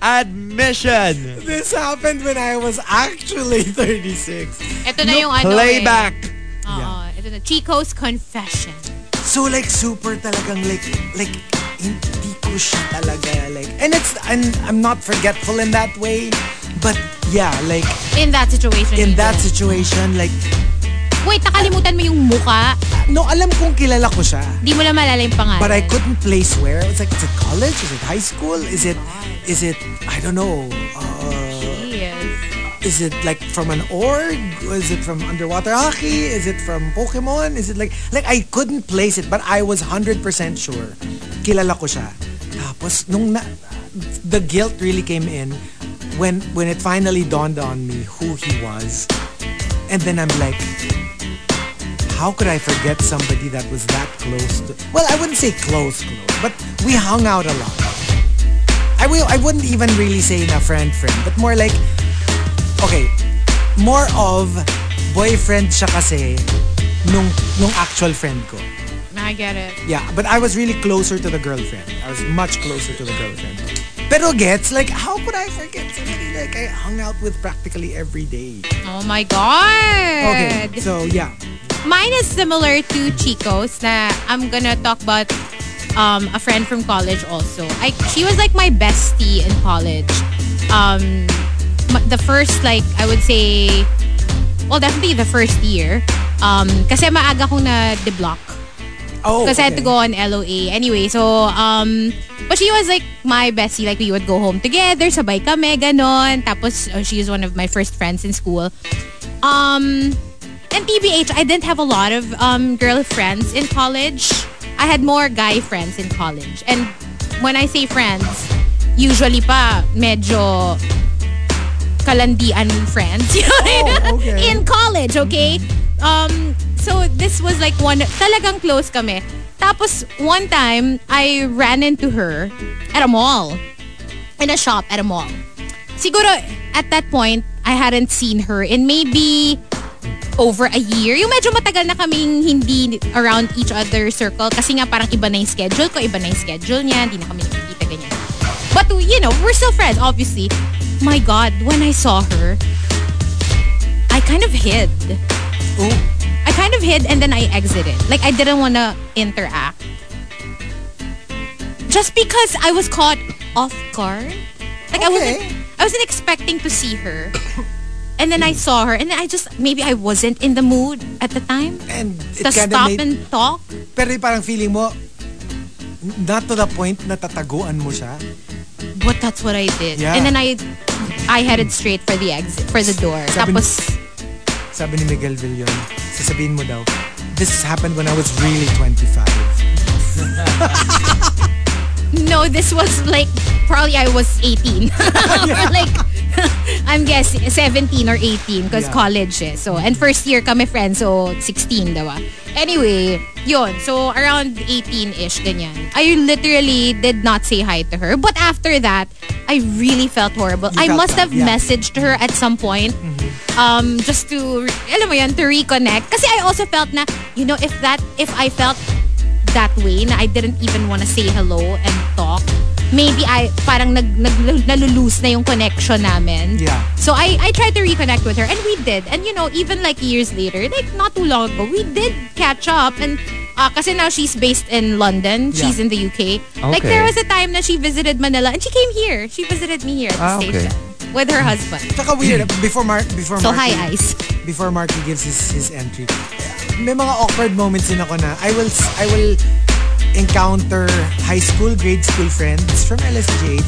Admission! This happened when I was actually 36. Ito na yung playback. Ito na. Chico's confession. So like super talagang like hindi ko siya talaga like, and I'm not forgetful in that way, but yeah, like in that situation like, wait, nakalimutan mo yung mukha? No, alam kong kilala ko siya. Di mo na malala yung pangalan. But I couldn't place where. It's like, is it college? Is it high school? Is it I don't know. Is it like from an org? Is it from underwater hockey? Is it from Pokemon? Is it like I couldn't place it, but I was 100% sure. Kilala ko siya. Tapos nung the guilt really came in when it finally dawned on me who he was. And then I'm like, how could I forget somebody that was that close to? Well, I wouldn't say close, but we hung out a lot. I wouldn't even really say na friend, but more like, okay, more of boyfriend siya kasi nung actual friend ko. I get it. Yeah, but I was really closer to the girlfriend. I was much closer to the girlfriend. Pero gets, like, how could I forget somebody like I hung out with practically every day? Oh my God! Okay, so yeah. Mine is similar to Chico's na I'm gonna talk about a friend from college also. She was like my bestie in college. the first, like, I would say, well, definitely the first year. Kasi maaga kong na-deblock. Oh, because I had to go on LOA. Anyway, so, but she was like my bestie. Like, we would go home together, sabay kami, ganon. Tapos, she was one of my first friends in school. And TBH, I didn't have a lot of girl friends in college. I had more guy friends in college. And when I say friends, usually pa, medyo kalandian friends. Oh, okay. In college, okay? So this was like one, talagang close kami. Tapos one time, I ran into her at a mall. In a shop at a mall. Siguro at that point, I hadn't seen her in maybe over a year. Yung medyo matagal na kaming hindi around each other circle. Kasi nga parang iba na yung schedule ko, iba na yung schedule niya. Hindi na kami nakikita ganyan. But you know, we're still friends, obviously. My God, when I saw her, I kind of hid. Ooh. I kind of hid and then I exited. Like, I didn't want to interact. Just because I was caught off guard. Like, okay. I wasn't expecting to see her. And then I saw her. And then I just, maybe I wasn't in the mood at the time. And it kinda stop made, and talk. Pero parang feeling mo, not to the point na tataguan mo siya. But that's what I did. Yeah. And then I headed straight for the exit, for the door. Sabi ni Miguel Villion, sasabihin mo daw, this happened when I was really 25. No, this was like, probably I was 18. Yeah. Like, I'm guessing 17 or 18 because college eh. So, and first year kami friends, so 16 daw. Anyway, yun. So, around 18-ish, ganyan. I literally did not say hi to her. But after that, I really felt horrible. I must have messaged her at some point. Mm-hmm. Just to, alam mo yun, to reconnect. Kasi I also felt na, you know, if I felt that way, na I didn't even want to say hello and talk, maybe I, parang nalulose na yung connection namin. Yeah. So I tried to reconnect with her, and we did. And you know, even like years later, like not too long ago, we did catch up. And kasi now she's based in London, she's in the UK. Okay. Like there was a time na she visited Manila, and she came here. She visited me here at the station. Okay. With her husband. Saka weird, before Markki gives his entry, may mga awkward moments din ako na I will encounter high school, grade school friends from LSGH.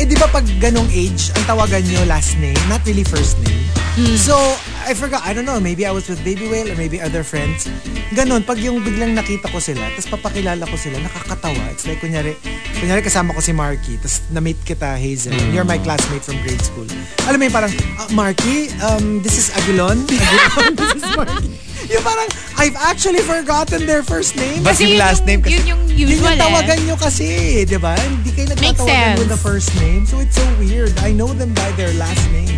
Eh di ba pag ganong age, ang tawagan nyo last name, not really first name. Hmm. So, I forgot, I don't know, maybe I was with Baby Whale or maybe other friends. Ganon, pag yung biglang nakita ko sila, tapos papakilala ko sila, nakakatawa. It's like, kunyari kasama ko si Markki, tapos na-meet kita, Hazel. You're my classmate from grade school. Alam mo yung parang, Markki, this is Aguilon. Aguilon, this is Markki. Yung parang, I've actually forgotten their first name. But yung last name kasi. Yun yung usual eh. Yun yung tawagan nyo kasi, di ba? Hindi kayo nagtatawagan with the first name. So, it's so weird. I know them by their last names.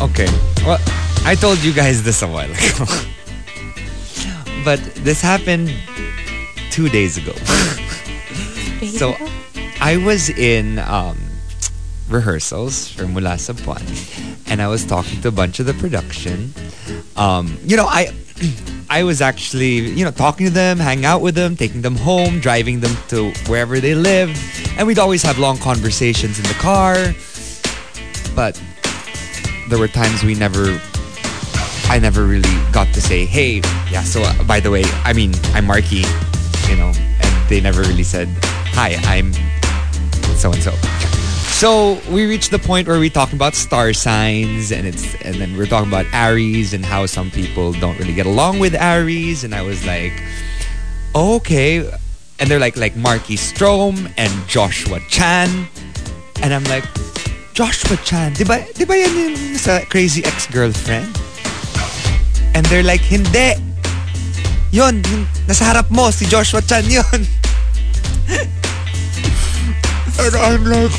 Okay. Well, I told you guys this a while ago. But this happened 2 days ago. So, I was in rehearsals for Mula sa Buwan. And I was talking to a bunch of the production. You know, I was actually, you know, talking to them, hanging out with them, taking them home, driving them to wherever they lived. And we'd always have long conversations in the car. But there were times I never really got to say, hey, yeah, so by the way, I mean, I'm Markki, you know, and they never really said, hi, I'm so-and-so. So we reached the point where we talked about star signs and then we're talking about Aries and how some people don't really get along with Aries. And I was like, oh, okay. And they're like Markki Strom and Joshua Chan. And I'm like, Joshua Chan, di ba yan yung sa Crazy Ex-Girlfriend? And they're like, hindi. Yun, yung nasa harap mo, si Joshua Chan yun. And I'm like,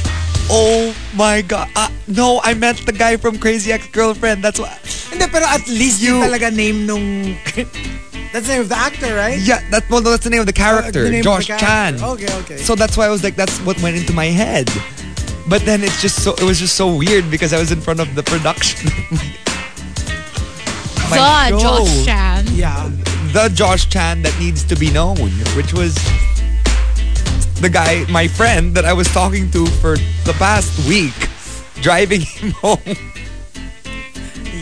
oh my God. No, I meant the guy from Crazy Ex-Girlfriend. That's why. Hindi, pero at least you talaga name nung... That's the name of the actor, right? Yeah, that's the name of the character, Josh Chan. Okay. So that's why I was like, that's what went into my head. But then it was just so weird because I was in front of the production. The Josh Chan. Yeah. The Josh Chan that needs to be known, which was the guy, my friend that I was talking to for the past week. driving him home.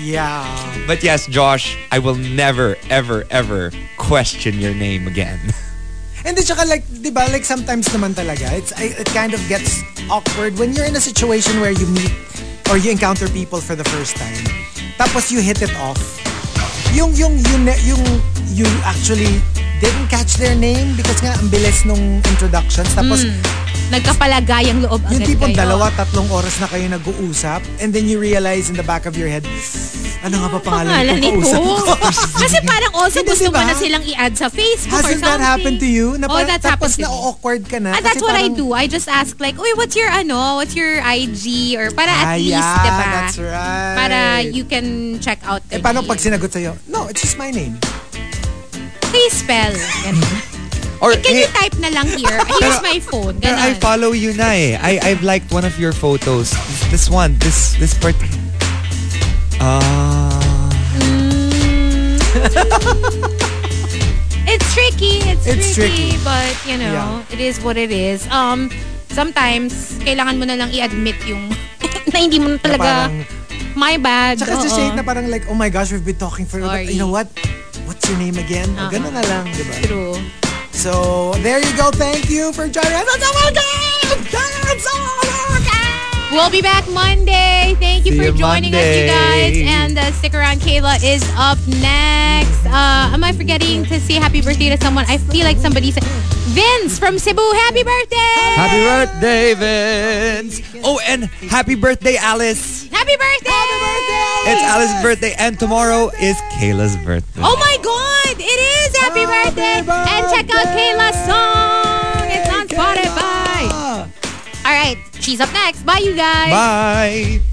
Yeah. But yes, Josh, I will never, ever, ever question your name again. And then, like, diba, like sometimes naman talaga, it kind of gets awkward when you're in a situation where you meet or you encounter people for the first time. Tapos you hit it off. You actually didn't catch their name because nga ang bilis nung introductions. Tapos nagkapalagay ang loob agad kayo. Yung tipong dalawa, tatlong oras na kayo nag-uusap and then you realize in the back of your head, ano nga ba pangalan nito? Kasi parang also gusto mo na silang i-add sa Facebook or something. Hasn't that happened to you? Na parang, that's tapos happened to me. Na-awkward ka na. That's what parang, I do. I just ask like, uy, what's your IG? Or para at least, diba? That's right. Para you can check out their name. Paano pag sinagot sa'yo? No, it's just my name. Hey, spell. Or, can you type na lang here? Here's my phone. Ganun. I follow you na eh. I've liked one of your photos. This one. This part. It's tricky. It's tricky. But, you know, It is what it is. Sometimes, kailangan mo na lang i-admit yung na hindi mo na talaga na parang, my bad. Tsaka sa shade na parang like, oh my gosh, we've been talking for a while. You know what? What's your name again? Uh-huh. Ganun na lang, diba? True. So, there you go. Thank you for joining us. That's all again. We'll be back Monday. Thank you for joining us, you guys. And stick around. Kayla is up next. Am I forgetting to say happy birthday to someone? I feel like somebody said... Vince from Cebu. Happy birthday! Happy birthday, Vince! Oh, and happy birthday, Alice! Happy birthday! Happy birthday, Alice! It's Alice's birthday. And tomorrow is Kayla's birthday. Oh my God! It is! Happy birthday! And check out Kayla's song! It's on Spotify! Alright, she's up next. Bye, you guys! Bye!